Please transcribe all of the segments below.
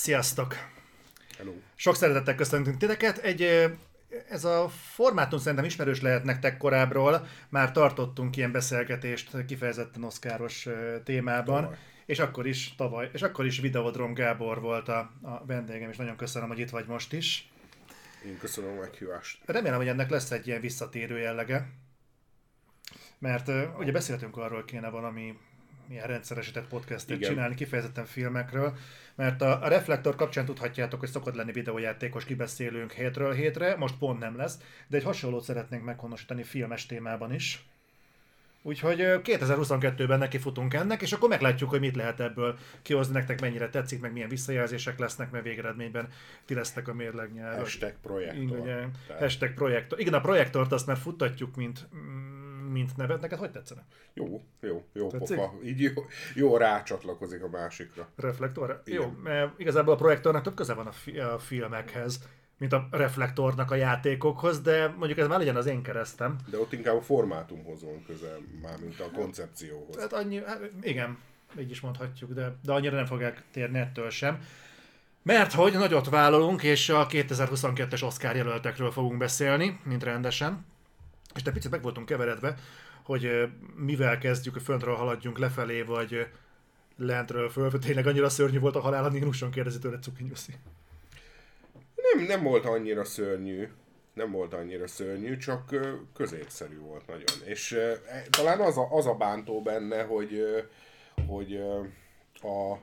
Sziasztok! Hello. Sok szeretettel köszöntünk titeket. Ez a formátum szerintem ismerős lehet nektek korábbról. Már tartottunk ilyen beszélgetést kifejezetten oszkáros témában. Tavaly. És akkor is tavaly. És akkor is Videodrom Gábor volt a vendégem, és nagyon köszönöm, hogy itt vagy most is. Én köszönöm a meghívást. Remélem, hogy ennek lesz egy ilyen visszatérő jellege. Mert ugye beszéltünk arról, kéne valami ilyen rendszeresített podcastet csinálni, kifejezetten filmekről, mert a Reflektor kapcsán tudhatjátok, hogy szokott lenni videójátékos kibeszélünk hétről hétre, most pont nem lesz, de egy hasonlót szeretnénk meghonosítani filmes témában is. Úgyhogy 2022-ben nekifutunk ennek, és akkor meglátjuk, hogy mit lehet ebből kihozni nektek, mennyire tetszik, meg milyen visszajelzések lesznek, mert végeredményben ti lesztek a mérlegnyelvek. Hashtag projektor. Igen, hashtag projektor. Igen, a projektort azt már futtatjuk, mint nevet. Neked hogy tetszene? Jó pofa. Így jó rácsatlakozik a másikra. Reflektor? Igen. Jó, mert igazából a projektornak több köze van a filmekhez, mint a reflektornak a játékokhoz, de mondjuk ez már legyen az én keresztem. De ott inkább a formátumhoz van köze, már mint a koncepcióhoz. Hát annyi, igen, így is mondhatjuk, de annyira nem fogják térni ettől sem. Mert hogy nagyot vállalunk, és a 2022-es Oscar jelöltekről fogunk beszélni, mint rendesen. És te picit meg voltunk keveredve, hogy mivel kezdjük, hogy föntről haladjunk lefelé, vagy lentről föl. Tényleg annyira szörnyű volt a halál, a Níluson kérdezi tőle Cuki Nyuszi. Nem volt annyira szörnyű, csak középszerű volt nagyon. És talán az a bántó benne, hogy a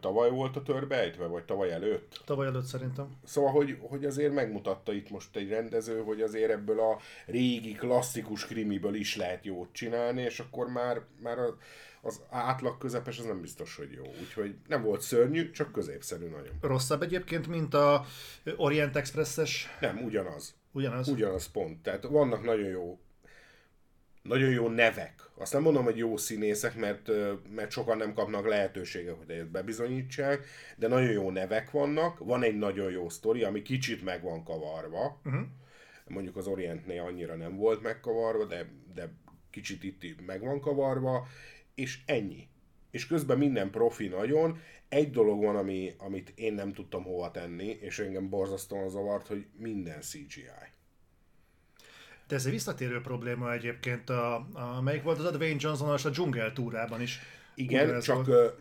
tavaly volt a törbeejtve, vagy tavaly előtt? Tavaly előtt szerintem. Szóval, hogy azért megmutatta itt most egy rendező, hogy azért ebből a régi klasszikus krimiből is lehet jót csinálni, és akkor már az átlag közepes, az nem biztos, hogy jó. Úgyhogy nem volt szörnyű, csak középszerű nagyon. Rosszabb egyébként, mint a Orient Expresses? Nem, ugyanaz. Ugyanaz pont. Tehát vannak nagyon jó nevek. Azt nem mondom, hogy jó színészek, mert sokan nem kapnak lehetőséget, hogy ezt bebizonyítsák, de nagyon jó nevek vannak, van egy nagyon jó sztori, ami kicsit meg van kavarva. Uh-huh. Mondjuk az Orientnél annyira nem volt megkavarva, de kicsit itt meg van kavarva, és ennyi. És közben minden profi nagyon. Egy dolog van, amit én nem tudtam hova tenni, és engem borzasztóan zavart, hogy minden CGI. De ez egy visszatérő probléma egyébként, melyik volt az a Dwayne Johnson-os a Dzsungel túrában is. Igen,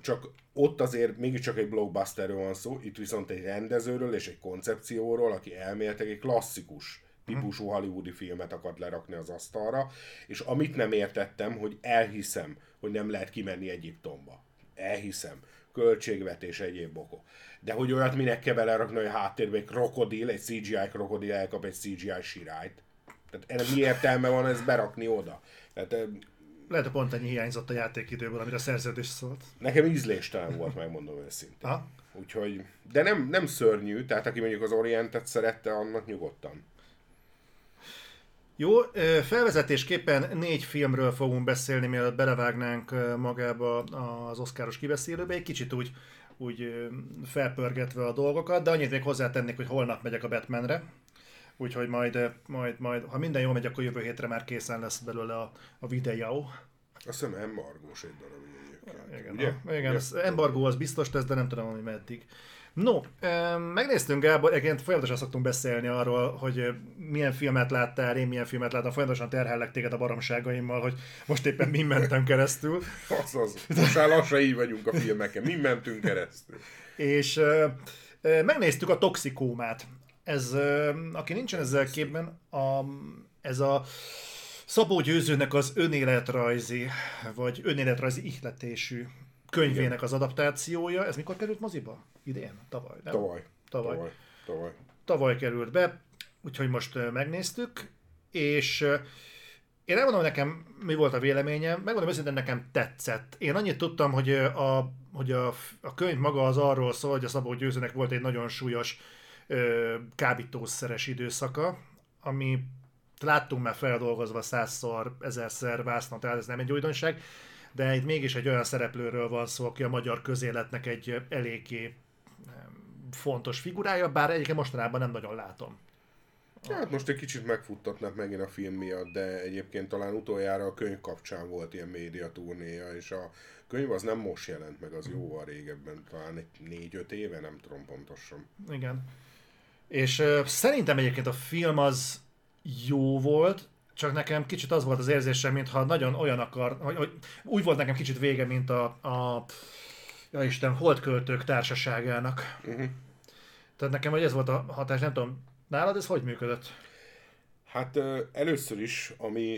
csak ott azért mégiscsak egy blockbusterről van szó, itt viszont egy rendezőről és egy koncepcióról, aki elméletileg egy klasszikus típusú hollywoodi filmet akart lerakni az asztalra, és amit nem értettem, hogy elhiszem, hogy nem lehet kimenni Egyiptomba. Elhiszem. Költségvetés, egyéb bokok. De hogy olyat minek kell belerakni, hogy háttérbe egy krokodil, egy CGI krokodil elkap egy CGI sirályt. Tehát mi értelme van ezt berakni oda? Tehát, lehet, hogy pont ennyi hiányzott a játékidőből, amire a szerződés szólt. Nekem ízléstelen volt, megmondom őszintén. Ha? Úgyhogy, de nem szörnyű, tehát aki mondjuk az Orientet szerette, annak nyugodtan. Jó, felvezetésképpen 4 filmről fogunk beszélni, mielőtt belevágnánk magába az oszkáros kibeszélőbe, egy kicsit úgy felpörgetve a dolgokat, de annyit még hozzátennék, hogy holnap megyek a Batmanre. Úgyhogy majd, ha minden jól megy, akkor jövő hétre már készen lesz belőle a videó. Azt hiszem embargós egy darab egyébként, ugye? Igen, az embargó az biztos lesz, de nem tudom, hogy meddig. No, megnéztünk, Gábor, egyébként folyamatosan szoktunk beszélni arról, hogy milyen filmet láttál, én milyen filmet láttam, folyamatosan terhellek téged a baromságaimmal, hogy most éppen mi mentem keresztül. Most már lassan így vagyunk a filmeken, mi mentünk keresztül. És megnéztük a Toxikómát. Ez, aki nincsen ezzel képben, ez a Szabó Győzőnek az önéletrajzi, vagy önéletrajzi ihletésű könyvének az adaptációja. Ez mikor került moziba? Idén? Tavaly, nem? Tavaly került be, úgyhogy most megnéztük, és én elmondom, nekem mi volt a véleményem, megmondom őszintén, nekem tetszett. Én annyit tudtam, hogy a könyv maga az arról szól, hogy a Szabó Győzőnek volt egy nagyon súlyos kábítószeres időszaka, ami láttunk már feldolgozva 100-szor, 1000-szer vásznatál, ez nem egy újdonság, de itt mégis egy olyan szereplőről van szó, aki a magyar közéletnek egy eléggé fontos figurája, bár egyébként mostanában nem nagyon látom. Hát most egy kicsit megfuttatnak megint a film miatt, de egyébként talán utoljára a könyv kapcsán volt ilyen médiaturnéja, és a könyv az nem most jelent meg, az jóval régebben, talán 4-5 éve, nem tudom pontosan. Igen. És szerintem egyébként a film az jó volt, csak nekem kicsit az volt az érzésem, mintha nagyon olyan akar, hogy úgy volt nekem kicsit vége, mint a ja Isten, Holdköltők Társaságának. Uh-huh. Tehát nekem ez volt a hatás, nem tudom, nálad ez hogy működött? Hát először is,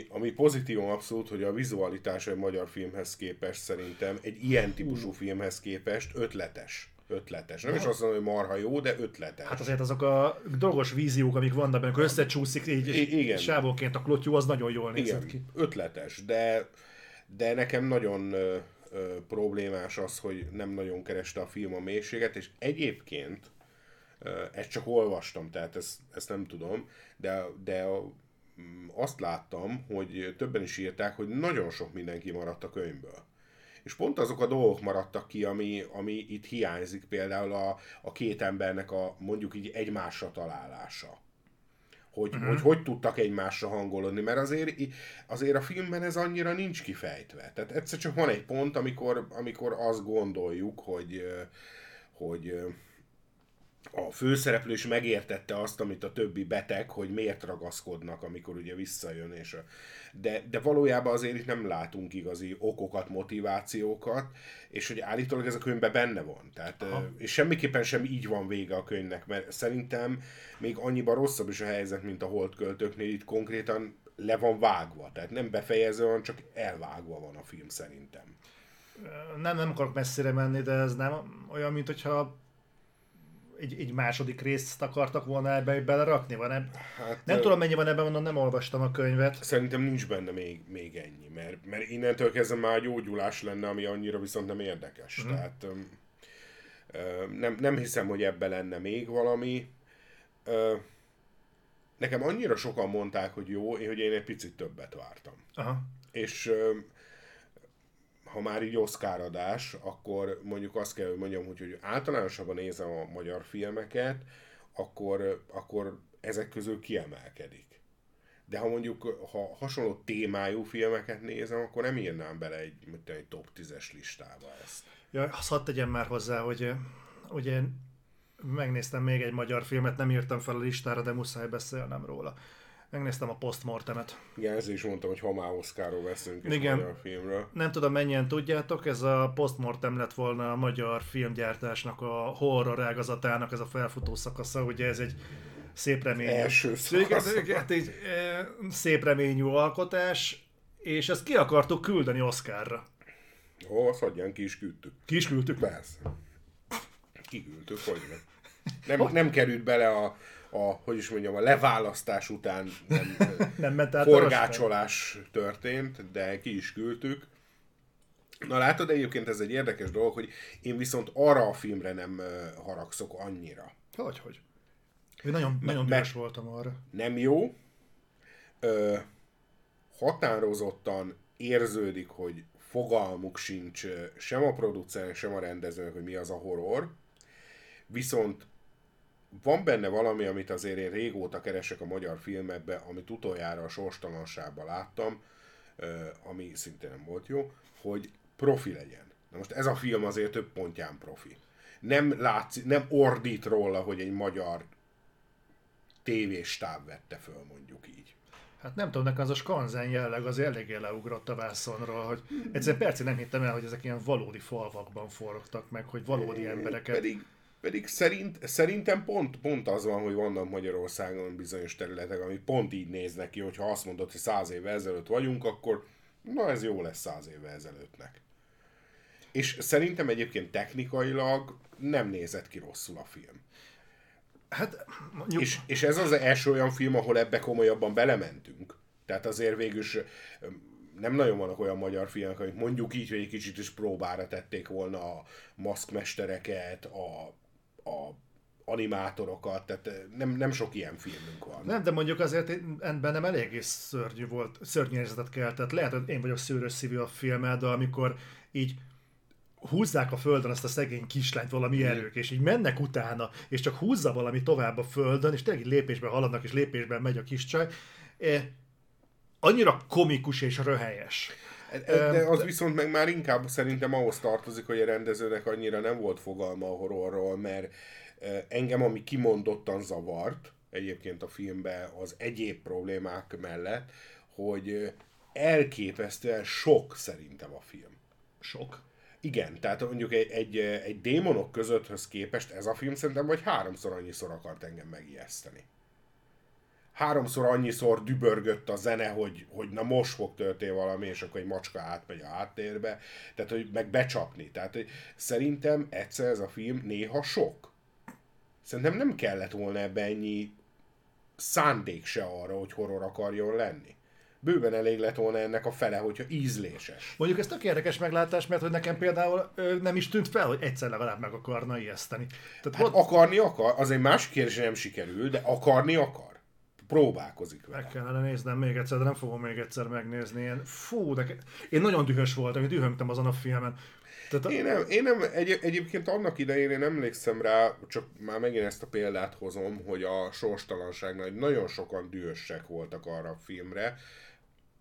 ami pozitívum abszolút, hogy a vizualitás egy magyar filmhez képest szerintem, egy ilyen típusú filmhez képest ötletes. Nem is azt mondom, hogy marha jó, de ötletes. Hát azért azok a dolgos víziók, amik vannak, amikor összecsúszik így, és sávonként a klotyú, az nagyon jól nézett ki. Ötletes, de nekem nagyon problémás az, hogy nem nagyon kereste a film a mélységet, és egyébként ezt csak olvastam, tehát ezt nem tudom, de azt láttam, hogy többen is írták, hogy nagyon sok mindenki maradt a könyvből. És pont azok a dolgok maradtak ki, ami itt hiányzik, például a két embernek a mondjuk így egymásra találása. Hogy tudtak egymásra hangolódni, mert azért a filmben ez annyira nincs kifejtve. Tehát egyszer csak van egy pont, amikor azt gondoljuk, hogy a főszereplő is megértette azt, amit a többi beteg, hogy miért ragaszkodnak, amikor ugye visszajön. De valójában azért itt nem látunk igazi okokat, motivációkat, és hogy állítólag ez a könyvben benne van. Tehát, és semmiképpen sem így van vége a könyvnek, mert szerintem még annyiban rosszabb is a helyzet, mint a Holdköltőknél, itt konkrétan le van vágva. Tehát nem befejező van, csak elvágva van a film szerintem. Nem akarok messzire menni, de ez nem olyan, mint hogyha egy második részt akartak volna ebbe belerakni, van ebbe? Hát, nem tudom, mennyi van ebben, mondom, nem olvastam a könyvet. Szerintem nincs benne még ennyi, mert innentől kezdve már gyógyulás lenne, ami annyira viszont nem érdekes. Mm-hmm. Tehát nem hiszem, hogy ebbe lenne még valami. Nekem annyira sokan mondták, hogy jó, hogy én egy picit többet vártam. Aha. És ha már így Oscar-adás, akkor mondjuk azt kell, hogy mondjam, hogy általánosabban nézem a magyar filmeket, akkor ezek közül kiemelkedik. De ha mondjuk, hasonló témájú filmeket nézem, akkor nem írnám bele egy top 10-es listába ezt. Ja, azt hadd tegyem már hozzá, hogy ugye megnéztem még egy magyar filmet, nem írtam fel a listára, de muszáj beszélnem róla. Megnéztem a Postmortemet. Igen, ezért is mondtam, hogy ha már Oscarról veszünk és magyar filmről. Nem tudom, mennyien tudjátok, ez a Postmortem lett volna a magyar filmgyártásnak, a horror ágazatának ez a felfutó szakasza, ugye ez egy szép reményű. Első szakasz. Egy szép reményű alkotás, és ezt ki akartuk küldeni Oscarra. Ó, azt hagyján, ki is küldtük. Persze. Kiküldtük, hogy nem. Nem került bele a leválasztás után nem forgácsolás történt, de ki is küldtük. Na látod, egyébként ez egy érdekes dolog, hogy én viszont arra a filmre nem haragszok annyira. Hogyhogy? Én nagyon dühös voltam arra. Nem jó. Határozottan érződik, hogy fogalmuk sincs sem a producernek, sem a rendezőnek, hogy mi az a horror. Viszont van benne valami, amit azért én régóta keresek a magyar filmekbe, amit utoljára a Sorstalanságban láttam, ami szintén nem volt jó, hogy profi legyen. Na most ez a film azért több pontján profi. Nem ordít róla, hogy egy magyar tévéstáb vette föl, mondjuk így. Hát nem tudom, nekem az a skanzen jelleg az eléggé leugrott a vászonról, hogy egyszerűen percig nem hittem el, hogy ezek ilyen valódi falvakban forogtak meg, hogy valódi embereket... Pedig szerintem pont az van, hogy vannak Magyarországon bizonyos területek, ami pont így néznek ki, hogyha azt mondod, hogy 100 évvel ezelőtt vagyunk, akkor na ez jó lesz 100 évvel ezelőttnek. És szerintem egyébként technikailag nem nézett ki rosszul a film. Hát, és ez az első olyan film, ahol ebbe komolyabban belementünk. Tehát azért végülis nem nagyon vannak olyan magyar filmek, amik mondjuk így, hogy egy kicsit is próbára tették volna a maszkmestereket, a animátorokat, tehát nem sok ilyen filmünk van. Nem, de mondjuk azért bennem eléggé szörnyű érzetet keltett. Lehet, hogy én vagyok szőrös szívű a filmmel, de amikor így húzzák a földön azt a szegény kislányt valami erők, és így mennek utána, és csak húzza valami tovább a földön, és tényleg lépésben haladnak, és lépésben megy a kis csaj, annyira komikus és röhelyes. De az viszont meg már inkább szerintem ahhoz tartozik, hogy a rendezőnek annyira nem volt fogalma a horrorról, mert engem ami kimondottan zavart egyébként a filmben az egyéb problémák mellett, hogy elképesztően sok szerintem a film. Sok? Igen, tehát mondjuk egy démonok közötthöz képest ez a film szerintem vagy 3-szor annyiszor akart engem megijeszteni. 3-szor annyiszor dübörgött a zene, hogy na most fog történni valami, és akkor egy macska átmegy a háttérbe, tehát hogy meg becsapni. Tehát hogy szerintem egyszer ez a film néha sok. Szerintem nem kellett volna ebben ennyi szándék se arra, hogy horror akarjon lenni. Bőven elég lett volna ennek a fele, hogyha ízléses. Mondjuk ez tök érdekes meglátás, mert hogy nekem például nem is tűnt fel, hogy egyszer legalább meg akarna ijeszteni. Tehát hát akarni akar, az egy másik kérdés, nem sikerül, de akarni akar. Próbálkozik vele. Meg kellene néznem még egyszer, de nem fogom még egyszer megnézni. Én nagyon dühös voltam, én dühöngtem azon a filmen. Egyébként annak idején én emlékszem rá, csak már megint ezt a példát hozom, hogy a Sorstalanságnál nagyon sokan dühösek voltak arra a filmre.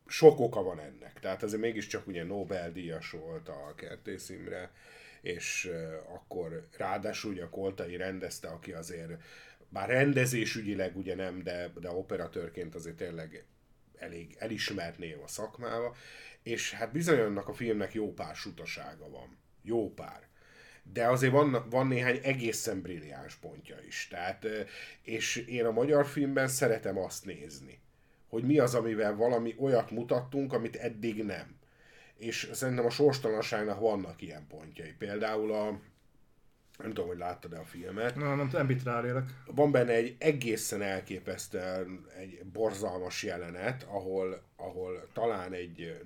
Sok oka van ennek. Tehát azért mégiscsak ugye Nobel-díjas volt a Kertész Imre, és akkor ráadásul ugye Koltai rendezte, aki azért bár rendezésügyileg ugye nem, de operatőrként azért tényleg elég elismert név a szakmába, és hát bizony annak a filmnek jó pár sutasága van. Jó pár. De azért van néhány egészen brilliáns pontja is. Tehát, és én a magyar filmben szeretem azt nézni, hogy mi az, amivel valami olyat mutattunk, amit eddig nem. És szerintem a Sorstalanságnak vannak ilyen pontjai. Például nem tudom, hogy láttad-e a filmet. Nem bit rálélek. Van benne egy egészen elképesztően egy borzalmas jelenet, ahol talán egy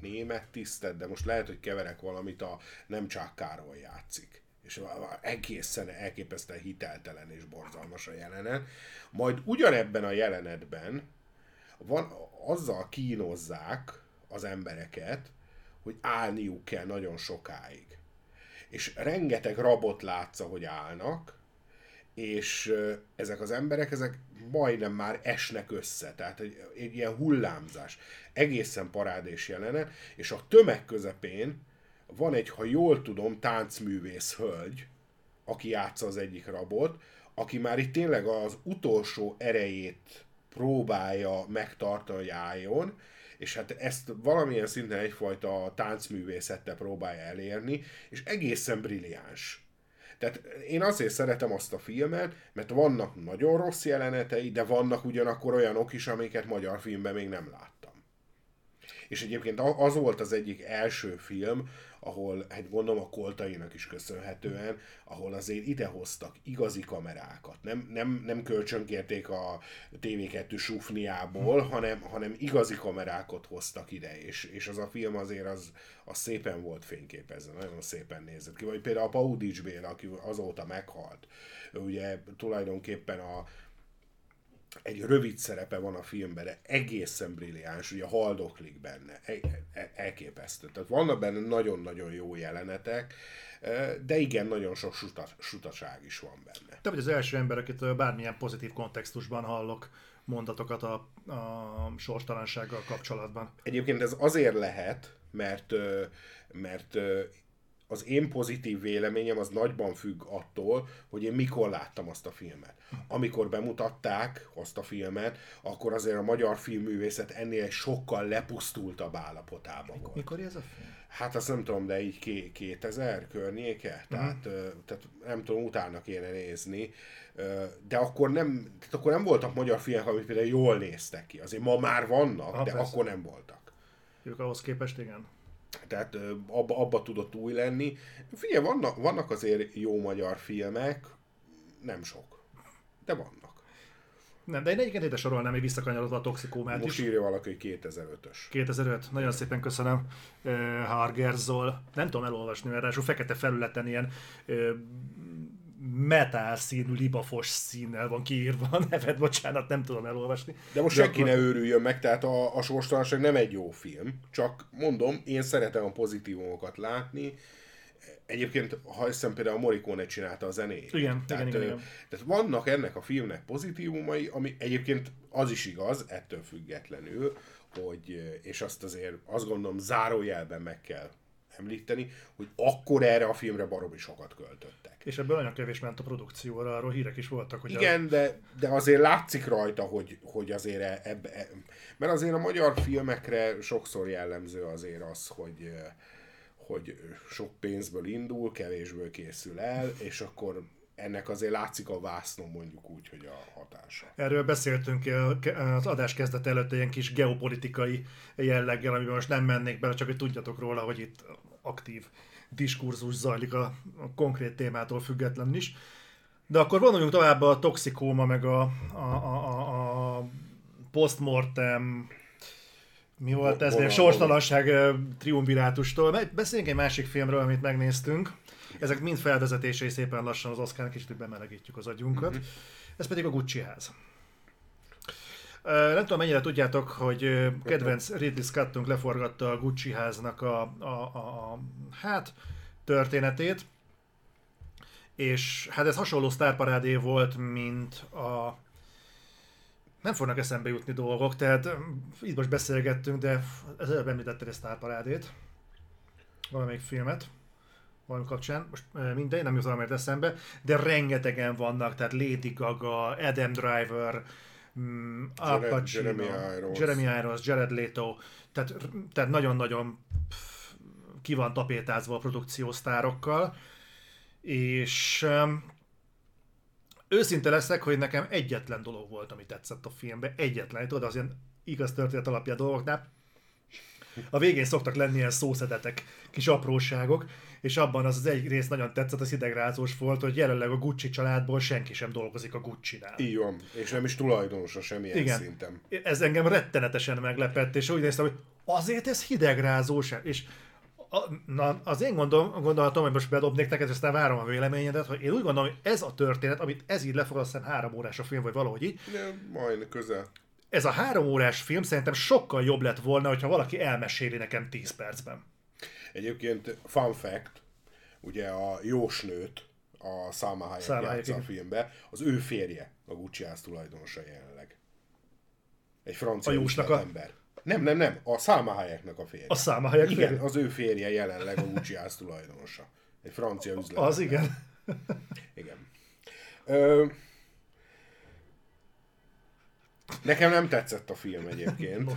német tisztet, de most lehet, hogy keverek valamit, a Nemcsák Károly játszik. És egészen elképesztően hiteltelen és borzalmas a jelenet. Majd ugyanebben a jelenetben azzal kínozzák az embereket, hogy állniuk kell nagyon sokáig. És rengeteg rabot látsz, hogy állnak, és ezek az emberek, ezek majdnem már esnek össze, tehát egy ilyen hullámzás, egészen parádés jelenet, és a tömeg közepén van egy, ha jól tudom, táncművész hölgy, aki játsza az egyik rabot, aki már itt tényleg az utolsó erejét próbálja megtartani, hogy álljon, és hát ezt valamilyen szinten egyfajta táncművészettel próbálja elérni, és egészen brilliáns. Tehát én azért szeretem azt a filmet, mert vannak nagyon rossz jelenetei, de vannak ugyanakkor olyanok is, amiket magyar filmben még nem láttam. És egyébként az volt az egyik első film, ahol, hát gondolom a Koltainak is köszönhetően, ahol azért idehoztak igazi kamerákat. Nem kölcsönkérték a TV2 sufniából, hanem igazi kamerákat hoztak ide, és az a film azért az szépen volt fényképezve, nagyon szépen nézett ki. Vagy például a Paudics Béla, aki azóta meghalt, ugye tulajdonképpen egy rövid szerepe van a filmben, de egészen brilliáns, ugye haldoklik benne, elképesztő. Tehát vannak benne nagyon-nagyon jó jelenetek, de igen, nagyon sok sutaság is van benne. Te vagy az első ember, akitől bármilyen pozitív kontextusban hallok mondatokat a sorstalansággal kapcsolatban. Egyébként ez azért lehet, mert az én pozitív véleményem az nagyban függ attól, hogy én mikor láttam azt a filmet. Amikor bemutatták azt a filmet, akkor azért a magyar filmművészet ennél egy sokkal lepusztultabb állapotában volt. Mikor ez a film? Hát azt nem tudom, de így 2000 környéke, tehát nem tudom, utána kéne nézni. De akkor nem voltak magyar filmek, amik például jól néztek ki. Azért ma már vannak, de persze. Akkor nem voltak. Ők ahhoz képest, igen. Tehát abba tudott új lenni. Figyelj, vannak azért jó magyar filmek, nem sok, de vannak. Nem, de én egyiket ide sorolnám, még visszakanyarodva a toxikómát. Most írja valaki, hogy 2005-ös. 2005, nagyon szépen köszönöm. Hargerzol, nem tudom elolvasni, mert ráadásul fekete felületen ilyen metál színű, libafos színnel van kiírva a neved, bocsánat, nem tudom elolvasni. De most senki ne őrüljön meg, tehát a Sorstalanság nem egy jó film, csak mondom, én szeretem a pozitívumokat látni. Egyébként, ha hiszem, például a Morricone csinálta a zenéjét. Igen. Tehát vannak ennek a filmnek pozitívumai, ami egyébként az is igaz, ettől függetlenül, hogy, és azt azért azt gondolom zárójelben meg kell említeni, hogy akkor erre a filmre baromi sokat költöttek. És ebből nagyon kevés ment a produkcióra, arról hírek is voltak. Hogy igen, de azért látszik rajta, hogy azért mert azért a magyar filmekre sokszor jellemző azért az, hogy sok pénzből indul, kevésből készül el, és akkor ennek azért látszik a vásznon, mondjuk úgy, hogy a hatása. Erről beszéltünk az adás kezdete előtt ilyen kis geopolitikai jelleggel, amiben most nem mennék bele, csak hogy tudjatok róla, hogy itt aktív diskurzus zajlik a konkrét témától függetlenül is. De akkor vonuljunk tovább a toxikóma, meg a postmortem, mi volt ez, még sorstalanság triumvirátustól. Beszéljünk egy másik filmről, amit megnéztünk. Ezek mind felvezetései, szépen lassan az Oscarnak kicsit bemelegítjük az agyunkat. Mm-hmm. Ez pedig a Gucci ház. Nem tudom, mennyire tudjátok, hogy kedvenc Ridley Scottunk leforgatta a Gucci háznak a történetét. És hát ez hasonló sztárparádé volt, mint a... Nem fognak eszembe jutni dolgok, tehát itt most beszélgettünk, de ez előbb említetted a sztárparádét. Valamelyik filmet. Valami kapcsán, most mindegy, nem jut valamelyet eszembe, de rengetegen vannak, tehát Lady Gaga, Adam Driver, Al Pacino, Jeremy Irons, Jared Leto, tehát nagyon-nagyon ki van tapétázva a produkciósztárokkal, és őszinte leszek, hogy nekem egyetlen dolog volt, ami tetszett a filmben, egyetlen, tudod, az ilyen igaz történet alapján dolgoknál, a végén szoktak lenni ilyen szószedetek, kis apróságok, és abban az egy rész nagyon tetszett, az idegrázós volt, hogy jelenleg a Gucci családból senki sem dolgozik a Guccinál. Így van, és nem is tulajdonosa semmilyen igen. szinten. Ez engem rettenetesen meglepett, és úgy néztem, hogy azért ez hidegrázós, és az én gondolatom, hogy most bedobnék neked, és aztán várom a véleményedet, hogy én úgy gondolom, hogy ez a történet, amit ez így lefogad, aztán 3 órás a film, vagy valahogy így. De majd közel. Ez a 3 órás film szerintem sokkal jobb lett volna, hogyha valaki elmeséli nekem 10 percben. Egyébként fun fact, ugye a jósnőt a Salma Hayek játsza a filmben, az ő férje a Gucci ház tulajdonosa jelenleg. Egy francia ember. Nem, a Salma Hayeknek a férje. A Salma Hayek igen, férje? Az ő férje jelenleg a Gucci ház tulajdonosa. Egy francia üzletember. Az igen. Igen. Nekem nem tetszett a film egyébként,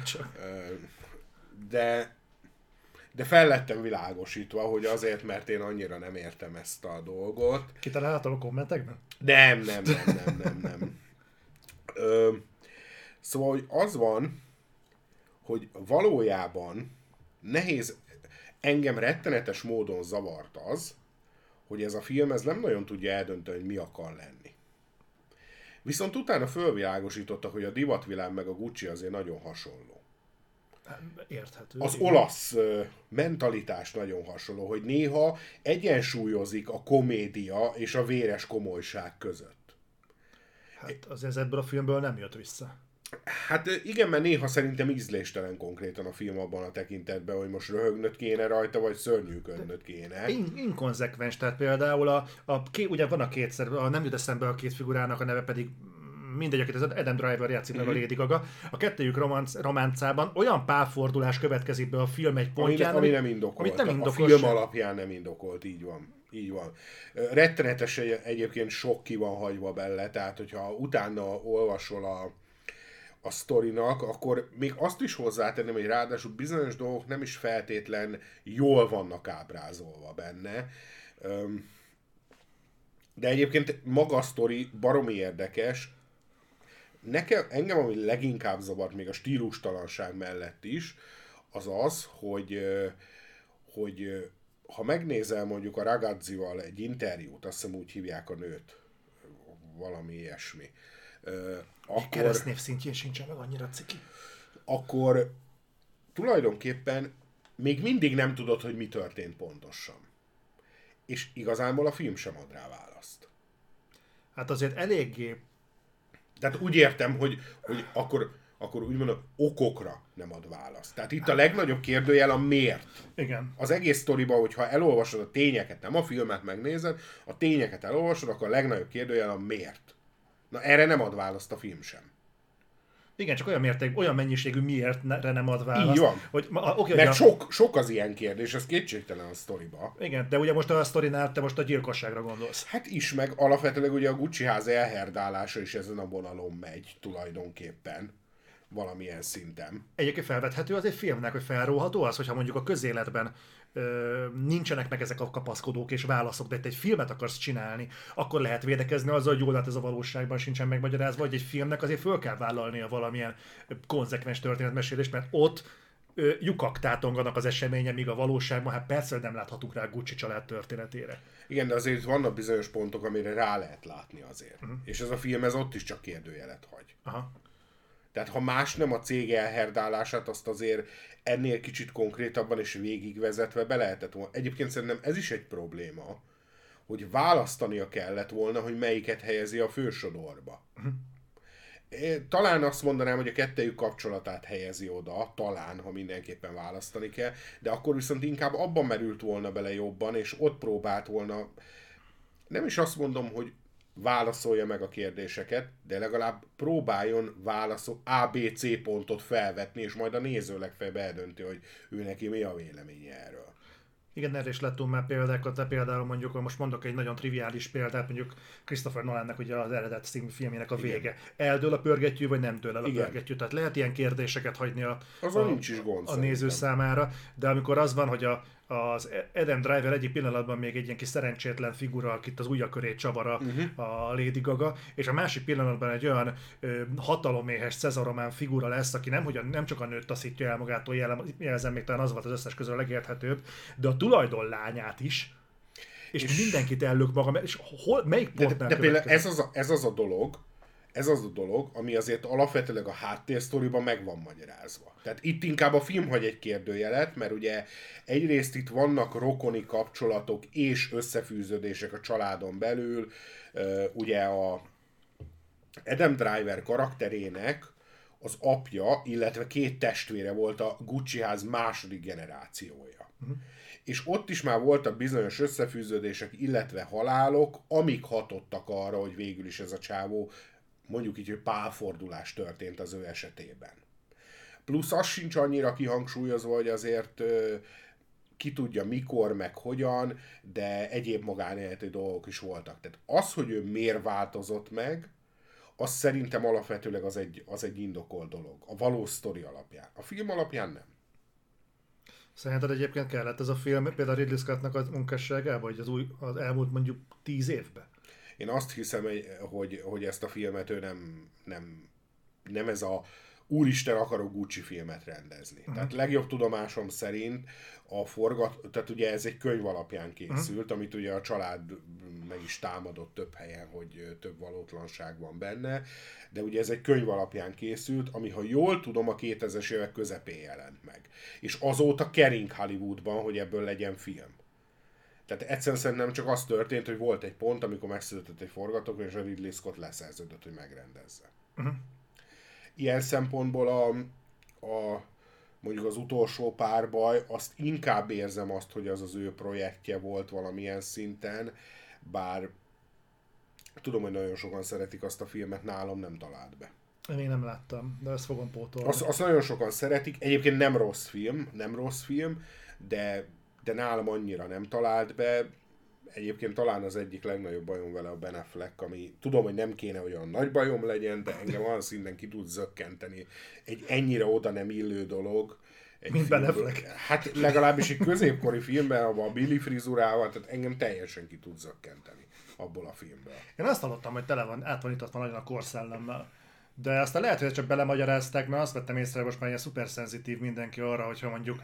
de fel lettem világosítva, hogy azért, mert én annyira nem értem ezt a dolgot. Kitaláltam a kommentekben? Nem. Szóval, hogy az van, hogy valójában nehéz, engem rettenetes módon zavart az, hogy ez a film ez nem nagyon tudja eldönteni, hogy mi akar lenni. Viszont utána fölvilágosítottak, hogy a divatvilág meg a Gucci azért nagyon hasonló. Érthető. Az igen. Olasz mentalitás nagyon hasonló, hogy néha egyensúlyozik a komédia és a véres komolyság között. Hát azért ebből a filmből nem jött vissza. Hát igen, mert néha szerintem ízléstelen konkrétan a film abban a tekintetben, hogy most röhögnöd kéne rajta, vagy szörnyűködnöd kéne. Inkonzekvens, tehát például ugye van a kétszer, nem jut eszembe a két figurának a neve, pedig mindegy, akit az Adam Driver játszik meg a Lady Gaga. A kettőjük románcában olyan pálfordulás következik be a film egy pontján, ami nem indokolt. A film alapján nem indokolt, így van. Így van. Rettenetes egyébként sok ki van hagyva bele, tehát hogyha utána olvasol a sztorinak, akkor még azt is hozzátenném, hogy ráadásul bizonyos dolgok nem is feltétlen jól vannak ábrázolva benne. De egyébként maga a sztori baromi érdekes. Engem ami leginkább zavart még a stílustalanság mellett is, az az, hogy ha megnézel mondjuk a Ragazzival egy interjút, azt hiszem úgy hívják a nőt, valami ilyesmi, akkor keresztnév szintjén sincsen meg annyira ciki. Akkor tulajdonképpen még mindig nem tudod, hogy mi történt pontosan. És igazából a film sem ad rá választ. Hát azért eléggé... Tehát úgy értem, hogy akkor úgy mondom, okokra nem ad választ. Tehát itt a legnagyobb kérdőjel a miért. Igen. Az egész sztoriban, hogyha elolvasod a tényeket, nem a filmet megnézed, a tényeket elolvasod, akkor a legnagyobb kérdőjel a miért. Na erre nem ad választ a film sem. Igen, csak olyan mérték, olyan mennyiségű miértre nem ad választ. Így van. Hogy, okay, mert sok az ilyen kérdés, ez kétségtelen a sztoriba. Igen, de ugye most a sztorinál te most a gyilkosságra gondolsz. Hát is, meg alapvetőleg ugye a Gucci ház elherdálása is ezen a vonalon megy tulajdonképpen. Valamilyen szinten. Egyébként felvethető az egy filmnek, hogy felróható az, hogyha mondjuk a közéletben nincsenek meg ezek a kapaszkodók és válaszok, de egy filmet akarsz csinálni, akkor lehet védekezni azzal, hogy jól, hát ez a valóságban sincsen megmagyarázva, vagy egy filmnek azért föl kell vállalnia valamilyen konzekvens történetmesélést, mert ott lyukak tátonganak az eseménye, míg a valóságban, hát persze nem láthatunk rá a Gucci család történetére. Igen, de azért vannak bizonyos pontok, amire rá lehet látni azért. Uh-huh. És ez a film ez ott is csak kérdőjelet hagy. Aha. Tehát ha más nem a cég elherdálását, azt azért ennél kicsit konkrétabban és végigvezetve be lehetett volna. Egyébként szerintem ez is egy probléma, hogy választania kellett volna, hogy melyiket helyezi a fősodorba. Én talán azt mondanám, hogy a kettejük kapcsolatát helyezi oda, talán, ha mindenképpen választani kell, de akkor viszont inkább abban merült volna bele jobban, és ott próbált volna, nem is azt mondom, hogy válaszolja meg a kérdéseket, de legalább próbáljon válaszol ABC pontot felvetni, és majd a néző legfeljebb eldönti, hogy ő neki mi a véleménye erről. Igen, erre is láttunk már példákat, de például mondjuk, most mondok egy nagyon triviális példát, mondjuk Christopher Nolannek ugye az eredet című filmjének a vége. Igen. Eldől a pörgettyű, vagy nem dől el a igen. pörgettyű? Tehát lehet ilyen kérdéseket hagyni a néző számára, de amikor az van, hogy az Adam Driver egyik pillanatban még egy ilyen kis szerencsétlen figura, akit az ujja köré csavar a Lady Gaga, és a másik pillanatban egy olyan hataloméhes Cezaromán figura lesz, aki nem csak a nőt taszítja el magától, jelzem még talán az volt az összes közül a legérthetőbb, de a tulajdonlányát is, és mindenkit ellök maga, és melyik pontnál de például ez az a dolog, ami azért alapvetőleg a háttérsztoriban meg van magyarázva. Tehát itt inkább a film hagy egy kérdőjelet, mert ugye egyrészt itt vannak rokoni kapcsolatok és összefűződések a családon belül. Ugye a Adam Driver karakterének az apja, illetve két testvére volt a Gucci ház második generációja. Uh-huh. És ott is már voltak bizonyos összefűződések, illetve halálok, amik hatottak arra, hogy végül is ez a csávó, mondjuk így, hogy pálfordulás történt az ő esetében. Plusz az sincs annyira kihangsúlyozva, hogy azért ki tudja mikor, meg hogyan, de egyéb magánéleti dolgok is voltak. Tehát az, hogy ő miért változott meg, az szerintem alapvetőleg az egy indokolt dolog. A valós sztori alapján. A film alapján nem. Szerinted egyébként kellett ez a film például Ridley Scottnak a munkásságába, vagy az elmúlt mondjuk 10 évben? Én azt hiszem, hogy ezt a filmet ő nem ez a úristen akarok Gucci filmet rendezni. Uh-huh. Tehát legjobb tudomásom szerint tehát ugye ez egy könyv alapján készült, uh-huh. amit ugye a család meg is támadott több helyen, hogy több valótlanság van benne, de ugye ez egy könyv alapján készült, ami ha jól tudom a 2000-es évek közepén jelent meg. És azóta kering Hollywoodban, hogy ebből legyen film. Tehát egyszerűen szerintem csak az történt, hogy volt egy pont, amikor megszületett egy forgatókönyv, és a Ridley Scott leszerződött, hogy megrendezze. Uh-huh. Ilyen szempontból mondjuk az utolsó párbaj, azt inkább érzem azt, hogy az ő projektje volt valamilyen szinten, bár tudom, hogy nagyon sokan szeretik azt a filmet, nálam nem talált be. Én nem láttam, de ezt fogom pótolni. Azt nagyon sokan szeretik, egyébként nem rossz film, de nálam annyira nem talált be. Egyébként talán az egyik legnagyobb bajom vele a Ben Affleck, ami tudom, hogy nem kéne olyan nagy bajom legyen, de engem olyan szinten ki tud zökkenteni. Egy ennyire oda nem illő dolog. Mint Ben Affleck. Hát legalábbis egy középkori filmben, ahol a Billy frizurával, tehát engem teljesen ki tud zökkenteni abból a filmből. Én azt hallottam, hogy átvanított van nagyon a korszellemmel. De aztán lehet, hogy csak belemagyarázták, mert azt vettem észre, hogy most már ilyen szuperszenzitív mindenki arra, hogyha mondjuk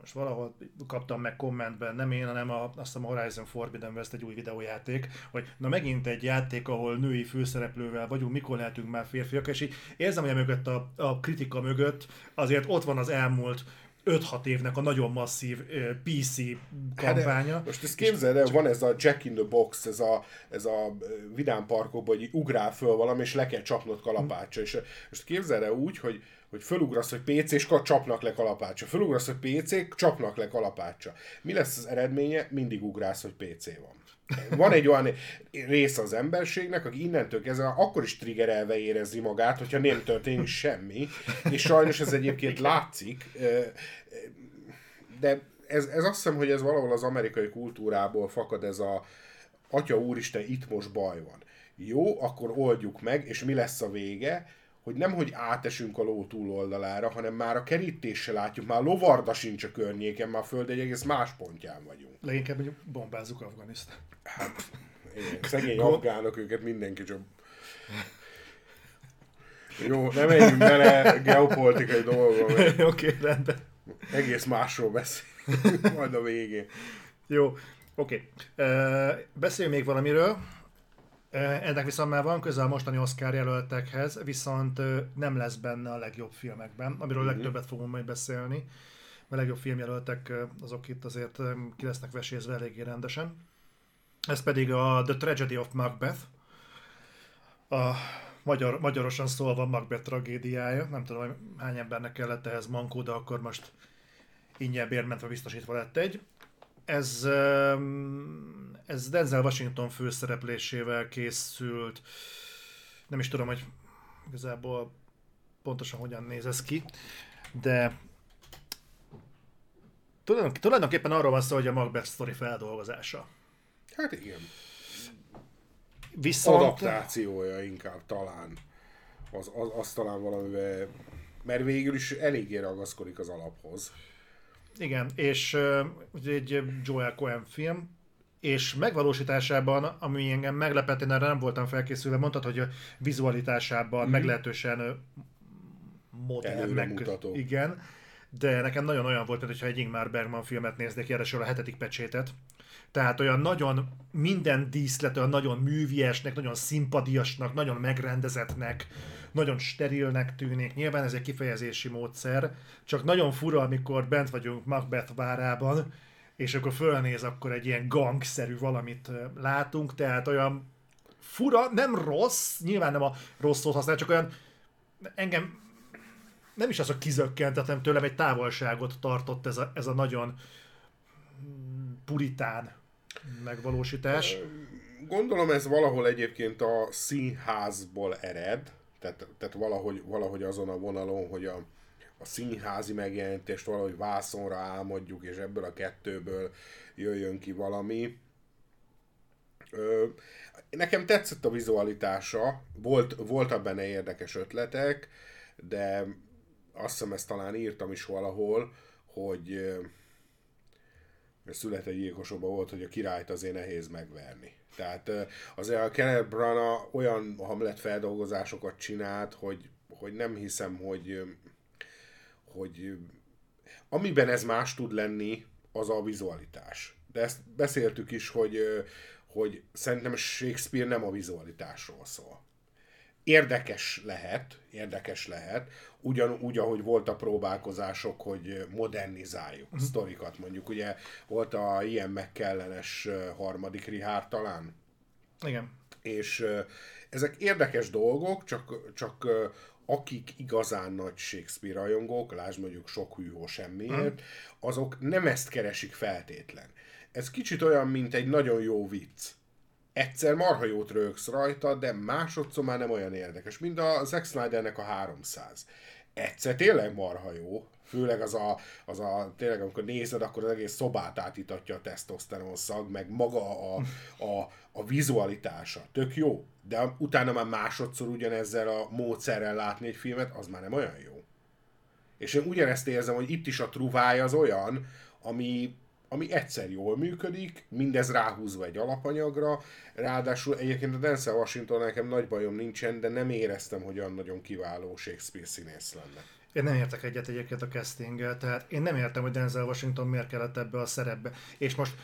most valahol kaptam meg kommentben, nem én, hanem azt hiszem a Horizon Forbidden West egy új videójáték, hogy na megint egy játék, ahol női főszereplővel vagyunk, mikor lehetünk már férfiak, és így érzem, hogy mögött a kritika mögött azért ott van az elmúlt 5-6 évnek a nagyon masszív PC kampánya. Hát most ezt képzeld el, van ez a Jack in the Box, ez a vidám parkokban, hogy ugrál föl valami, és le kell csapnod kalapáccsal. És most képzeld el úgy, hogy fölugrasz, hogy PC, és csapnak le kalapáccsal. Fölugrasz, hogy PC, csapnak le kalapáccsal. Mi lesz az eredménye? Mindig ugrálsz, hogy PC van. Van egy olyan része az emberségnek, aki innentől kezdve akkor is triggerelve érezi magát, hogyha nem történik semmi, és sajnos ez egyébként látszik, de ez azt hiszem, hogy ez valahol az amerikai kultúrából fakad, ez a atya úristen, itt most baj van. Jó, akkor oldjuk meg, és mi lesz a vége? Hogy nemhogy átesünk a ló túloldalára, hanem már a kerítéssel látjuk, már lovarda sincs a környéken, már a föld egy egész más pontján vagyunk. Leginkább mondjuk bombázzuk Afganisztán. Hát, igen, szegény afgánok, őket mindenki csak... Jó, nem menjünk bele geopolitikai dolgokba. Oké, rendben. Egész másról beszélünk, majd a végén. Jó, oké. Beszéljünk még valamiről. Ennek viszont már van közel a mostani Oscar jelöltekhez, viszont nem lesz benne a legjobb filmekben, amiről legtöbbet fogunk majd beszélni, mert a legjobb filmjelöltek azok itt azért ki lesznek vesézve eléggé rendesen. Ez pedig a The Tragedy of Macbeth, a magyarosan szólva Macbeth tragédiája. Nem tudom, hogy hány embernek kellett ehhez mankó, de akkor most ingyen bérmentve biztosítva lett egy. Ez Denzel Washington főszereplésével készült, nem is tudom, hogy igazából pontosan hogyan néz ez ki, de tulajdonképpen arról van szó, hogy a Macbeth sztori feldolgozása. Hát igen. Viszont... adaptációja inkább talán, az talán valamivel, mert végül is eléggé ragaszkodik az alaphoz. Igen, és egy Joel Coen film, és megvalósításában, ami engem meglepett, én erre nem voltam felkészülve, mondtad, hogy a vizualitásában meglehetősen mutató. Igen, de nekem nagyon olyan volt, mintha egy Ingmar Bergman filmet néznék, jelesül a hetedik pecsétet. Tehát olyan nagyon minden díszlet, olyan nagyon műviesnek, nagyon szimpadiasnak, nagyon megrendezettnek, nagyon sterilnek tűnik. Nyilván ez egy kifejezési módszer, csak nagyon fura, amikor bent vagyunk Macbeth várában, és akkor fölnéz, akkor egy ilyen gangszerű valamit látunk, tehát olyan fura, nem rossz, nyilván nem a rossz szót használ, csak olyan engem nem is az, hogy kizökkentettem tőlem, egy távolságot tartott ez a nagyon puritán megvalósítás. Gondolom ez valahol egyébként a színházból ered, tehát valahogy azon a vonalon, hogy a színházi megjelentést valahogy vászonra álmodjuk, és ebből a kettőből jöjjön ki valami. Nekem tetszett a vizualitása, voltak benne érdekes ötletek, de azt hiszem, ezt talán írtam is valahol, hogy Szület egy gyilkosokban volt, hogy a királyt azért nehéz megverni. Tehát azért a Kenneth Branagh olyan Hamlet feldolgozásokat csinált, hogy nem hiszem, hogy amiben ez más tud lenni, az a vizualitás. De ezt beszéltük is, hogy szerintem Shakespeare nem a vizualitásról szól. Érdekes lehet, ugyanúgy, ahogy volt a próbálkozások, hogy modernizáljuk sztorikat, mondjuk, ugye volt a ilyen megkellenes harmadik Richard talán? Igen. És ezek érdekes dolgok, csak akik igazán nagy Shakespeare rajongók, lásd mondjuk Sok hűhó semmiért, azok nem ezt keresik feltétlen. Ez kicsit olyan, mint egy nagyon jó vicc. Egyszer marha jót röhögsz rajta, de másodszor már nem olyan érdekes, mint a Zack Snydernek a 300. Egyszer tényleg marha jó, főleg az a tényleg amikor nézed, akkor az egész szobát átítatja a tesztoszteron szag, meg maga a vizualitása, tök jó, de utána már másodszor ugyanezzel a módszerrel látni egy filmet, az már nem olyan jó. És én ugyanezt érzem, hogy itt is a truvája az olyan, ami egyszer jól működik, mindez ráhúzva egy alapanyagra, ráadásul egyébként a Denzel Washington nekem nagy bajom nincsen, de nem éreztem, hogy olyan nagyon kiváló Shakespeare színész lenne. Én nem értek egyet egyébként a castinggel, tehát én nem értem, hogy Denzel Washington miért kellett ebbe a szerepbe. És most,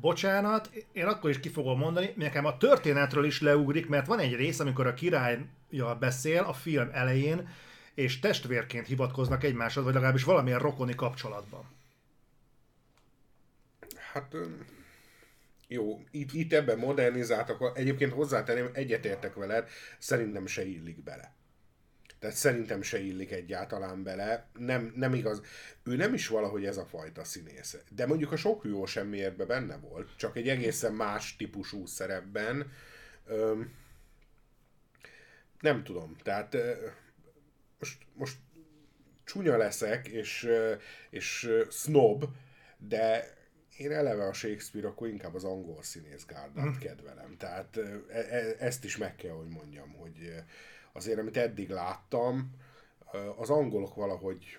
bocsánat, én akkor is ki fogom mondani, nekem a történetről is leugrik, mert van egy rész, amikor a királlyal beszél a film elején, és testvérként hivatkoznak egymáshoz, vagy legalábbis valamilyen rokoni kapcsolatban. Hát jó, itt ebben modernizáltak, egyébként hozzátenném, egyetértek veled, szerintem se illik bele. Tehát szerintem se illik egyáltalán bele. Nem igaz. Ő nem is valahogy ez a fajta színész. De mondjuk a Sok hűó semmiértben benne volt, csak egy egészen más típusú szerepben. Nem tudom. Tehát most csúnya leszek, és sznob, de én eleve a Shakespeare, akkor inkább az angol színészgárdát kedvelem. Tehát ezt is meg kell, hogy mondjam, hogy azért, amit eddig láttam, az angolok valahogy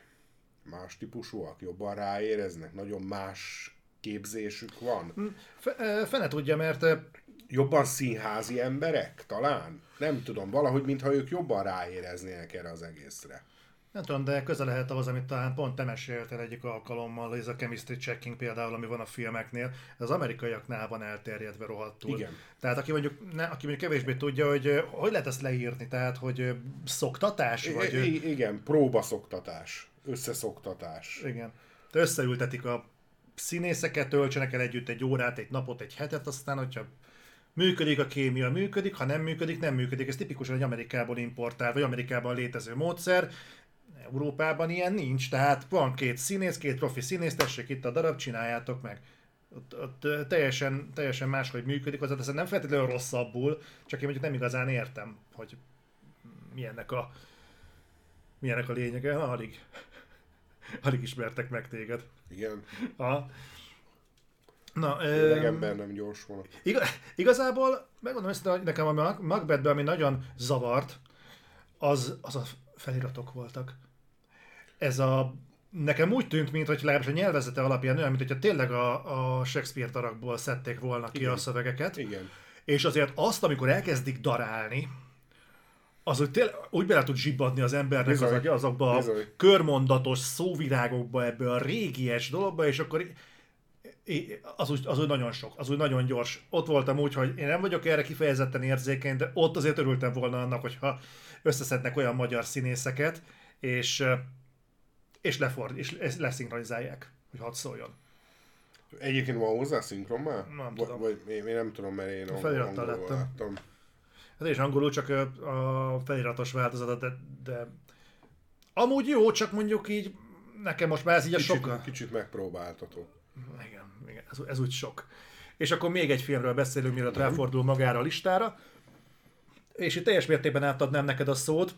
más típusúak, jobban ráéreznek, nagyon más képzésük van. Fene tudja, mert... Jobban színházi emberek talán? Nem tudom, valahogy mintha ők jobban ráéreznének erre az egészre. Nem tudom, de közel lehet ahhoz, amit talán pont te meséltél egyik alkalommal, ez a chemistry checking például, ami van a filmeknél, az amerikaiaknál van elterjedve rohadtul. Igen. Tehát aki mondjuk kevésbé tudja, hogy lehet ezt leírni, tehát hogy szoktatás? Vagy... Igen, próbaszoktatás, összeszoktatás. Igen. Te összeültetik a színészeket, töltsenek el együtt egy órát, egy napot, egy hetet, aztán hogyha... Működik a kémia, működik, ha nem működik. Ez tipikusan egy Amerikából importált, vagy Amerikában létező módszer. Európában ilyen nincs, tehát van két színész, két profi színész, tessék itt a darab, csináljátok meg. Ott teljesen máshogy működik, azért nem feltétlenül rosszabbul, csak én mondjuk nem igazán értem, hogy milyennek a lényege. Na, alig ismertek meg téged. Igen. Ember nem gyors volna. Igazából, megmondom ezt, hogy nekem a Macbethben, ami nagyon zavart, az a feliratok voltak. Nekem úgy tűnt, mintha legalábbis a nyelvezete alapján olyan, mintha tényleg a Shakespeare darakból szedték volna ki a szövegeket. Igen. És azért azt, amikor elkezdik darálni, az, hogy tényleg úgy bele tud zsibbadni az embernek azokba a körmondatos szóvirágokba, ebbe a régies dologba, és akkor... Az úgy nagyon sok, az úgy nagyon gyors. Ott voltam úgy, hogy én nem vagyok erre kifejezetten érzékeny, de ott azért örültem volna annak, hogyha összeszednek olyan magyar színészeket, és leszinkronizálják, hogy hadd szóljon. Egyébként van hozzá szinkron már? Nem tudom. Vagy én nem tudom, mert én angolul láttam. Hát én is angolul, csak a feliratos változata, de amúgy jó, csak mondjuk így nekem most már ez így kicsit megpróbáltatok. Igen, ez úgy sok. És akkor még egy filmről beszélünk, mielőtt ráfordul magára a listára. És itt teljes mértékben átadnám neked a szót.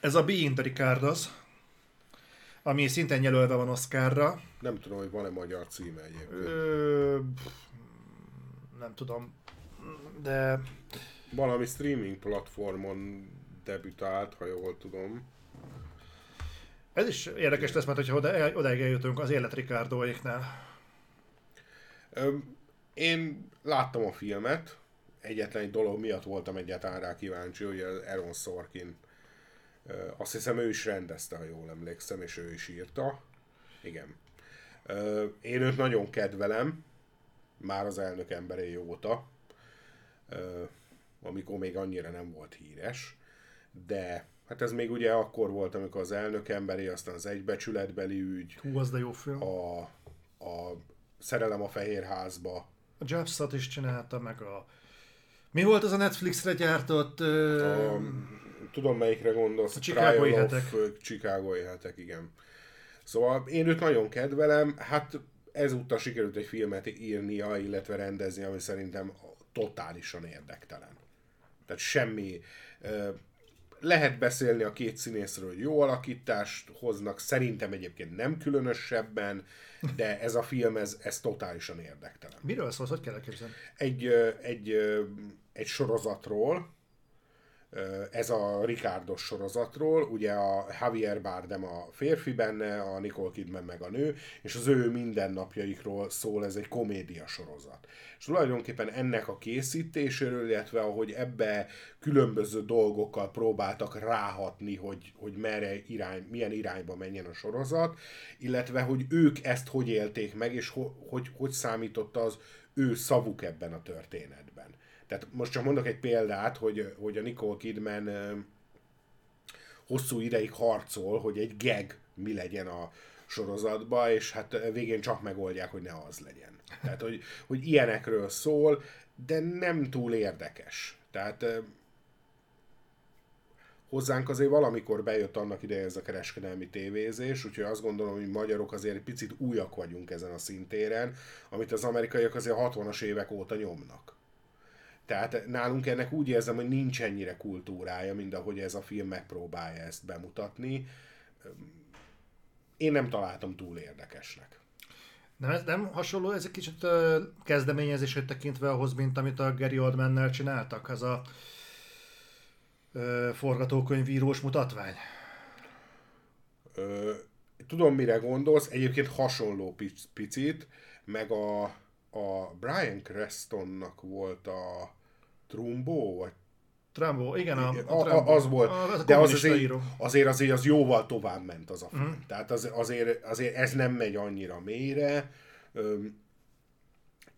Ez a Being the Ricardos, ami szintén jelölve van Oscarra. Nem tudom, hogy van-e magyar címe egyébként. Nem tudom, de... Valami streaming platformon debütált, ha jól tudom. Ez is érdekes lesz, mert hogyha odáig eljutunk az élet Ricardoéknál. Én láttam a filmet, egyetlen egy dolog miatt voltam egyáltalán rá kíváncsi, hogy az Aaron Sorkin, azt hiszem ő is rendezte, ha jól emlékszem, és ő is írta. Igen. Én őt nagyon kedvelem, már az Elnök emberei óta, amikor még annyira nem volt híres, de... Hát ez még ugye akkor volt, amikor az Elnök emberi, aztán az Egybecsületbeli ügy. Hú, az de jó film. A Szerelem a Fehér Házba. A Jobs-at is csinálta, meg a... Mi volt az a Netflixre gyártott... Tudom melyikre gondolsz. A Chicagói hetek. Chicagói hetek, igen. Szóval én őt nagyon kedvelem. Hát ezúttal sikerült egy filmet írnia, illetve rendezni, ami szerintem totálisan érdektelen. Tehát semmi... Lehet beszélni a két színészről, hogy jó alakítást hoznak, szerintem egyébként nem különösebben, de ez a film, ez totálisan érdektelen. Miről szólsz? Hogy kell elképzelni? Egy sorozatról, ez a Ricardos sorozatról, ugye a Javier Bardem a férfi benne, a Nicole Kidman meg a nő, és az ő mindennapjaikról szól, ez egy komédia sorozat. És tulajdonképpen ennek a készítéséről, illetve ahogy ebbe különböző dolgokkal próbáltak ráhatni, hogy milyen irányba menjen a sorozat, illetve hogy ők ezt hogy élték meg, és hogy számított az ő szavuk ebben a történetben. Tehát most csak mondok egy példát, hogy a Nicole Kidman hosszú ideig harcol, hogy egy gag mi legyen a sorozatba, és hát végén csak megoldják, hogy ne az legyen. Tehát, hogy ilyenekről szól, de nem túl érdekes. Tehát Hozzánk azért valamikor bejött annak ideje ez a kereskedelmi tévézés, úgyhogy azt gondolom, hogy magyarok azért picit újak vagyunk ezen a szintéren, amit az amerikaiak azért a 60-as évek óta nyomnak. Tehát nálunk ennek úgy érzem, hogy nincs ennyire kultúrája, mint ahogy ez a film megpróbálja ezt bemutatni. Én nem találtam túl érdekesnek. Nem hasonló, ez egy kicsit kezdeményezését tekintve ahhoz, mint amit a Gary Oldman-nel csináltak, ez a forgatókönyvírós mutatvány? Tudom, mire gondolsz, egyébként hasonló picit, meg a Bryan Crestonnak volt a Trumbo, vagy Trumbo, igen, a Trumbo. Az volt, a de az azért az jóval tovább ment az a film. Mm. Tehát azért ez nem megy annyira mélyre.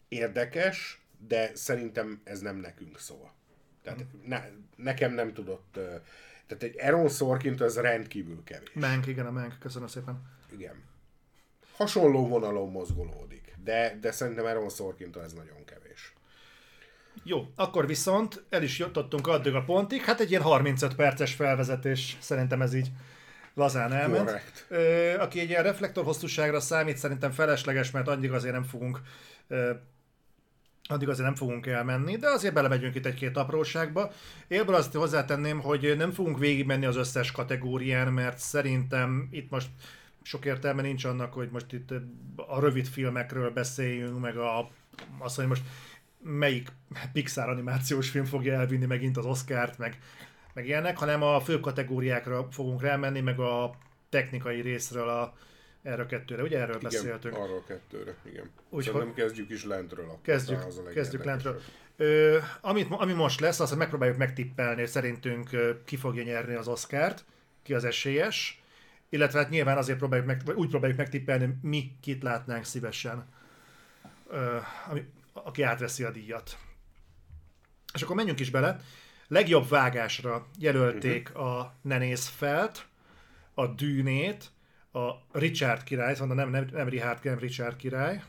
Érdekes, de szerintem ez nem nekünk szól. Tehát nekem nem tudott... Tehát egy Aaron Sorkin ez rendkívül kevés. Mank, köszönöm szépen. Igen. Hasonló vonalon mozgolódik, de szerintem Aaron Sorkin ez nagyon kevés. Jó, akkor viszont el is jutottunk addig a pontig. Hát egy ilyen 35 perces felvezetés, szerintem ez így lazán elment. Correct. Aki egy ilyen reflektor hosszúságra számít, szerintem felesleges, mert addig azért nem fogunk elmenni, de azért belemegyünk itt egy-két apróságba. Ebből azt hozzátenném, hogy nem fogunk végigmenni az összes kategórián, mert szerintem itt most sok értelme nincs annak, hogy most itt a rövid filmekről beszéljünk, meg azt, hogy most melyik Pixar animációs film fogja elvinni megint az Oscart, meg ilyenek, hanem a fő kategóriákra fogunk rámenni, meg a technikai részről erre a kettőre, ugye? Erről igen, beszéltünk. Igen, arról a kettőre, igen. Szerintem kezdjük is lentről. Akkor kezdjük lentről. Ami most lesz, azt megpróbáljuk megtippelni, hogy szerintünk ki fogja nyerni az Oscart, ki az esélyes, illetve hát nyilván azért próbáljuk megtippelni, mi kit látnánk szívesen, aki átveszi a díjat. És akkor menjünk is bele. Legjobb vágásra jelölték a Ne nézz felt, a Dűnét, a Richard királyt, mondom, nem Richard, nem Richard király,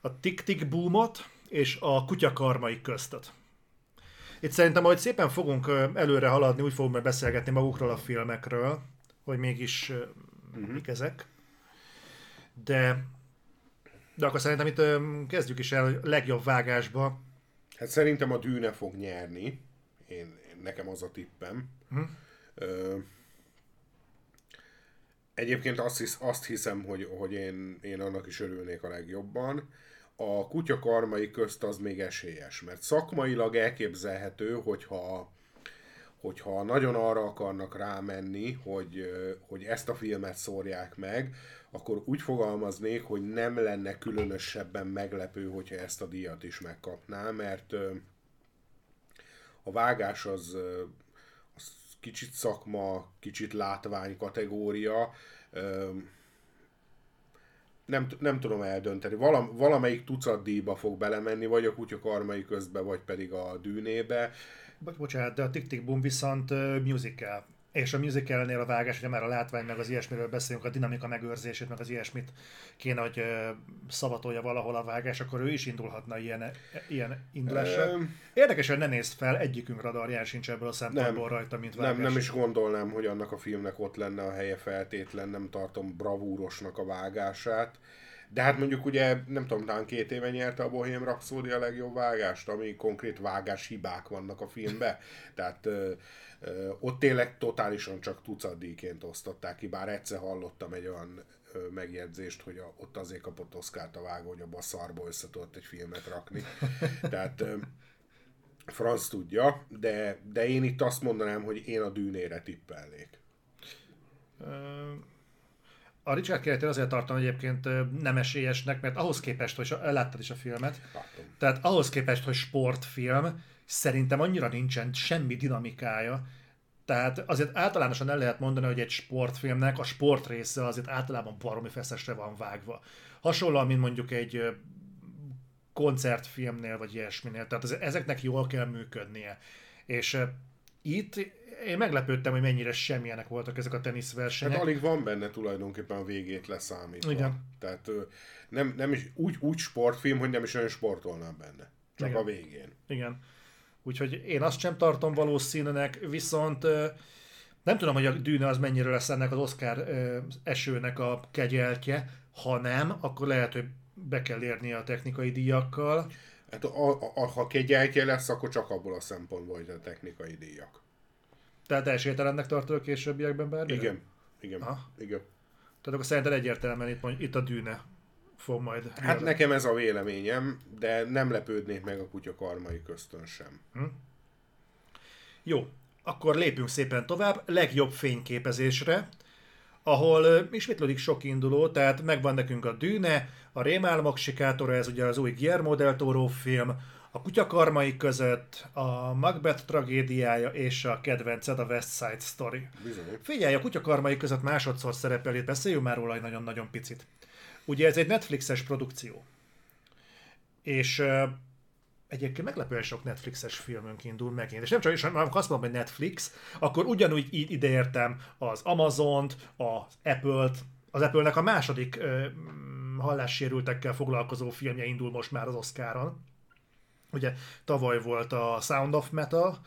a Tick-Tick Boomot és a Kutyakarmai köztet. Itt szerintem, hogy szépen fogunk előre haladni, úgy fogunk beszélgetni magukról a filmekről, hogy mégis mik ezek. De akkor szerintem itt kezdjük is el, hogy legjobb vágásba. Hát szerintem a Dűne fog nyerni. Nekem az a tippem. Egyébként azt hiszem, hogy én annak is örülnék a legjobban. A Kutyakarmai közt az még esélyes, mert szakmailag elképzelhető, hogyha nagyon arra akarnak rámenni, hogy ezt a filmet szórják meg, akkor úgy fogalmaznék, hogy nem lenne különösebben meglepő, hogyha ezt a díjat is megkapná, mert a vágás az kicsit szakma, kicsit látvány kategória. Nem tudom eldönteni. Valamelyik tucat díjba fog belemenni, vagy a Kutyakarmai közbe, vagy pedig a Dűnébe. Bocsánat, de a Tick-Tick Boom viszont musical. És a musicalnél a vágás, ugye már a látvány, meg az ilyesmiről beszélünk, a dinamika megőrzését, meg az ilyesmit kéne, hogy szavatolja valahol a vágás, akkor ő is indulhatna ilyen indulással. Érdekes, hogy Ne nézd fel, egyikünk radarján sincs ebből a szempontból rajta, mint vágás. Nem is gondolnám, hogy annak a filmnek ott lenne a helye feltétlen, nem tartom bravúrosnak a vágását. De hát mondjuk ugye, nem tudom, talán 2 éve nyerte a Bohém Rhapsody a legjobb vágást, ami konkrét vágáshibák vannak a filmben. Tehát ott tényleg totálisan csak tucatdíjként osztották ki, bár egyszer hallottam egy olyan megjegyzést, hogy ott azért kapott Oscart a vágó, hogy abba a szarba össze tudott egy filmet rakni. Tehát franc tudja, de én itt azt mondanám, hogy én a Dűnére tippelnék. A Richard Királytől azért tartom egyébként nem esélyesnek, mert ahhoz képest, hogy láttad is a filmet, látom. Tehát ahhoz képest, hogy sportfilm, szerintem annyira nincsen semmi dinamikája. Tehát azért általánosan el lehet mondani, hogy egy sportfilmnek a sport része azért általában baromi feszesre van vágva. Hasonlóan, mint mondjuk egy koncertfilmnél, vagy ilyesminél. Tehát ezeknek jól kell működnie. És itt én meglepődtem, hogy mennyire semmilyenek voltak ezek a teniszversenyek. Hát alig van benne tulajdonképpen a végét leszámítva. Igen. Tehát nem is úgy sportfilm, hogy nem is olyan sportolnám benne. Csak igen. A végén. Igen. Úgyhogy én azt sem tartom valószínűnek, viszont Nem tudom, hogy a Dűne az mennyire lesz ennek az Oscar esőnek a kegyeltje, ha nem, akkor lehet, hogy be kell érnie a technikai díjakkal. Hát ha kegyeltje lesz, akkor csak abból a szempontból, hogy a technikai díjak. Tehát esélytelennek tartod a későbbiekben bármilyen? Igen. Tehát akkor szerinted egyértelműen itt a Dűne fog majd... Hát nekem ez a véleményem, de nem lepődnék meg a kutya karmai köztön sem. Jó, akkor lépjünk szépen tovább, legjobb fényképezésre, ahol ismétlődik sok induló, tehát megvan nekünk a Dűne, a Rémálmok sikátora, ez ugye az új Guillermo del Toro film, a Kutya karmai között, a Macbeth tragédiája és a kedvenced, a West Side Story. Bizony. Figyelj, a Kutya karmai között másodszor szerepel, itt beszéljünk már róla nagyon-nagyon picit. Ugye ez egy Netflixes produkció, és egyébként meglepően sok Netflixes filmünk indul megint. És nem csak, ha azt mondom, hogy Netflix, akkor ugyanúgy ideértem az Amazont, az Apple-t, az Apple-nek a második hallássérültekkel foglalkozó filmje indul most már az Oscaron. Ugye tavaly volt a Sound of Metal,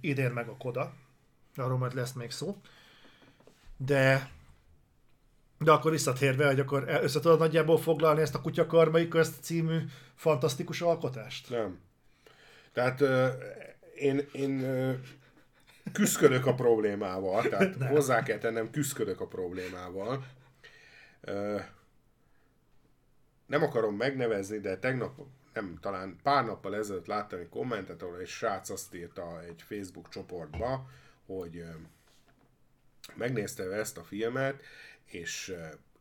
idén meg a Koda, arról majd lesz még szó. De akkor visszatérve, hogy akkor össze tudod nagyjából foglalni ezt a Kutya karmai közt című fantasztikus alkotást? Nem. Tehát én küszködök a problémával, tehát hozzá kell tennem, küszködök a problémával. Nem akarom megnevezni, de tegnap, nem, talán pár nappal ezelőtt láttam egy kommentet, ahol egy srác azt írta egy Facebook csoportba, hogy megnézte ezt a filmet, és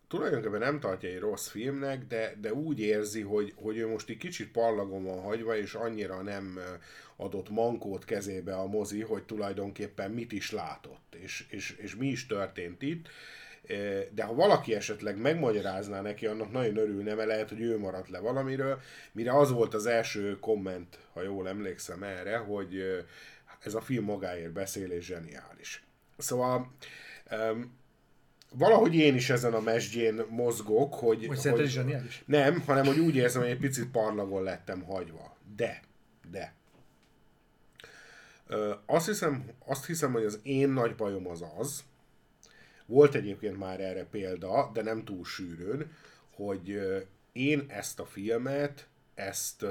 tulajdonképpen nem tartja egy rossz filmnek, de úgy érzi, hogy ő most egy kicsit pallagon van hagyva, és annyira nem adott mankót kezébe a mozi, hogy tulajdonképpen mit is látott, és mi is történt itt. De ha valaki esetleg megmagyarázná neki, annak nagyon örülne, mert lehet, hogy ő maradt le valamiről, mire az volt az első komment, ha jól emlékszem erre, hogy ez a film magáért beszél, és zseniális. Szóval... valahogy én is ezen a mesdjén mozgok, hogy szerinted is zseniális? Nem, hanem hogy úgy érzem, hogy egy picit parlagon lettem hagyva. De. Azt hiszem, hogy az én nagy bajom az, volt egyébként már erre példa, de nem túl sűrűn, hogy én ezt a filmet, ezt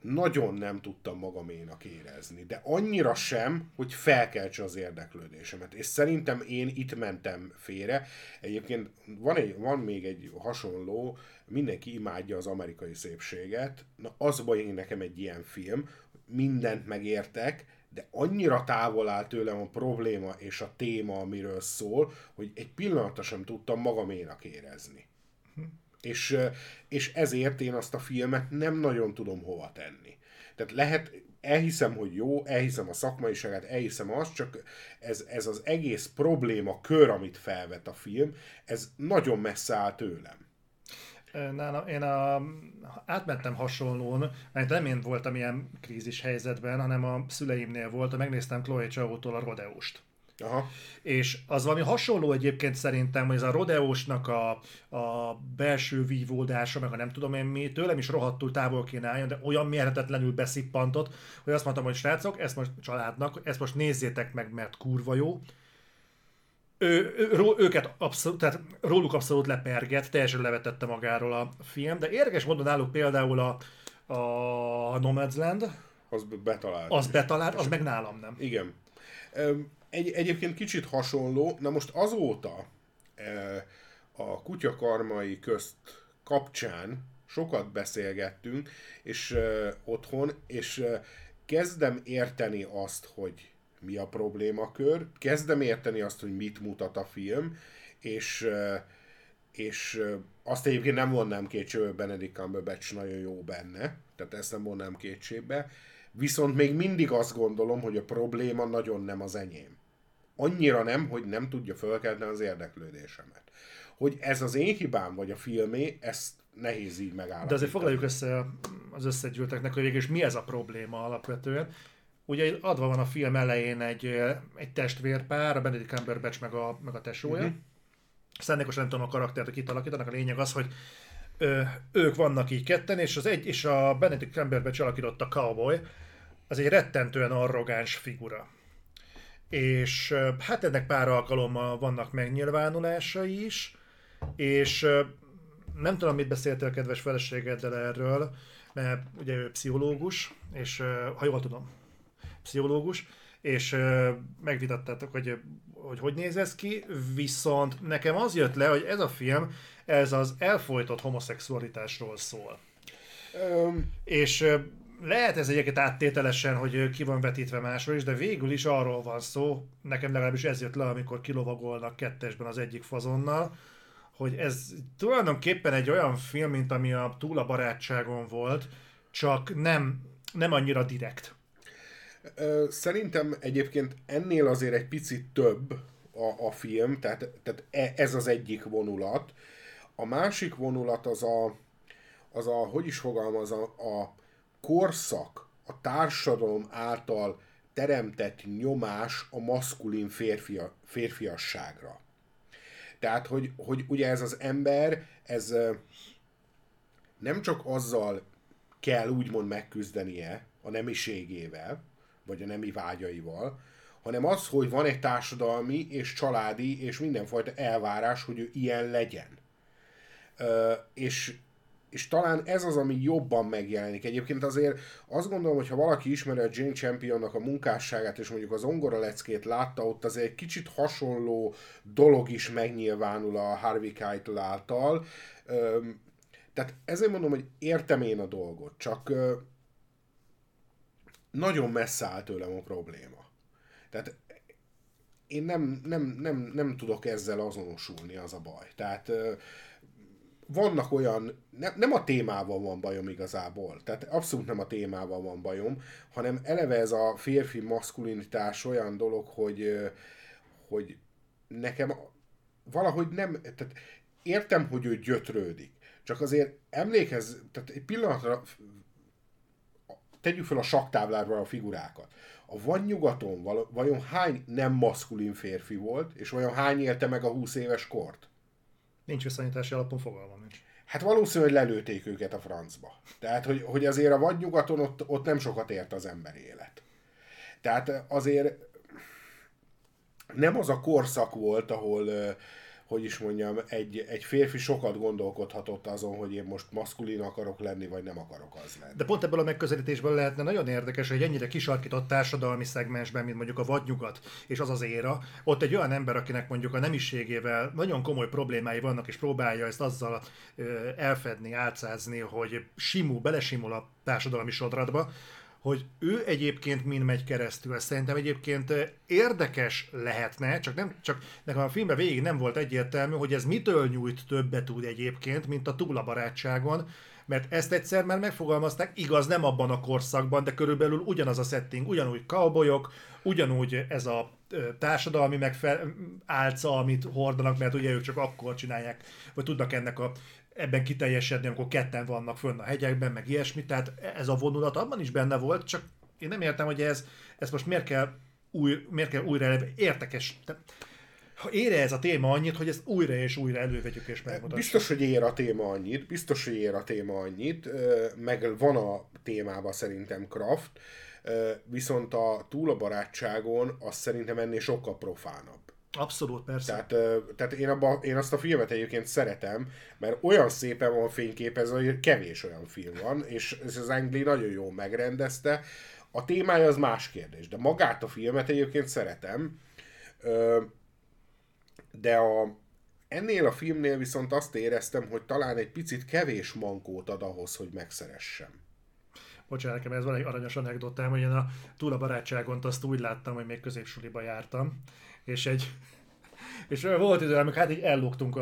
nagyon nem tudtam magaménak érezni, de annyira sem, hogy felkeltse az érdeklődésemet, és szerintem én itt mentem félre. Egyébként van még egy hasonló, mindenki imádja az Amerikai szépséget, na az baj, én nekem egy ilyen film, mindent megértek, de annyira távol áll tőlem a probléma és a téma, amiről szól, hogy egy pillanatra sem tudtam magaménak érezni. És ezért én azt a filmet nem nagyon tudom hova tenni. Tehát lehet, elhiszem, hogy jó, elhiszem a szakmaiságát, elhiszem azt, csak ez az egész probléma kör, amit felvet a film, ez nagyon messze áll tőlem. Én átmentem hasonlón, mert nem én voltam ilyen krízis helyzetben, hanem a szüleimnél voltam, megnéztem Chloe Chao-tól a Rodeóst. Aha. És az valami hasonló egyébként szerintem, hogy ez a rodeósnak a belső vívódása, meg a nem tudom én mi, tőlem is rohadtul távol kéne álljon, de olyan mérhetetlenül beszippantott, hogy azt mondtam, hogy srácok, ezt most családnak, ezt most nézzétek meg, mert kurva jó. Őket abszolút, tehát róluk abszolút lepergett, teljesen levetette magáról a film, de érdekes módon náluk például a Nomadland, az betalált, meg nálam nem. Igen. Egyébként kicsit hasonló, na most azóta a Kutya karmai közt kapcsán sokat beszélgettünk, és otthon, és kezdem érteni azt, hogy mi a problémakör, kezdem érteni azt, hogy mit mutat a film, és azt egyébként nem vonnám kétségbe, Benedict Cumberbatch nagyon jó benne, tehát ezt nem vonnám kétségbe, viszont még mindig azt gondolom, hogy a probléma nagyon nem az enyém. Annyira nem, hogy nem tudja fölkelteni az érdeklődésemet. Hogy ez az én hibám, vagy a filmé, ezt nehéz így megállapítani. De azért foglaljuk össze az összegyűlteknek, hogy végül is mi ez a probléma alapvetően. Ugye adva van a film elején egy testvérpár, a Benedict Cumberbatch meg a tesója. Szándékosan nem tudom a karaktert, akit alakítanak, a lényeg az, hogy ők vannak így ketten, és a Benedict Cumberbatch alakított a cowboy, az egy rettentően arrogáns figura. és hát ennek pár alkalommal vannak megnyilvánulásai is, és nem tudom, mit beszéltél a kedves feleségeddel erről, mert ugye ő pszichológus, és ha jól tudom, pszichológus, és megvitattátok, hogy néz ez ki, viszont nekem az jött le, hogy ez a film, ez az elfojtott homoszexualitásról szól. És lehet ez egyébként áttételesen, hogy ki van vetítve másról is, de végül is arról van szó, nekem legalábbis ez jött le, amikor kilovagolnak kettesben az egyik fazonnal, hogy ez tulajdonképpen egy olyan film, mint ami a Túl a barátságon volt, csak nem annyira direkt. Szerintem egyébként ennél azért egy picit több a film, tehát ez az egyik vonulat. A másik vonulat az a hogy is fogalmazom, a korszak, a társadalom által teremtett nyomás a maszkulin férfiasságra. Tehát, hogy ugye ez az ember, ez nem csak azzal kell úgymond megküzdenie, a nemiségével, vagy a nemi vágyaival, hanem az, hogy van egy társadalmi és családi és mindenfajta elvárás, hogy ő ilyen legyen. És talán ez az, ami jobban megjelenik. Egyébként azért azt gondolom, hogy ha valaki ismeri a Jane Championnak a munkásságát, és mondjuk az Zongoraleckét látta, ott azért egy kicsit hasonló dolog is megnyilvánul a Harvey Keitel által. Tehát ezért mondom, hogy értem én a dolgot, csak nagyon messze áll tőlem a probléma. Tehát én nem tudok ezzel azonosulni, az a baj. Tehát vannak olyan, nem a témával van bajom igazából, tehát abszolút nem a témával van bajom, hanem eleve ez a férfi maszkulinitás olyan dolog, hogy nekem valahogy nem, tehát értem, hogy ő gyötrődik, csak azért tehát egy pillanatra tegyük fel a sakktáblára a figurákat. A vadnyugaton vajon hány nem maszkulin férfi volt, és vajon hány élte meg a 20 éves kort? Nincs viszonyítási alapon, fogalmam nincs. Hát valószínűleg lelőték őket a francba. Tehát, hogy azért a vadnyugaton ott nem sokat ért az ember élet. Tehát azért nem az a korszak volt, ahol, hogy is mondjam, egy férfi sokat gondolkodhatott azon, hogy én most maszkulin akarok lenni, vagy nem akarok az lenni. De pont ebből a megközelítésből lehetne nagyon érdekes, hogy ennyire kisarkított társadalmi szegmensben, mint mondjuk a vadnyugat és az az éra, ott egy olyan ember, akinek mondjuk a nemiségével nagyon komoly problémái vannak, és próbálja ezt azzal elfedni, álcázni, hogy belesimul a társadalmi sodratba, hogy ő egyébként min megy keresztül. Szerintem egyébként érdekes lehetne, csak nekem a filmben végig nem volt egyértelmű, hogy ez mitől nyújt többet úgy egyébként, mint a Túl a barátságon, mert ezt egyszer már megfogalmazták, igaz, nem abban a korszakban, de körülbelül ugyanaz a setting, ugyanúgy cowboyok, ugyanúgy ez a társadalmi álca, amit hordanak, mert ugye ők csak akkor csinálják, vagy tudnak ebben kiteljesedni, amikor ketten vannak fönn a hegyekben, meg ilyesmi, tehát ez a vonulat abban is benne volt, csak én nem értem, hogy ez most miért kell újra érdekes. Ha ér ez a téma annyit, hogy ezt újra és újra elővegyük és megmutassuk. Biztos, hogy ér a téma annyit, meg van a témában szerintem Kraft, viszont a Túl a barátságon az szerintem ennél sokkal profánabb. Abszolút, persze. Tehát én azt a filmet egyébként szeretem, mert olyan szépen van fényképezve, hogy kevés olyan film van, és ez az Ang Lee nagyon jól megrendezte. A témája az más kérdés, de magát a filmet egyébként szeretem. De ennél a filmnél viszont azt éreztem, hogy talán egy picit kevés mankót ad ahhoz, hogy megszeressem. Bocsánat, nekem ez van egy aranyos anekdotám, hogy én a Túl a barátságon azt úgy láttam, hogy még középsuliba jártam, és volt idő, amikor hát így ellógtunk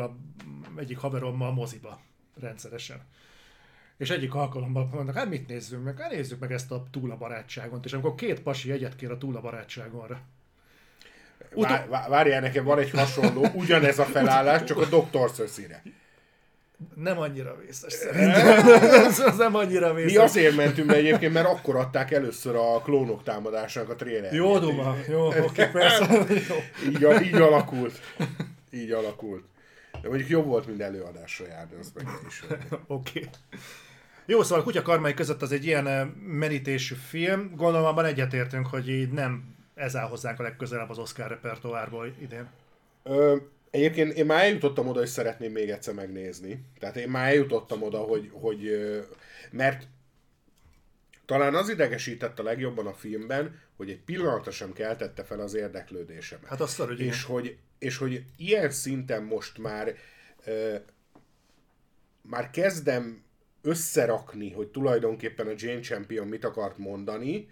egyik haverommal a moziba rendszeresen. És egyik alkalommal mondnak, hát mit nézzünk meg? Hát nézzük meg ezt a Túl a barátságon. És amikor két pasi jegyet kér a Túl a barátságonra. Várjál, nekem van egy hasonló, ugyanez a felállás, csak a Dr. Szöszire. Nem annyira vészes szerintem. Nem annyira vészes. Mi azért mentünk be egyébként, mert akkor adták először a Klónok támadásának a trélerjét. Jó duma, jó, oké, persze. Így alakult. De mondjuk jobb volt, mint előadásra járni, azt meg is. Oké. Jó, szóval a Kutya karmai között az egy ilyen merítésű film. Gondolom abban egyetértünk, hogy így nem ez áll hozzánk a legközelebb az Oscar repertoárból idén. Egyébként én már eljutottam oda, hogy szeretném még egyszer megnézni. Tehát én már eljutottam oda, hogy mert talán az idegesített a legjobban a filmben, hogy egy pillanatra sem keltette fel az érdeklődésemet. Hát aztán, hogy és hogy ilyen szinten most már kezdem összerakni, hogy tulajdonképpen a Jane Champion mit akart mondani,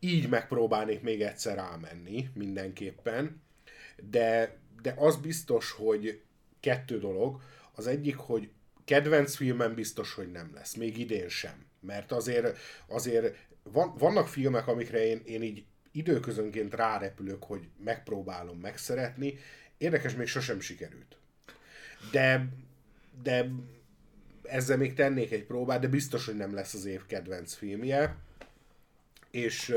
így megpróbálnék még egyszer rámenni mindenképpen, de az biztos, hogy kettő dolog. Az egyik, hogy kedvenc filmem biztos, hogy nem lesz, még idén sem. Mert azért vannak filmek, amikre én így időközönként rárepülök, hogy megpróbálom megszeretni. Érdekes, még sosem sikerült. De ezzel még tennék egy próbát, de biztos, hogy nem lesz az év kedvenc filmje. És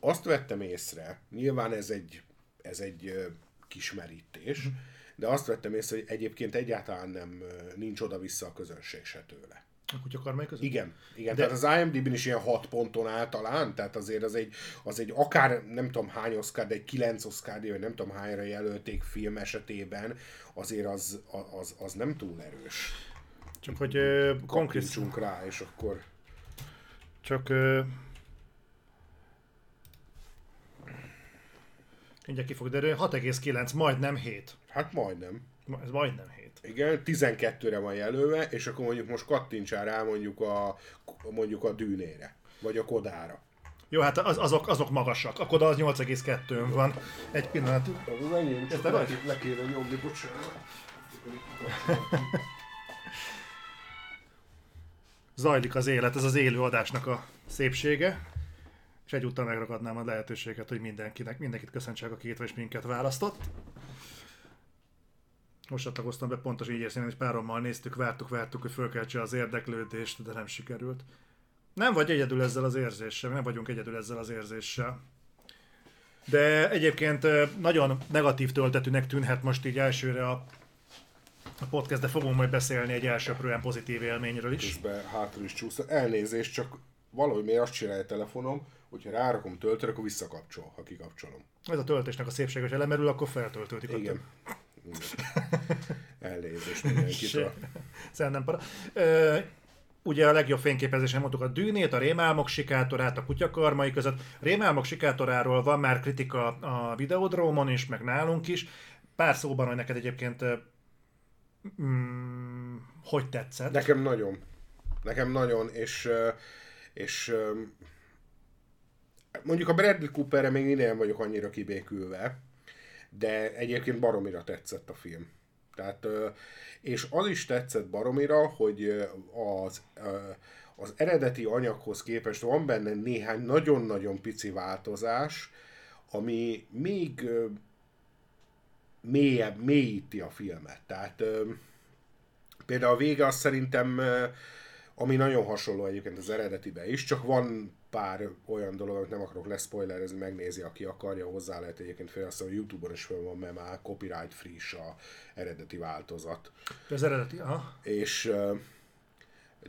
azt vettem észre, nyilván ez egy kismerítés, de azt vettem észre, hogy egyébként egyáltalán nem nincs oda-vissza a közönség se tőle. A kutyakarmány között? Igen. De... Tehát az IMDb-n is ilyen 6 ponton áll talán, tehát azért az egy akár nem tudom hány Oscar, de egy 9 Oscar, vagy nem tudom hányra jelölték film esetében, azért az nem túl erős. Csak hogy konkrétsunk rá, és akkor... Csak... Mindjárt ki fog derülni, 6,9, majdnem 7. Hát majdnem. Ez majdnem 7. Igen, 12-re van jelölve, és akkor mondjuk most kattintsál rá mondjuk a Dűnére, vagy a Kodára. Jó, hát azok magasak. A Koda az 8,2-n van. Egy pillanat. Ez az enyém, csak le kéne nyomni, bocsánat. Zajlik az élet, ez az élő adásnak a szépsége. És egyúttal megragadnám a lehetőséget, hogy mindenkit köszöntsek, aki itt és minket választott. Most adtagoztam be, pontosan így érszínűen, hogy párommal néztük, vártuk, hogy fölkeltse az érdeklődést, de nem sikerült. Nem vagy egyedül ezzel az érzéssel, nem vagyunk egyedül ezzel az érzéssel. De egyébként nagyon negatív töltetűnek tűnhet most így elsőre a podcast, de fogunk majd beszélni egy elsőprően pozitív élményről is. Közben hátul is csúsztam. Elnézést, csak valahogy miért azt csinálja a telefonom, hogyha rárakom töltőre, akkor visszakapcsol, ha kikapcsolom. Ez a töltésnek a szépsége, hogyha lemerül, akkor feltöltődik. Igen. Elnézést mindenkitől. Szerintem para. Ugye a legjobb fényképezésen mondtuk a Dűnét, a Rémálmok sikátorát, a Kutyakarmai között. A Rémálmok sikátoráról van már kritika a Videodrómon is, meg nálunk is. Pár szóban, hogy neked egyébként hogy tetszett? Nekem nagyon, és mondjuk a Bradley Cooperre még én nem vagyok annyira kibékülve, de egyébként baromira tetszett a film. Tehát, és az is tetszett baromira, hogy az eredeti anyaghoz képest van benne néhány nagyon-nagyon pici változás, ami még mélyebb, mélyíti a filmet. Tehát például a vége az szerintem, ami nagyon hasonló egyébként az eredetibe is, csak van pár olyan dolog, amit nem akarok leszpoilerezni, megnézi, aki akarja, hozzá lehet egyébként fel, aztán a YouTube-on is fel van, mert már copyright free a eredeti változat. Az eredeti, aha. És,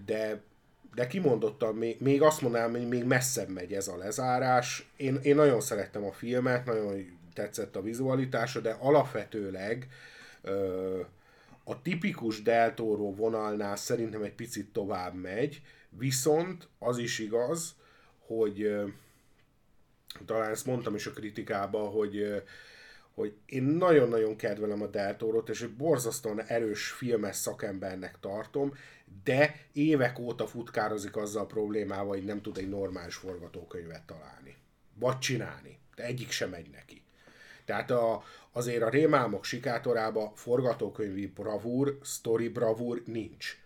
de kimondottan, még azt mondanám, hogy még messzebb megy ez a lezárás. Én nagyon szerettem a filmet, nagyon tetszett a vizualitása, de alapvetőleg a tipikus Del Toro vonalnál szerintem egy picit tovább megy, viszont az is igaz, hogy talán ezt mondtam is a kritikában, hogy én nagyon-nagyon kedvelem a Del Torot, és egy borzasztóan erős filmes szakembernek tartom, de évek óta futkározik azzal a problémával, hogy nem tud egy normális forgatókönyvet találni. Vagy csinálni. De egyik sem megy neki. Tehát azért a Rémálmok sikátorában forgatókönyvi bravúr, sztori bravúr nincs.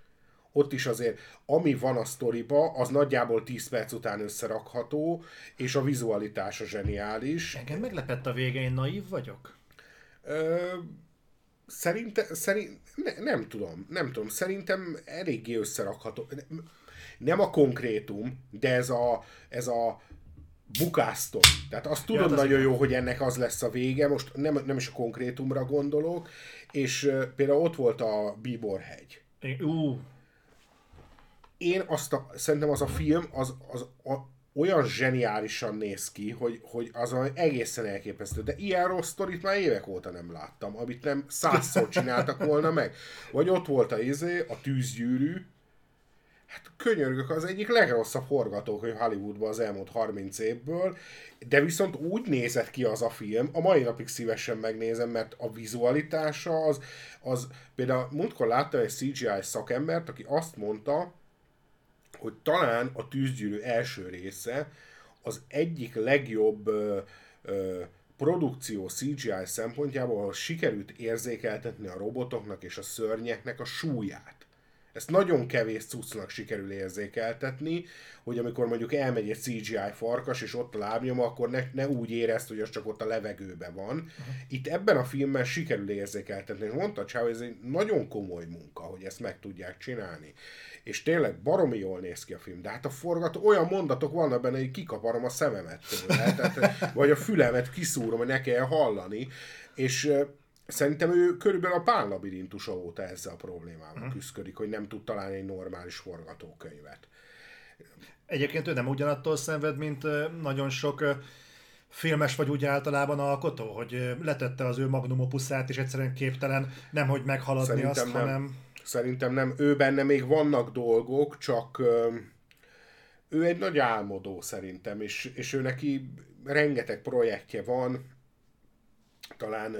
Ott is azért, ami van a sztoriba, az nagyjából 10 perc után összerakható, és a vizualitása zseniális. Engem meglepett a vége, én naív vagyok? Nem tudom. Szerintem eléggé összerakható. Nem a konkrétum, de ez a bukáztom. Tehát azt tudom jó, hogy ennek az lesz a vége, most nem is a konkrétumra gondolok, és például ott volt a Bíborhegy. Én szerintem az a film, az olyan zseniálisan néz ki, hogy az egészen elképesztő. De ilyen rossz sztorit már évek óta nem láttam, amit nem 100-szor csináltak volna meg. Vagy ott volt a tűzgyűrű. Hát könyörgök, az egyik legrosszabb forgatókönyv Hollywoodban az elmúlt 30 évből, de viszont úgy nézett ki az a film, a mai napig szívesen megnézem, mert a vizualitása az például múltkor láttam egy CGI szakembert, aki azt mondta, hogy talán a tűzgyűrű első része az egyik legjobb produkció CGI szempontjából, ahol sikerült érzékeltetni a robotoknak és a szörnyeknek a súlyát. Ezt nagyon kevés cuccnak sikerül érzékeltetni, hogy amikor mondjuk elmegy egy CGI farkas, és ott a lábnyoma, akkor ne úgy érezd, hogy az csak ott a levegőben van. Uh-huh. Itt ebben a filmben sikerül érzékeltetni, és mondta Csáv, hogy ez egy nagyon komoly munka, hogy ezt meg tudják csinálni. És tényleg baromi jól néz ki a film, de hát a forgató, olyan mondatok vannak benne, hogy kikaparom a szememet tőle, tehát, vagy a fülemet kiszúrom, hogy ne kell hallani, és... Szerintem ő körülbelül a Pán labirintusa óta ezzel a problémával küszködik, hogy nem tud találni egy normális forgatókönyvet. Egyébként ő nem ugyanattól szenved, mint nagyon sok filmes vagy úgy általában alkotó, hogy letette az ő magnum opuszát, és egyszerűen képtelen nemhogy meghaladni szerintem azt, nem, hanem... Szerintem nem. Ő benne még vannak dolgok, csak ő egy nagy álmodó szerintem, és ő neki rengeteg projektje van, talán...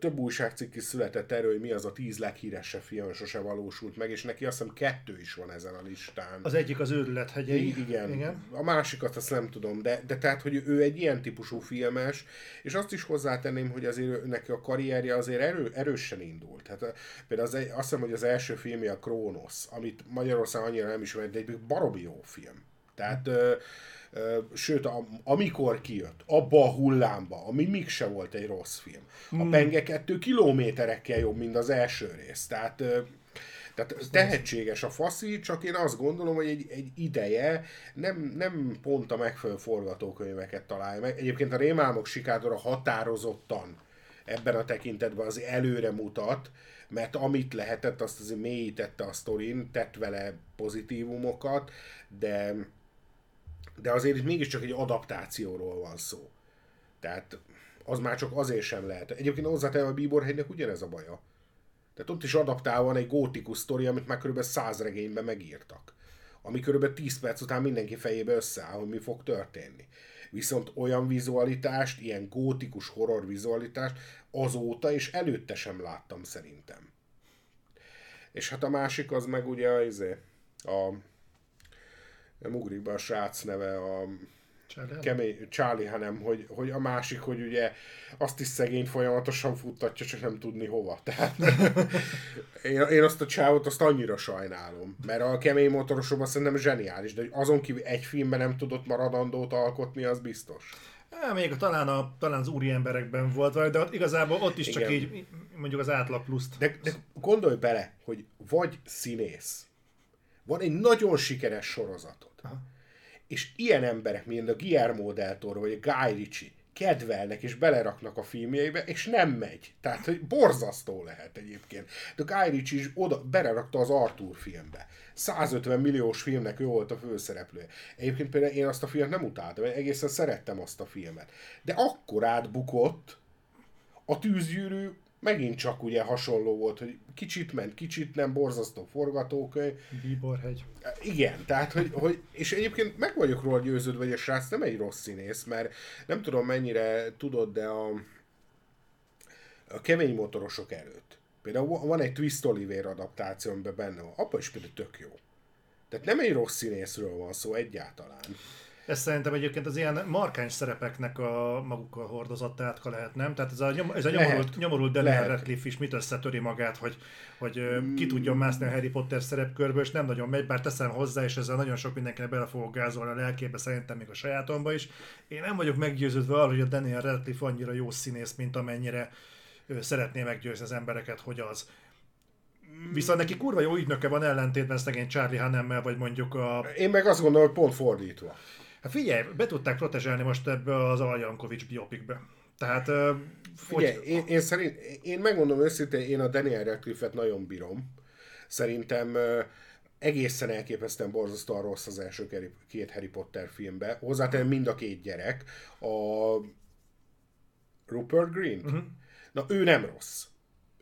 több újságcikk is született erről, hogy mi az a 10 leghíresebb film, sose valósult meg, és neki azt hiszem 2 is van ezen a listán. Az egyik az Őrület hegyei. Igen. A másikat azt nem tudom, de tehát, hogy ő egy ilyen típusú filmes, és azt is hozzátenném, hogy azért neki a karrierje azért erősen indult. Hát, például azt hiszem, hogy az első filmje a Krónosz, amit Magyarországon annyira nem ismert, de egy baromi jó film. Tehát... sőt, amikor kijött, abba a hullámba, ami még se volt egy rossz film. A Penge 2 kilométerekkel jobb, mint az első rész. Tehát tehetséges a faszi, csak én azt gondolom, hogy egy ideje nem pont a megfelelő forgatókönyveket találja meg. Egyébként a Rémálmok sikátora határozottan ebben a tekintetben az előre mutat, mert amit lehetett, azt azért mélyítette a sztorin, tett vele pozitívumokat, de azért itt mégiscsak egy adaptációról van szó. Tehát az már csak azért sem lehet. Egyébként hozzátenem a Bíborhegynek ugyanez a baja. Tehát ott is adaptálva van egy gótikus sztori, amit már kb. 100 regényben megírtak. Ami kb. 10 perc után mindenki fejébe összeáll, hogy mi fog történni. Viszont olyan vizualitást, ilyen gótikus horror vizualitást azóta és előtte sem láttam szerintem. És hát a másik az meg ugye nem ugrik be a srác neve, a Charlie, hanem hogy a másik, hogy ugye azt is szegény folyamatosan futtatja, csak nem tudni hova. Tehát én azt a csávot azt annyira sajnálom, mert a Kemény motorosokban szerintem zseniális, de azon kívül egy filmben nem tudott maradandót alkotni, az biztos. Még talán az úri emberekben volt, de igazából ott is csak így mondjuk az átlag pluszt. De gondolj bele, hogy vagy színész, van egy nagyon sikeres sorozatod. Aha. És ilyen emberek, mint a Guillermo del Toro vagy a Guy Ritchie kedvelnek és beleraknak a filmjeibe, és nem megy. Tehát, hogy borzasztó lehet egyébként. De Guy Ritchie is oda belerakta az Arthur filmbe. 150 milliós filmnek ő volt a főszereplője. Egyébként például én azt a filmet nem utáltam, én egészen szerettem azt a filmet. De akkor átbukott a Tűzgyűrű. Megint csak ugye hasonló volt, hogy kicsit ment, kicsit nem, borzasztó forgatókönyv. Bíborhegy. Igen, tehát, hogy és egyébként meg vagyok róla győződve, hogy a srác nem egy rossz színész, mert nem tudom mennyire tudod, de a Kemény motorosok előtt. Például van egy Twist Oliver adaptáció, amiben benne van. Abba is például tök jó. Tehát nem egy rossz színészről van szó egyáltalán. Ez szerintem egyébként az ilyen markáns szerepeknek a magukkal hordozott átka lehet, nem? Tehát ez a nyomorult Daniel Radcliffe is mit összetöri magát, hogy ki tudjon mászni a Harry Potter szerepkörből, és nem nagyon megy, bár teszem hozzá, és ezzel nagyon sok mindenkinek bele fogok gázolni a lelkébe, szerintem még a sajátomba is. Én nem vagyok meggyőződve arról, hogy a Daniel Radcliffe annyira jó színész, mint amennyire ő szeretné meggyőzni az embereket, hogy az. Viszont neki kurva jó ügynöke van ellentétben szegény Charlie Hunnam-mel, vagy mondjuk a... Én meg azt gondolom, hogy pont fordítva. Hát figyelj, be tudták protezsálni most ebbe az Aljankovics biopikbe. Tehát... Figyelj, én megmondom őszintén, én a Daniel Radcliffe-et nagyon bírom. Szerintem egészen elképesztően borzasztóan rossz az első két Harry Potter filmbe. Hozzátenem mind a két gyerek. A Rupert Grint? Uh-huh. Na, ő nem rossz.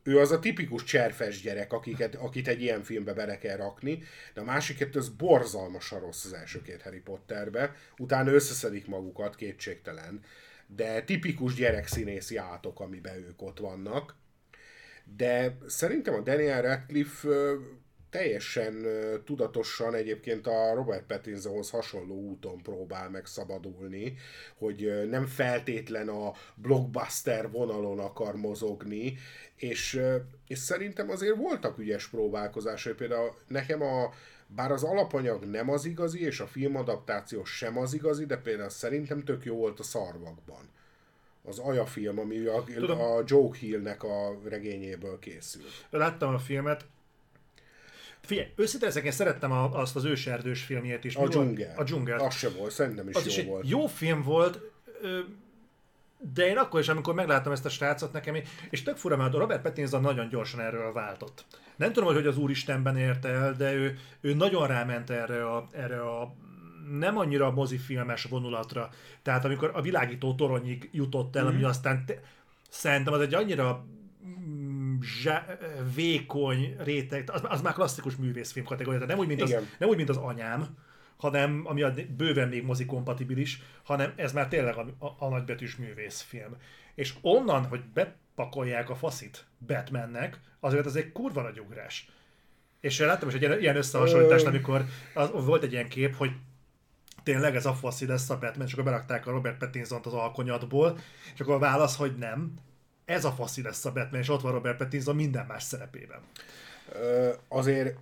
Ő az a tipikus cserfes gyerek, akit egy ilyen filmbe bele kell rakni, de a másik kettő az borzalmasan rossz az első két Harry Potterbe, utána összeszedik magukat, kétségtelen. De tipikus gyerekszínészi átok, amiben ők ott vannak. De szerintem a Daniel Radcliffe teljesen tudatosan egyébként a Robert Pattinsonhoz hasonló úton próbál megszabadulni, hogy nem feltétlen a blockbuster vonalon akar mozogni, és szerintem azért voltak ügyes próbálkozásai, például nekem bár az alapanyag nem az igazi, és a filmadaptáció sem az igazi, de például szerintem tök jó volt a Szarvakban. Az Aja film, ami a Joe Hillnek a regényéből készült. Láttam a filmet. Figyelj, őszintén ezeken szerettem azt az őserdős filmjét is. A dzsungel. Az sem volt, szerintem is jó volt. Jó film volt, de én akkor is, amikor megláttam ezt a srácot nekem, és tök fura, mert Robert Pattinson nagyon gyorsan erről váltott. Nem tudom, hogy az Úristenben érte el, de ő nagyon ráment erre a nem annyira mozifilmes vonulatra. Tehát amikor a világító toronyig jutott el, ami aztán szerintem az egy annyira vékony réteg, az már klasszikus művészfilm kategória, nem úgy, mint az Anyám, hanem, ami bőven még mozikompatibilis, hanem ez már tényleg a nagybetűs művészfilm. És onnan, hogy bepakolják a faszit Batmannek, azért egy kurva nagy ugrás. És láttam is egy ilyen összehasonlítást, amikor volt egy ilyen kép, hogy tényleg ez a faszi lesz a Batman, és akkor berakták a Robert Pattinsont az alkonyatból, és akkor a válasz, hogy nem, ez a faszi lesz a Batman, és ott van Robert Pattinson minden más szerepében.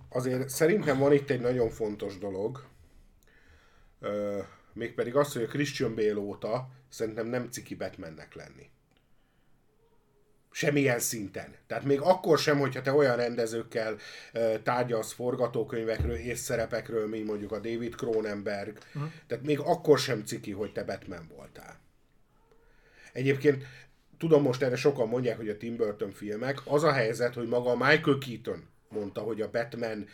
Azért szerintem van itt egy nagyon fontos dolog, mégpedig az, hogy a Christian Bale óta szerintem nem ciki Batmannek lenni. Semmilyen szinten. Tehát még akkor sem, hogyha te olyan rendezőkkel tárgyalsz forgatókönyvekről és szerepekről, mint mondjuk a David Cronenberg, tehát még akkor sem ciki, hogy te Batman voltál. Egyébként tudom, most erre sokan mondják, hogy a Tim Burton filmek, az a helyzet, hogy maga Michael Keaton mondta, hogy a Batman,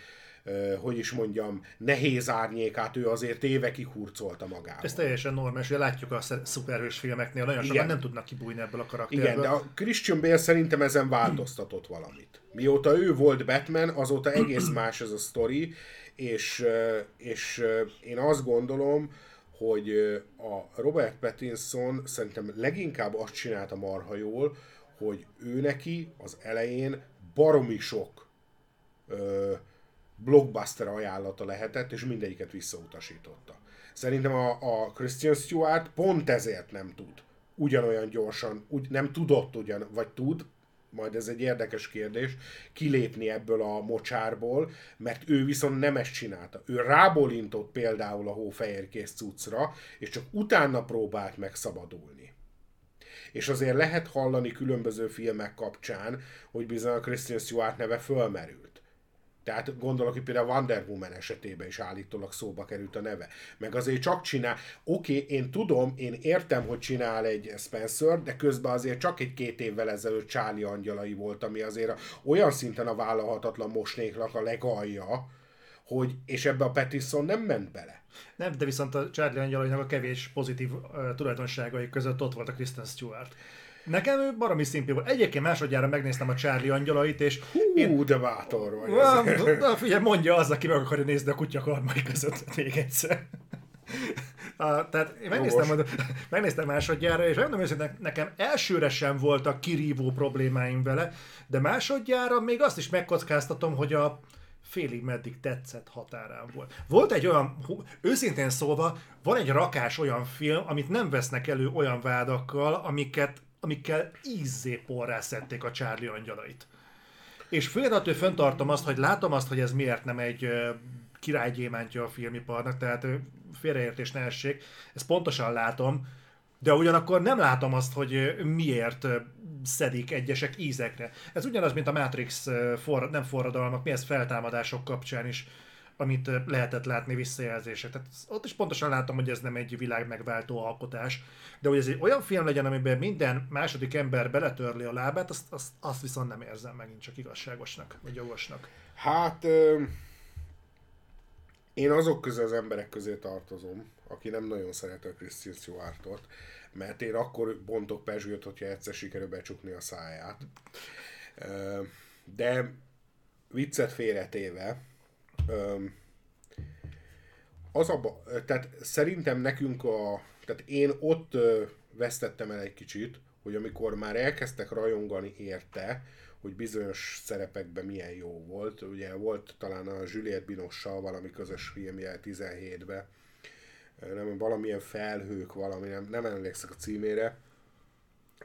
nehéz árnyékát ő azért évekig hurcolta magával. Ez teljesen normális, ugye látjuk a szuperhős filmeknél, nagyon sokan nem tudnak kibújni ebből a karakterből. Igen, de a Christian Bale szerintem ezen változtatott valamit. Mióta ő volt Batman, azóta egész más ez a sztori, és én azt gondolom, hogy a Robert Pattinson szerintem leginkább azt csinálta marha jól, hogy ő neki az elején baromi sok blockbuster ajánlata lehetett, és mindegyiket visszautasította. Szerintem a Christian Stewart pont ezért nem tud ugyanolyan gyorsan, tud, majd ez egy érdekes kérdés, kilépni ebből a mocsárból, mert ő viszont nem ezt csinálta. Ő rábólintott például a hófehérkész cuccra, és csak utána próbált megszabadulni. És azért lehet hallani különböző filmek kapcsán, hogy bizony a Christian Stewart neve fölmerült. Tehát gondolok, hogy például Wonder Woman esetében is állítólag szóba került a neve. Meg azért csak csinál, én tudom, én értem, hogy csinál egy Spencer, de közben azért csak egy-két évvel ezelőtt Charlie Angyalai volt, ami azért olyan szinten a vállalhatatlan mosléknak a legalja, és ebbe a Pattinson nem ment bele. Nem, de viszont a Charlie Angyalainak a kevés pozitív tulajdonságai között ott volt a Kristen Stewart. Nekem ő baromi szimpi volt. Egyébként másodjára megnéztem a Charlie Angyalait, és... de bátor vagy azért. Na figyelj, mondja az, aki meg akarja nézni a kutya karmai között még egyszer. Tehát én megnéztem másodjára, és megmondom őszintén, nekem elsőre sem voltak kirívó problémáim vele, de másodjára még azt is megkockáztatom, hogy a félig meddig tetszett határán volt. Volt egy olyan, őszintén szólva, van egy rakás olyan film, amit nem vesznek elő olyan vádakkal, amikkel ízzé porrá szedték a Charlie Angyalait. És főleg attól fenntartom azt, hogy látom azt, hogy ez miért nem egy királygyémántja a filmiparnak, tehát félreértés ne essék, ezt pontosan látom, de ugyanakkor nem látom azt, hogy miért szedik egyesek ízekre. Ez ugyanaz, mint a Matrix nem forradalmak, mi ez feltámadások kapcsán is, amit lehetett látni visszajelzések. Tehát ott is pontosan látom, hogy ez nem egy világ megváltó alkotás, de hogy ez egy olyan film legyen, amiben minden második ember beletörli a lábát, azt viszont nem érzem megint csak igazságosnak, vagy jogosnak. Hát Én azok közül az emberek közé tartozom, aki nem nagyon szereti a Christian Stewart-ot, mert én akkor bontok pezsgőt, hogyha egyszer sikerül becsukni a száját. De viccet félretéve, tehát szerintem nekünk tehát én ott vesztettem el egy kicsit, hogy amikor már elkezdtek rajongani érte, hogy bizonyos szerepekben milyen jó volt. Ugye volt talán a Juliette Binoche-sal valami közös filmje 17-ben, nem, valamilyen felhők, valami, nem emlékszek a címére,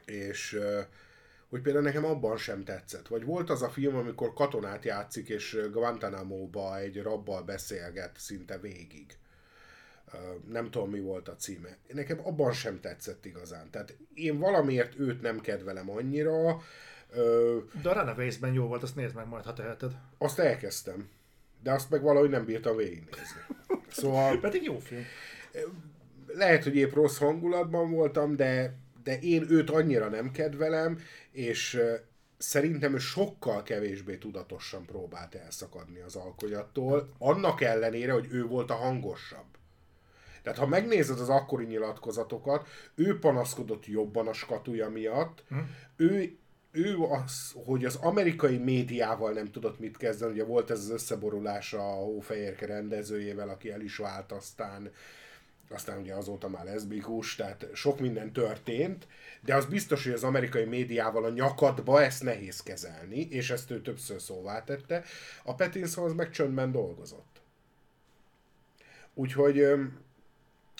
és hogy például nekem abban sem tetszett. Vagy volt az a film, amikor katonát játszik, és Guantanamo-ba egy rabbal beszélget szinte végig. Nem tudom, mi volt a címe. Nekem abban sem tetszett igazán. Tehát én valamiért őt nem kedvelem annyira. De a Runaways-ben jó volt, azt nézd meg majd, ha teheted. Azt elkezdtem, de azt meg valahogy nem bírtam végignézni. Szóval... pedig jó film. Lehet, hogy épp rossz hangulatban voltam, de én őt annyira nem kedvelem, és szerintem ő sokkal kevésbé tudatosan próbált elszakadni az alkonyattól, annak ellenére, hogy ő volt a hangosabb. Tehát ha megnézed az akkori nyilatkozatokat, ő panaszkodott jobban a skatuja miatt, ő az, hogy az amerikai médiával nem tudott mit kezdeni, ugye volt ez az összeborulás a Hófehérke rendezőjével, aki el is vált aztán ugye azóta már leszbikus, tehát sok minden történt, de az biztos, hogy az amerikai médiával a nyakadba ezt nehéz kezelni, és ezt ő többször szóvá tette. A Pattinson az meg csöndben dolgozott. Úgyhogy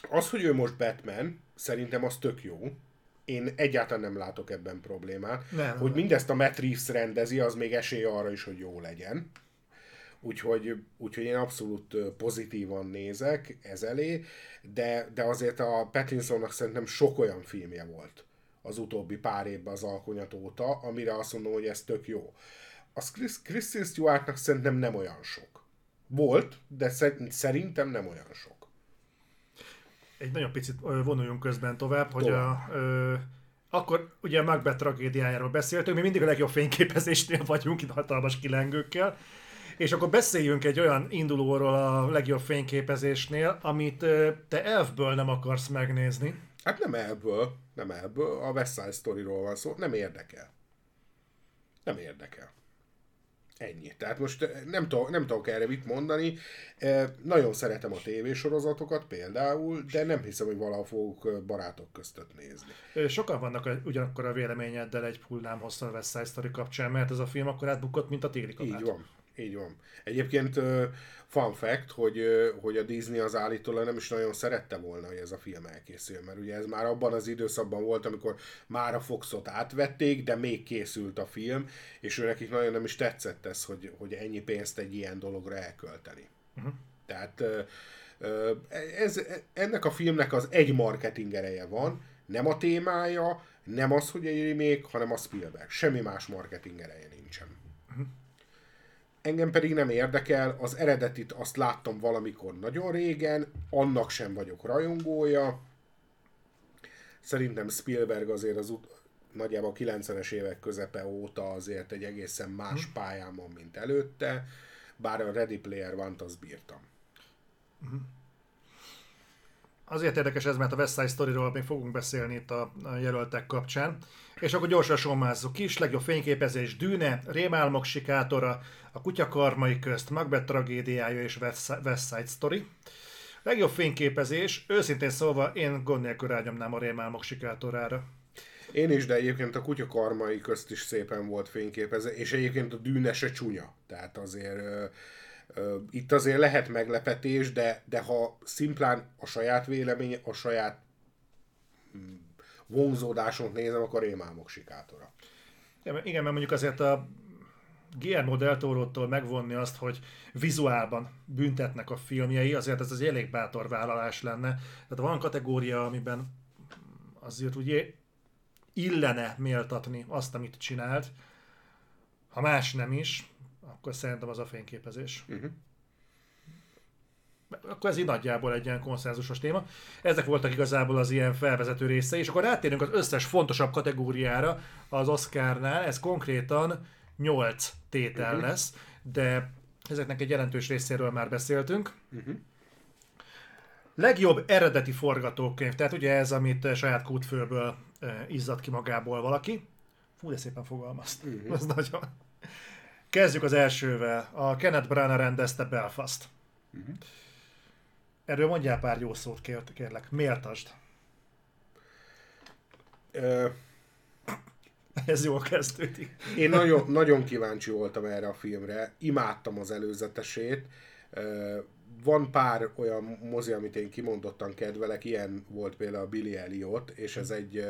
az, hogy ő most Batman, szerintem az tök jó. Én egyáltalán nem látok ebben problémát. Nem, hogy mindezt a Matt Reeves rendezi, az még esély arra is, hogy jó legyen. Úgyhogy én abszolút pozitívan nézek ez elé, de azért a Pattinsonnak szerintem sok olyan filmje volt az utóbbi pár évben az alkonyat óta, amire azt mondom, hogy ez tök jó. Az Kristen Stewartnak szerintem nem olyan sok. Volt, de szerintem nem olyan sok. Egy nagyon picit vonuljunk közben tovább, hogy akkor ugye a Macbeth tragédiájáról beszéltünk, mi mindig a legjobb fényképezésnél vagyunk, itt hatalmas kilengőkkel, és akkor beszéljünk egy olyan indulóról a legjobb fényképezésnél, amit te Elfből nem akarsz megnézni. Hát nem Elfből, a West Side Storyról van szó, nem érdekel. Ennyi. Tehát most nem tudok erre mit mondani. Nagyon szeretem a tévésorozatokat például, de nem hiszem, hogy valaha fogok barátok köztött nézni. Sokan vannak ugyanakkor a véleményeddel egy hullám hosszan West Side Story kapcsán, mert ez a film akkor átbukott, mint a téli kabát. Így van. Egyébként fun fact, hogy a Disney az állítólag nem is nagyon szerette volna, hogy ez a film elkészül, mert ugye ez már abban az időszakban volt, amikor már a Foxot átvették, de még készült a film, és őnekik nagyon nem is tetszett ez, hogy ennyi pénzt egy ilyen dologra elkölteni. Uh-huh. Tehát ennek a filmnek az egy marketing ereje van, nem a témája, nem az, hogy egy remake, hanem a Spielberg. Semmi más marketing ereje nincsen. Uh-huh. Engem pedig nem érdekel, az eredetit azt láttam valamikor nagyon régen, annak sem vagyok rajongója. Szerintem Spielberg azért az nagyjából 90-es évek közepe óta azért egy egészen más pályán van, mint előtte, bár a Ready Player One-t azt bírtam. Azért érdekes ez, mert a West Side Storyról még fogunk beszélni itt a jelöltek kapcsán. És akkor gyorsan sommázzuk is. Legjobb fényképezés: Dűne, Rémálmok sikátora, A kutya karmai közt, Macbeth tragédiája és West Side Story. Legjobb fényképezés: őszintén szólva én gond nélkül rányomnám a Rémálmok sikátorára. Én is, de egyébként a kutya karmai közt is szépen volt fényképezés, és egyébként a Dűne se csúnya. Tehát azért... itt azért lehet meglepetés, de ha szimplán a saját vélemény, a saját vonzódásont nézem, akkor Rémálmok sikátora. Igen, mert mondjuk azért a Guillermo del Torótól megvonni azt, hogy vizuálban büntetnek a filmjei, azért ez az elég bátor vállalás lenne. Tehát van kategória, amiben azért úgy illene méltatni azt, amit csinált, ha más nem is, akkor szerintem az a fényképezés. Uh-huh. Akkor ez így nagyjából egy ilyen konszenzusos téma. Ezek voltak igazából az ilyen felvezető részei, és akkor rátérünk az összes fontosabb kategóriára az Oscarnál. Ez konkrétan 8 tétel lesz, de Ezeknek egy jelentős részéről már beszéltünk. Uh-huh. Legjobb eredeti forgatókönyv, tehát ugye ez, amit saját kútfőből izzadt ki magából valaki. Fú, de szépen fogalmazt. Uh-huh. Az nagyon... Kezdjük az elsővel. A Kenneth Branagh rendezte Belfast. Uh-huh. Erről mondjál pár jó szót, kérlek. Méltasd. Ez jól kezdődik. Én nagyon, nagyon kíváncsi voltam erre a filmre. Imádtam az előzetesét. Van pár olyan mozi, amit én kimondottan kedvelek. Ilyen volt például a Billy Elliot, és ez egy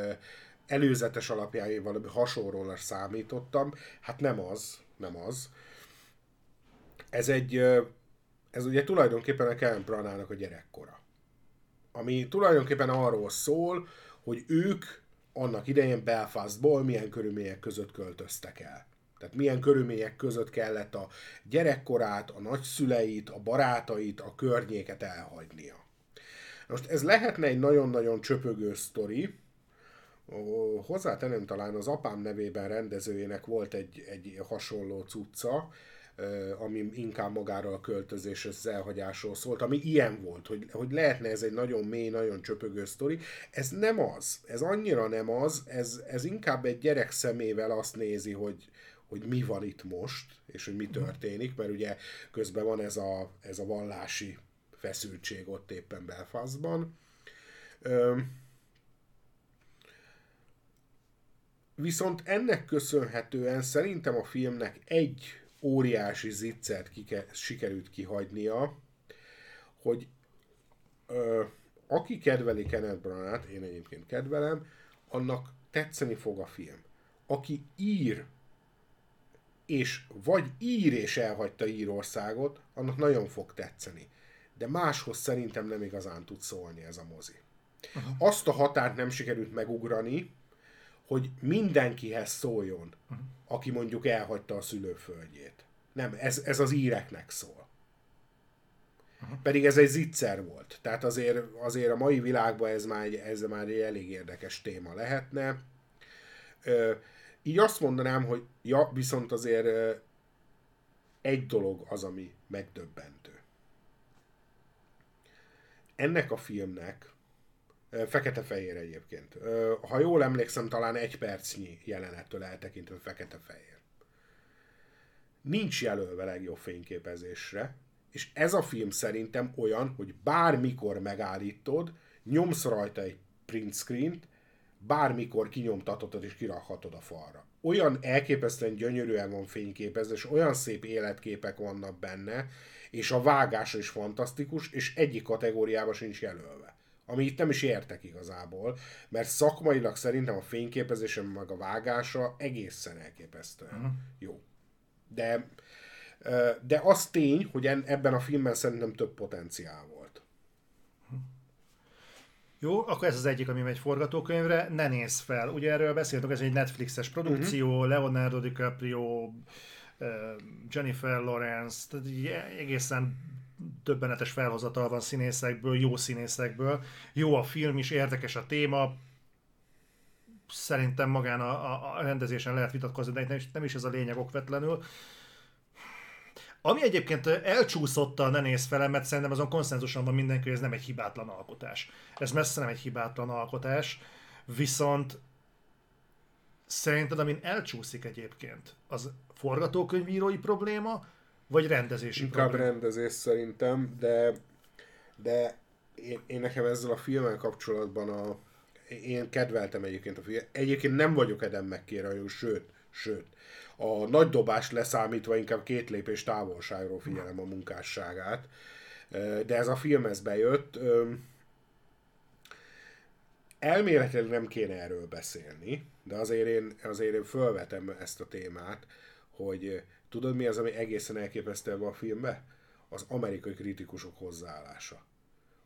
előzetes alapján én valami hasonlóra számítottam. Hát nem az. Ez ugye tulajdonképpen a Kenneth Branagh-nak a gyerekkora. Ami tulajdonképpen arról szól, hogy ők annak idején Belfastból milyen körülmények között költöztek el. Tehát milyen körülmények között kellett a gyerekkorát, a nagyszüleit, a barátait, a környéket elhagynia. Most ez lehetne egy nagyon-nagyon csöpögő sztori. Hozzátenem, talán az Apám nevében rendezőjének volt egy hasonló cucca, ami inkább magáról a költözés, az elhagyásról szólt, ami ilyen volt, hogy lehetne ez egy nagyon mély, nagyon csöpögő sztori. Ez nem az, ez annyira nem az, ez inkább egy gyerek szemével azt nézi, hogy mi van itt most, és hogy mi történik, mert ugye közben van ez a vallási feszültség ott éppen Belfastban. Viszont ennek köszönhetően szerintem a filmnek egy óriási ziccert sikerült kihagynia, hogy aki kedveli Kenneth Branagh-t, én egyébként kedvelem, annak tetszeni fog a film. Aki ír, és elhagyta Írországot, annak nagyon fog tetszeni. De máshoz szerintem nem igazán tud szólni ez a mozi. Aha. Azt a határt nem sikerült megugrani, hogy mindenkihez szóljon, aki mondjuk elhagyta a szülőföldjét. Nem, ez az íreknek szól. Aha. Pedig ez egy zicser volt. Tehát azért a mai világban ez már egy elég érdekes téma lehetne. Így azt mondanám, hogy viszont azért egy dolog az, ami megdöbbentő. Ennek a filmnek fekete-fehér egyébként. Ha jól emlékszem, talán egy percnyi jelenettől eltekintve fekete-fehér. Nincs jelölve legjobb fényképezésre, és ez a film szerintem olyan, hogy bármikor megállítod, nyomsz rajta egy print screent, bármikor kinyomtatod és kirakhatod a falra. Olyan elképesztően gyönyörűen van fényképezve, és olyan szép életképek vannak benne, és a vágása is fantasztikus, és egyik kategóriában sincs jelölve. Ami itt nem is értek igazából, mert szakmailag szerintem a fényképezésen meg a vágása egészen elképesztően jó. De az tény, hogy ebben a filmben szerintem több potenciál volt. Jó, akkor ez az egyik, ami megy forgatókönyvre. Ne nézz fel. Ugye erről beszéltünk, ez egy Netflixes produkció, Leonardo DiCaprio, Jennifer Lawrence, tehát egészen döbbenetes felhozatal van színészekből, jó színészekből. Jó a film is, érdekes a téma. Szerintem magán a rendezésen lehet vitatkozni, de nem is ez a lényeg okvetlenül. Ami egyébként elcsúszott a Ne nézz fel, mert szerintem azon konszenzuson van mindenki, hogy ez nem egy hibátlan alkotás. Ez messze nem egy hibátlan alkotás, viszont szerinted amin elcsúszik egyébként, az forgatókönyvírói probléma, vagy rendezési inkább probléma? Rendezés szerintem, de én nekem ezzel a filmmel kapcsolatban én kedveltem egyébként a filmet. Egyébként nem vagyok Adam McKay-rajongó, sőt, a nagy dobást leszámítva inkább 2 lépés távolságról figyelem a munkásságát. De ez a film, ez bejött. Elméletileg nem kéne erről beszélni, de azért én fölvetem ezt a témát, hogy tudod mi az, ami egészen elképesztő ebben a filmben? Az amerikai kritikusok hozzáállása.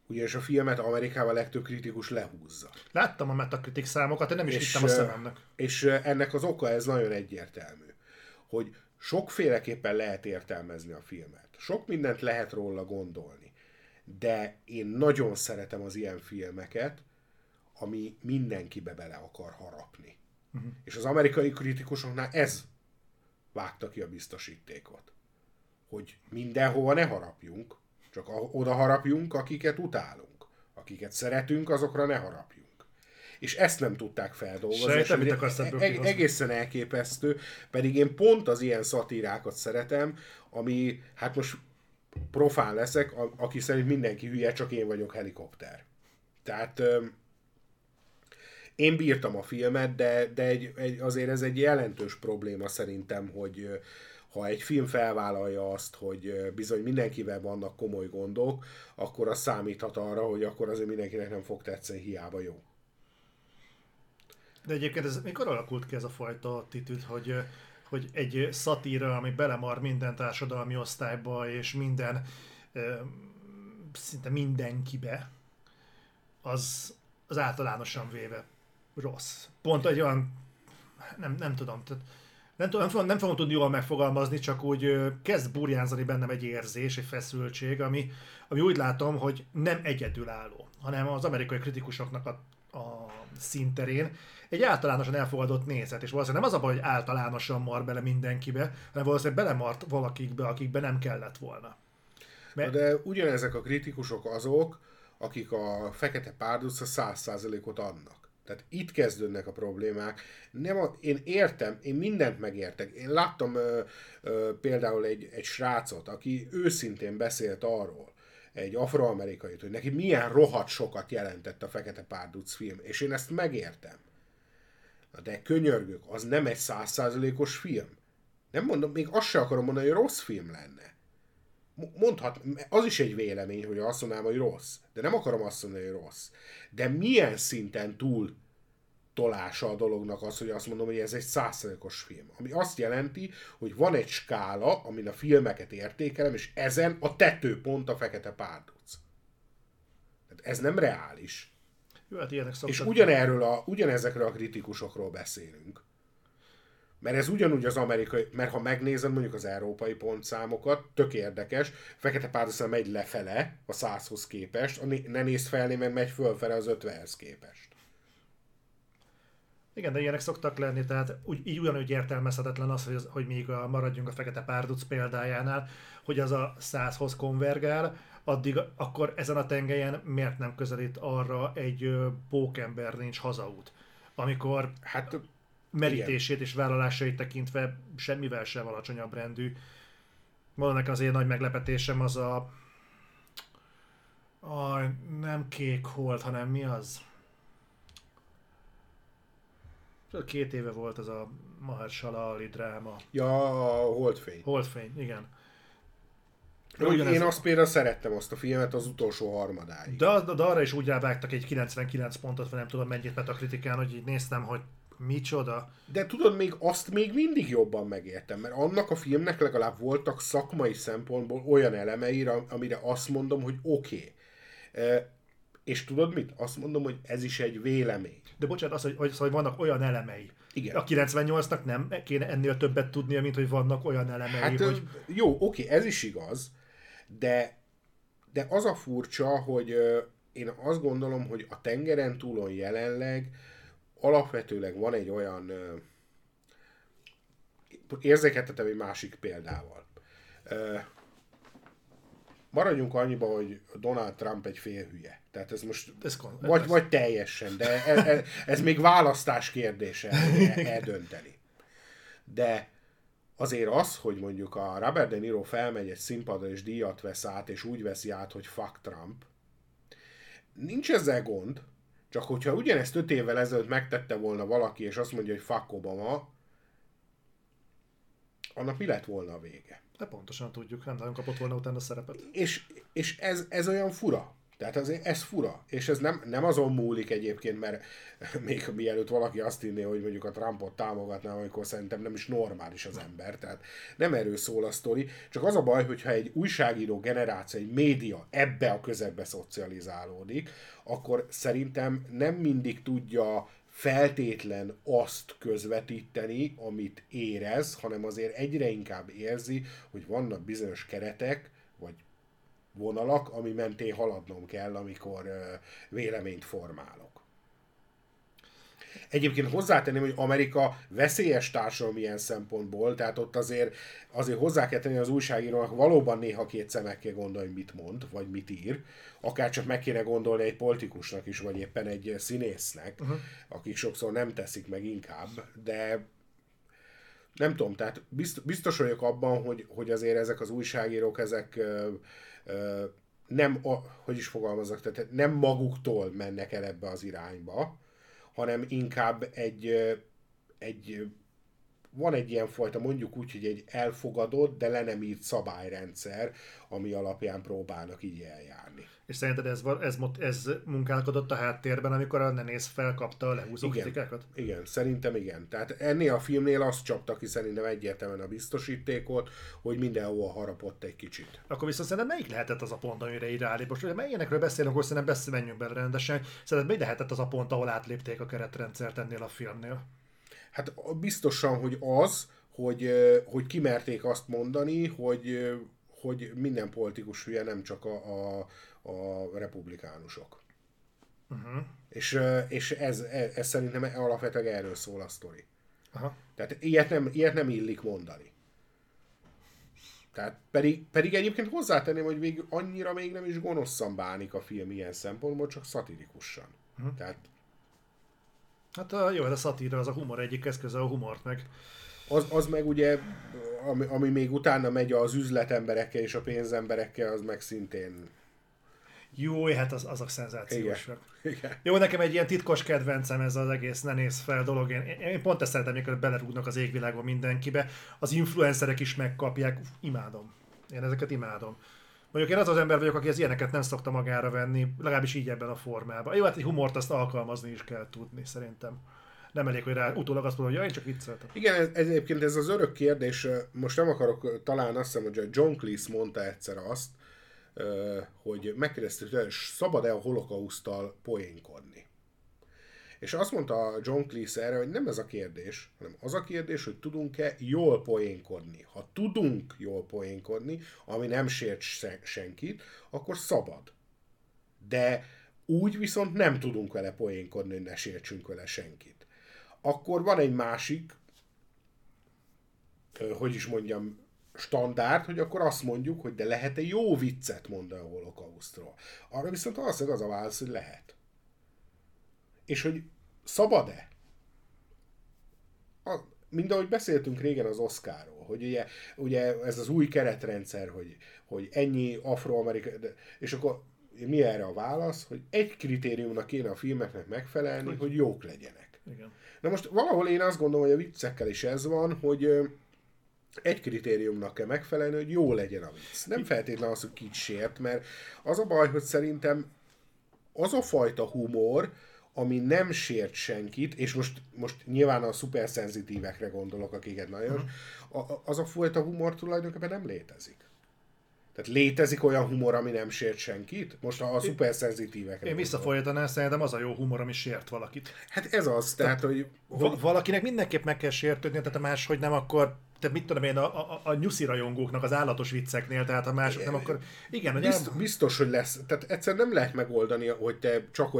Ugyanis a filmet Amerikában legtöbb kritikus lehúzza. Láttam a Metacritic számokat, én nem is hittem a szememnek. És ennek az oka ez nagyon egyértelmű, hogy sokféleképpen lehet értelmezni a filmet. Sok mindent lehet róla gondolni, de én nagyon szeretem az ilyen filmeket, ami mindenkibe bele akar harapni. Uh-huh. És az amerikai kritikusoknál ez vágta ki a biztosítékot. hogy mindenhova ne harapjunk, csak oda harapjunk, akiket utálunk. Akiket szeretünk, azokra ne harapjunk. És ezt nem tudták feldolgozni. Egészen elképesztő, pedig én pont az ilyen szatírákat szeretem, ami, hát most profán leszek, aki szerint mindenki hülye, csak én vagyok helikopter. Tehát én bírtam a filmet, de azért ez egy jelentős probléma szerintem, hogy ha egy film felvállalja azt, hogy bizony mindenkivel vannak komoly gondok, akkor az számíthat arra, hogy akkor azért mindenkinek nem fog tetszeni, hiába jó. De egyébként ez mikor alakult ki ez a fajta attitűd, hogy egy szatíra, ami belemar minden társadalmi osztályba és minden, szinte mindenkibe, az általánosan véve rossz. Pont egy olyan, nem tudom, tehát nem fogom tudni jól megfogalmazni, csak úgy kezd burjánzani bennem egy érzés, egy feszültség, ami úgy látom, hogy nem egyedülálló, hanem az amerikai kritikusoknak a színterén egy általánosan elfogadott nézet, és valószínűleg nem az a baj, hogy általánosan mar bele mindenkibe, hanem valószínűleg belemart valakikbe, akikbe nem kellett volna. De ugyanezek a kritikusok azok, akik a Fekete Párduca 100%-ot adnak. Tehát itt kezdődnek a problémák. Én értem, én mindent megértek. Én láttam például egy srácot, aki őszintén beszélt arról, egy afroamerikait, hogy neki milyen rohadt sokat jelentett a Fekete Párduc film, és én ezt megértem. Na de könyörgök, az nem egy 100%-os film. Nem mondom, még azt sem akarom mondani, hogy rossz film lenne. Mondhat, az is egy vélemény, hogy azt mondanám, hogy rossz, de nem akarom azt mondani, hogy rossz. De milyen szinten túl tolása a dolognak az, hogy azt mondom, hogy ez egy 100%-os film. Ami azt jelenti, hogy van egy skála, amin a filmeket értékelem, és ezen a tetőpont a Fekete Párduc. Tehát ez nem reális. Jó, hát ilyenek szoktak. És ugyanezekről a kritikusokról beszélünk. Mert ez ugyanúgy az amerikai, mert ha megnézed mondjuk az európai pontszámokat, tök érdekes, Fekete Párducnál megy lefele a 100-hoz képest, ne nézd felné, meg megy fölfele az 50-hez képest. Igen, de ilyenek szoktak lenni, tehát így ugyanúgy értelmezhetetlen az, hogy még maradjunk a Fekete Párduc példájánál, hogy az a 100-hoz konvergál, akkor ezen a tengelyen miért nem közelít arra egy pókember nincs hazaút, amikor merítését igen. És vállalásait tekintve semmivel sem alacsonyabb rendű. Mondom, az én nagy meglepetésem az a nem Kék Hold, hanem mi az? 2 éve volt az a Mahershala Ali dráma. Ja, a Holdfény. Holdfény, igen. Én azt például szerettem azt a filmet az utolsó harmadáig. De arra is úgy rávágtak egy 99 pontot, vagy nem tudom mennyit Metacriticán, hogy így néztem, hogy micsoda. De tudod, még azt még mindig jobban megértem, mert annak a filmnek legalább voltak szakmai szempontból olyan elemei, amire azt mondom, hogy oké. És tudod mit? Azt mondom, hogy ez is egy vélemény. De bocsánat, hogy vannak olyan elemei. Igen. A 98-nak nem kéne ennél többet tudnia, mint hogy vannak olyan elemei, hogy... Jó, oké, ez is igaz, de az a furcsa, hogy én azt gondolom, hogy a tengeren túlon jelenleg alapvetőleg van egy olyan... Érzékeltetem egy másik példával. Maradjunk annyiba, hogy Donald Trump egy félhülye. Tehát ez most... Vagy teljesen, de ez még választás kérdése eldönteni. De azért az, hogy mondjuk a Robert De Niro felmegy egy színpadra és díjat vesz át, és úgy veszi át, hogy fuck Trump, nincs ezzel gond, csak hogyha ugyanezt 5 évvel ezelőtt megtette volna valaki, és azt mondja, hogy fuck Obama, annak mi lett volna a vége? De pontosan tudjuk, nem nagyon kapott volna utána szerepet. És ez olyan fura. Tehát ez fura. És ez nem azon múlik egyébként, mert még mielőtt valaki azt hinné, hogy mondjuk a Trumpot támogatná, amikor szerintem nem is normális az ember. Tehát nem erről szól a sztori. Csak az a baj, hogyha egy újságíró generáció, egy média ebbe a közegbe szocializálódik, akkor szerintem nem mindig tudja feltétlen azt közvetíteni, amit érez, hanem azért egyre inkább érzi, hogy vannak bizonyos keretek, vagy vonalak, ami mentén haladnom kell, amikor véleményt formálok. Egyébként hozzátenném, hogy Amerika veszélyes társadalom ilyen szempontból, tehát ott azért hozzá kell tenni, az újságírónak valóban néha két szemekkel gondolni, mit mond, vagy mit ír. Akárcsak meg kéne gondolni egy politikusnak is, vagy éppen egy színésznek, akik sokszor nem teszik meg inkább, de... Nem tudom, tehát biztos vagyok abban, hogy azért ezek az újságírók, ezek nem, hogy is fogalmazok, tehát nem maguktól mennek el ebbe az irányba, hanem inkább van egy ilyen fajta, mondjuk úgy, hogy egy elfogadott, de le nem írt szabályrendszer, ami alapján próbálnak így eljárni. És szerinted ez munkálkodott a háttérben, amikor a Nenész felkapta a lehúzó kritikákat? Igen, szerintem igen. Tehát ennél a filmnél azt csapta ki szerintem egyértelműen a biztosítékot, hogy mindenhol harapott egy kicsit. Akkor viszont szerintem melyik lehetett az a pont, amire irányít? Most ugye ilyenekről beszélünk, akkor szerintem menjünk bele rendesen. Szerintem mi lehetett az a pont, ahol átlépték a keretrendszert ennél a filmnél? Hát biztosan, hogy az, hogy kimerték azt mondani, hogy minden politikus hülye, nem csak a republikánusok. Uh-huh. És ez szerintem alapvetően erről szól a sztori. Uh-huh. Tehát ilyet nem illik mondani. Tehát pedig egyébként hozzátenném, hogy még annyira még nem is gonoszan bánik a film ilyen szempontból, csak szatirikusan. Uh-huh. Tehát hát jó, ez a szatíra, az a humor egyik eszköze, a humort meg. Az meg ugye, ami még utána megy az üzletemberekkel és a pénzemberekkel, az meg szintén... Jó, hát azok szenzációsak. Igen. Jó, nekem egy ilyen titkos kedvencem ez az egész ne nézz fel dolog. Én pont ezt szeretem, amikor belerúgnak az égvilágon mindenkibe. Az influencerek is megkapják. Imádom. Én ezeket imádom. Mondjuk én az ember vagyok, aki az ilyeneket nem szokta magára venni, legalábbis így ebben a formában. Jó, hát egy humort azt alkalmazni is kell tudni, szerintem. Nem elég, hogy rá utólag azt mondom, hogy én csak vicceltem. Igen, egyébként ez az örök kérdés, most nem akarok, talán azt hiszem, hogy John Cleese mondta egyszer azt, hogy megkérdeztük, hogy szabad-e a holokauszttal poénkodni. És azt mondta John Cleese erre, hogy nem ez a kérdés, hanem az a kérdés, hogy tudunk-e jól poénkodni. Ha tudunk jól poénkodni, ami nem sért senkit, akkor szabad. De úgy viszont nem tudunk vele poénkodni, hogy ne sértsünk vele senkit. Akkor van egy másik, hogy is mondjam, standard, hogy akkor azt mondjuk, hogy de lehet-e jó viccet mondani a holokausztról. Arra viszont az a válasz, hogy lehet. És hogy szabad-e? Mindahogy beszéltünk régen az Oscarról, hogy ugye ez az új keretrendszer, hogy ennyi afroamerikai... És akkor mi erre a válasz? Hogy egy kritériumnak kéne a filmeknek megfelelni, hogy jók legyenek. Igen. Na most valahol én azt gondolom, hogy a viccekkel is ez van, hogy egy kritériumnak kell megfelelni, hogy jó legyen a vicc. Nem feltétlenül az, hogy kit sért, mert az a baj, hogy szerintem az a fajta humor, ami nem sért senkit, és most nyilván a szuperszenzitívekre gondolok, akiket nagyon, az a fajta humor tulajdonképpen nem létezik. Tehát létezik olyan humor, ami nem sért senkit? Most a szuperszenzitívekre. Én visszafordítanám, szerintem az a jó humor, ami sért valakit. Hát ez az, tehát hogy... Valakinek mindenképp meg kell sértődni, tehát máshogy nem, akkor... Tehát mit tudom én, a nyuszi rajongóknak az állatos vicceknél, tehát ha mások nem, akkor... Igen, hogy biztos, hogy lesz. Tehát egyszer nem lehet megoldani, hogy te csak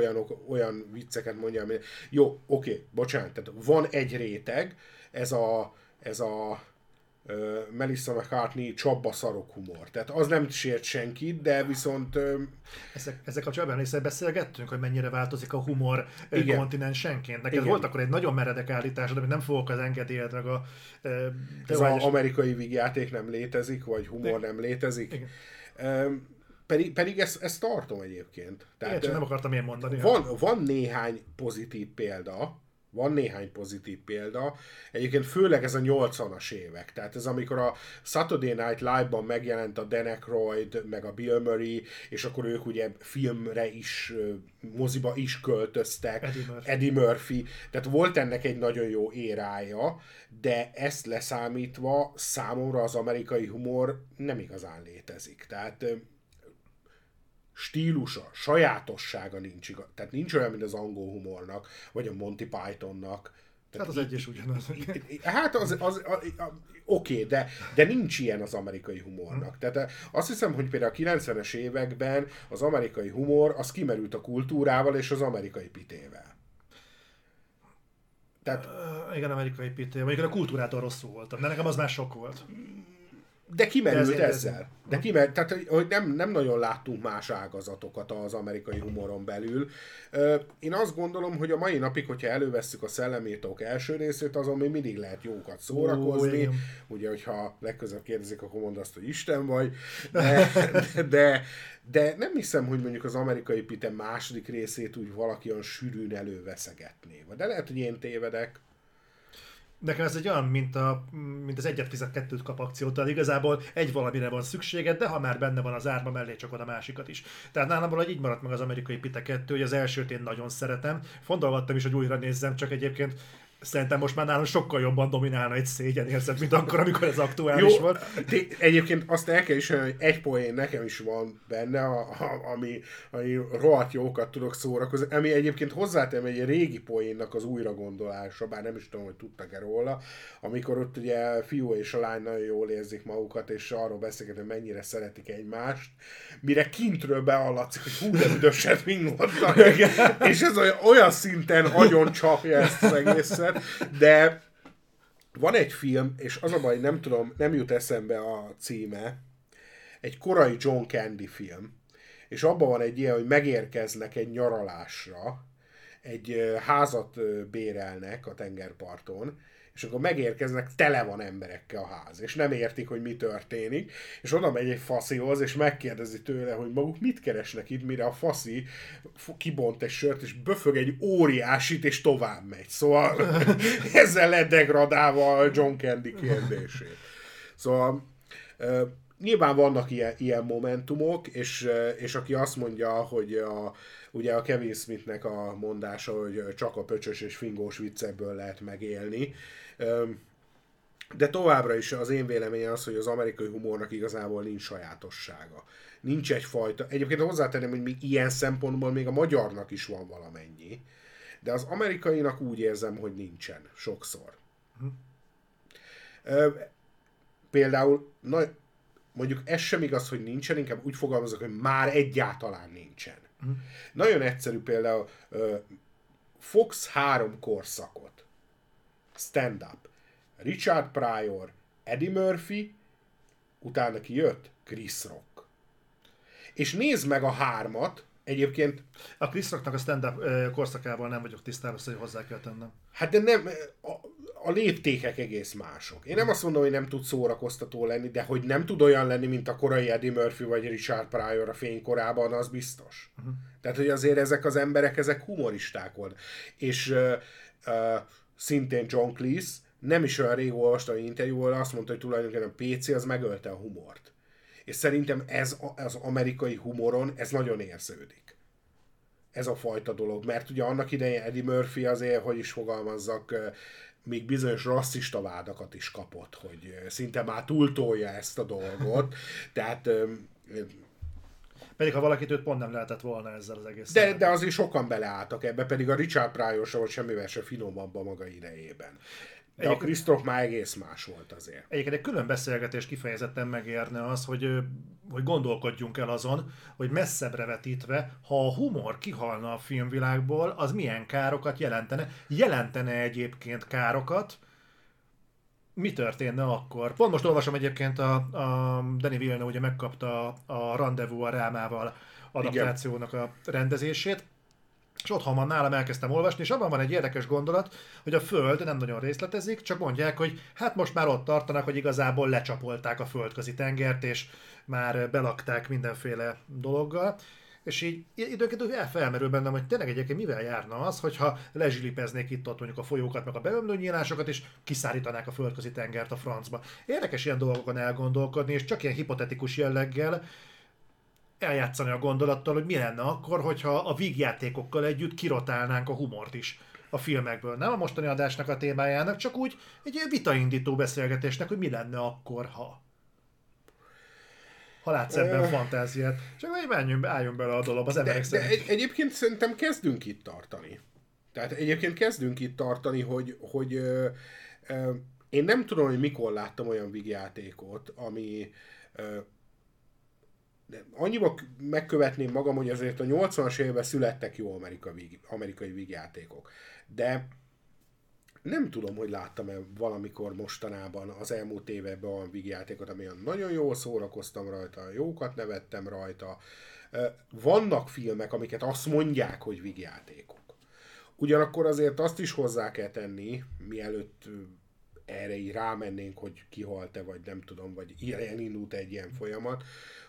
olyan vicceket mondjál, ami... Jó, oké, bocsánat, tehát van egy réteg, ez a Melissa McCartney csabbaszarok humor. Tehát az nem sért senkit, de viszont... Ezek a csapban részben beszélgettünk, hogy mennyire változik a humor kontinensenként. Neked volt akkor egy nagyon meredek állításod, amit nem fogok az engedélyed meg a... Ez az amerikai vígjáték nem létezik, vagy humor nem létezik. Igen. Pedig ezt tartom egyébként. Tehát, igen, csak nem akartam én mondani. Van néhány pozitív példa, egyébként főleg ez a 80-as évek, tehát ez amikor a Saturday Night Live-ban megjelent a Dan Aykroyd, meg a Bill Murray, és akkor ők ugye filmre is, moziba is költöztek, Eddie Murphy, tehát volt ennek egy nagyon jó érája, de ezt leszámítva számomra az amerikai humor nem igazán létezik, tehát... stílusa, sajátossága nincs igaz. Tehát nincs olyan, mint az angol humornak, vagy a Monty Pythonnak. Tehát az egy is ugyanaz. Hát oké, de nincs ilyen az amerikai humornak. Tehát azt hiszem, hogy például a 90-es években az amerikai humor, az kimerült a kultúrával és az amerikai pitével. Tehát, igen, amerikai építő. Mondjuk a kultúrától rosszul voltam, de nekem az már sok volt. De kimerült ezzel. De kimerült, tehát hogy nem nagyon láttunk más ágazatokat az amerikai humoron belül. Én azt gondolom, hogy a mai napig, hogyha elővesszük a Szellemírtók első részét, azon még mindig lehet jókat szórakozni. Ó, ugye, hogyha legközelebb kérdezik, akkor mondd azt, hogy Isten vagy. De nem hiszem, hogy mondjuk az amerikai pite második részét úgy valaki olyan sűrűn előveszegetné. De lehet, hogy én tévedek. Nekem ez egy olyan, mint az egyet fizet, kettőt kap akciót, tehát igazából egy valamire van szükséged, de ha már benne van az árba, mellé csak a másikat is. Tehát nálam valahogy így maradt meg az amerikai Pite 2, hogy az elsőt én nagyon szeretem. Fontolgattam is, hogy újra nézzem, csak egyébként szerintem most már nálam sokkal jobban dominálna egy szégyenérzet, mint akkor, amikor ez aktuális volt. Egyébként azt el kell ismerni, hogy egy poén nekem is van benne, ami rohadt jókat tudok szórakozni, ami egyébként hozzátem egy régi poénnak az újragondolása, bár nem is tudom, hogy tudtak-e róla, amikor ott ugye a fiú és a lány nagyon jól érzik magukat, és arról beszélget, hogy mennyire szeretik egymást, mire kintről beallatszik, hogy hú, de üdöset mingottak, és ez olyan szinten agyon csapja ezt az egészet. De van egy film, és az a baj, nem tudom, nem jut eszembe a címe, egy korai John Candy film, és abban van egy ilyen, hogy megérkeznek egy nyaralásra, egy házat bérelnek a tengerparton, és akkor megérkeznek, tele van emberekkel a ház, és nem értik, hogy mi történik, és oda megy egy faszihoz, és megkérdezi tőle, hogy maguk mit keresnek itt, mire a faszi kibont egy sört, és böfög egy óriásit, és tovább megy. Szóval ezzel ledegradálva a John Candy kérdését. Szóval nyilván vannak ilyen momentumok, és aki azt mondja, hogy ugye a Kevin Smithnek a mondása, hogy csak a pöcsös és fingós viccekből lehet megélni. De továbbra is az én véleményem az, hogy az amerikai humornak igazából nincs sajátossága. Nincs egyfajta... Egyébként hozzátenném, hogy még ilyen szempontból még a magyarnak is van valamennyi, de az amerikainak úgy érzem, hogy nincsen. Sokszor. Például... Mondjuk ez sem igaz, hogy nincsen, inkább úgy fogalmazok, hogy már egyáltalán nincsen. Nagyon egyszerű például Fox 3 korszakot, stand-up, Richard Pryor, Eddie Murphy, utána kijött Chris Rock. És nézd meg a hármat, egyébként... A Chris Rocknak a stand-up korszakával nem vagyok tisztában, hogy hozzá kell tennem. Hát de nem... A léptékek egész mások. Én nem azt mondom, hogy nem tud szórakoztató lenni, de hogy nem tud olyan lenni, mint a korai Eddie Murphy vagy Richard Pryor a fénykorában, az biztos. Tehát, hogy azért ezek az emberek, ezek humoristák voltak. És szintén John Cleese, nem is olyan rég olvastam egy interjúval, azt mondta, hogy tulajdonképpen a PC az megölte a humort. És szerintem ez az amerikai humoron, ez nagyon érződik. Ez a fajta dolog. Mert ugye annak idején Eddie Murphy azért, hogy is fogalmazzak, még bizonyos rasszista vádakat is kapott, hogy szinte már túltolja ezt a dolgot. Tehát... Pedig ha valakit őt pont nem lehetett volna ezzel az egész. De azért sokan beleálltak ebbe, pedig a Richard Pryor sem volt semmivel se finomabb a maga idejében. De a Chris Rock már egész más volt azért. Egyébként egy külön beszélgetés kifejezetten megérne az, hogy gondolkodjunk el azon, hogy messzebbre vetítve, ha a humor kihalna a filmvilágból, az milyen károkat jelentene. Jelentene egyébként károkat. Mi történne akkor? Pont most olvasom egyébként a Denis Villeneuve, ugye megkapta a Rendezvous a Rámával adaptációnak a rendezését. És otthon nálam elkezdtem olvasni, és abban van egy érdekes gondolat, hogy a Föld nem nagyon részletezik, csak mondják, hogy hát most már ott tartanak, hogy igazából lecsapolták a földközi tengert, és már belakták mindenféle dologgal. És így időnként felmerül bennem, hogy tényleg egyébként mivel járna az, hogyha lezsilipeznék itt-ott mondjuk a folyókat, meg a beömlőnyílásokat, és kiszállítanák a földközi tengert a francba. Érdekes ilyen dolgokon elgondolkodni, és csak ilyen hipotetikus jelleggel eljátszani a gondolattal, hogy mi lenne akkor, hogyha a vígjátékokkal együtt kirotálnánk a humort is a filmekből. Nem a mostani adásnak a témájának, csak úgy egy vitaindító beszélgetésnek, hogy mi lenne akkor, ha látsz ebben fantáziát. Csak álljon bele a dolog az emberek szerint. Egyébként szerintem kezdünk itt tartani. Tehát egyébként kezdünk itt tartani, hogy én nem tudom, hogy mikor láttam olyan vígjátékot, ami... Annyiba megkövetném magam, hogy azért a 80-as években születtek jó amerikai vígjátékok. De nem tudom, hogy láttam-e valamikor mostanában az elmúlt években olyan vígjátékot, amilyen nagyon jól szórakoztam rajta, jókat nevettem rajta. Vannak filmek, amiket azt mondják, hogy vígjátékok. Ugyanakkor azért azt is hozzá kell tenni, mielőtt erre így rámennénk, hogy kihalt-e, vagy nem tudom, vagy elindult egy ilyen folyamat,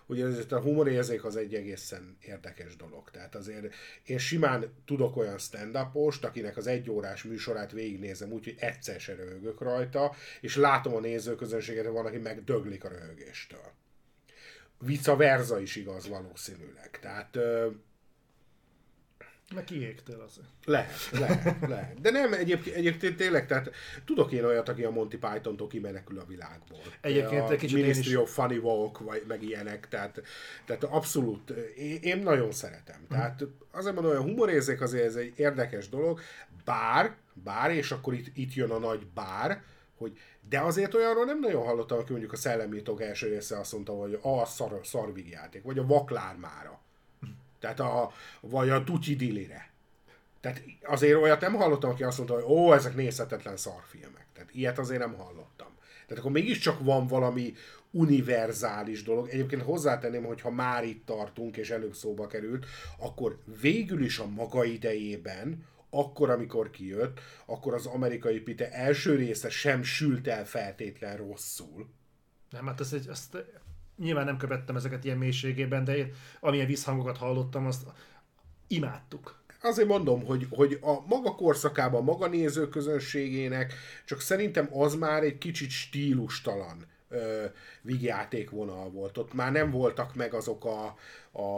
hogy azért a humorérzék az egy egészen érdekes dolog. Tehát azért én simán tudok olyan stand-upost, akinek az egyórás műsorát végignézem úgy, hogy egyszer se röhögök rajta, és látom a nézőközönséget, hogy van, aki megdöglik a röhögéstől. Vice versa is igaz valószínűleg. Tehát... Meg kiégtél azért. Lehet. De nem, egyébként tényleg, tehát tudok én olyat, aki a Monty Python-tól kimenekül a világból. Egyébként egy kicsit Ministry of Funny Walk, vagy meg ilyenek, tehát abszolút, én nagyon szeretem. Tehát azért mondom, hogy a humorérzék azért ez egy érdekes dolog, bár, és akkor itt jön a nagy bár, hogy de azért olyanról nem nagyon hallottam, aki mondjuk a Szellemírtók első része azt mondta, hogy a szarvigjáték, vagy a Vaklármára. Tehát vagy a Tutyi Dilire. Tehát azért olyat nem hallottam, aki azt mondta, hogy ezek nézhetetlen szarfilmek. Tehát ilyet azért nem hallottam. Tehát akkor mégiscsak van valami univerzális dolog. Egyébként hozzátenném, hogy ha már itt tartunk, és előbb szóba került, akkor végül is a maga idejében, akkor, amikor kijött, akkor az Amerikai Pite első része sem sült el feltétlen rosszul. Nem, hát ez egy... Nyilván nem követtem ezeket ilyen mélységében, de én, amilyen visszhangokat hallottam, azt imádtuk. Azért mondom, hogy a maga korszakában, a maga nézőközönségének, csak szerintem az már egy kicsit stílustalan vígjátékvonal volt. Ott már nem voltak meg azok a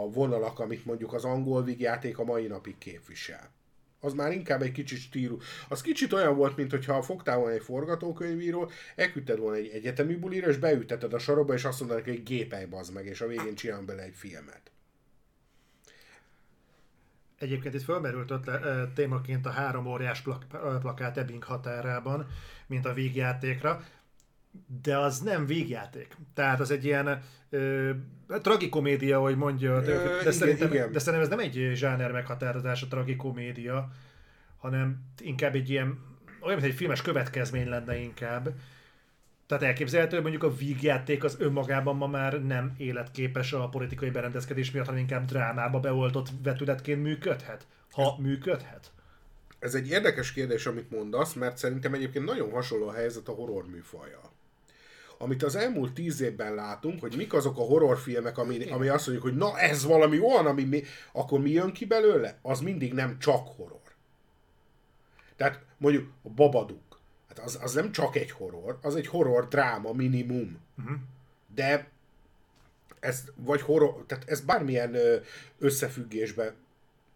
vonalak, amit mondjuk az angol vígjáték a mai napig képvisel. Az már inkább egy kicsit stílú. Az kicsit olyan volt, mintha fogtál volna egy forgatókönyvíró, elküldted volna egy egyetemi bulira, és beütteted a sarokba, és azt mondanak, hogy gépelj, bazd meg, és a végén csinálom bele egy filmet. Egyébként itt felmerült témaként a 3 óriás plakát Ebbing határában, mint a vígjátékra, de az nem vígjáték. Tehát az egy ilyen tragikomédia, hogy mondja. De szerintem ez nem egy zsáner meghatározás a tragikomédia, hanem inkább egy ilyen, olyan, mint egy filmes következmény lenne inkább. Tehát elképzelhető, hogy mondjuk a vígjáték az önmagában ma már nem életképes a politikai berendezkedés miatt, hanem inkább drámába beoltott vetületként működhet, működhet. Ez egy érdekes kérdés, amit mondasz, mert szerintem egyébként nagyon hasonló a helyzet a horror műfajjal. Amit az elmúlt 10 évben látunk, hogy mik azok a horrorfilmek, ami azt mondjuk, hogy na ez valami olyan, akkor mi jön ki belőle? Az mindig nem csak horror. Tehát mondjuk a Babadook, hát az nem csak egy horror, az egy horror dráma minimum. Uh-huh. De ez, vagy horror, tehát ez bármilyen összefüggésben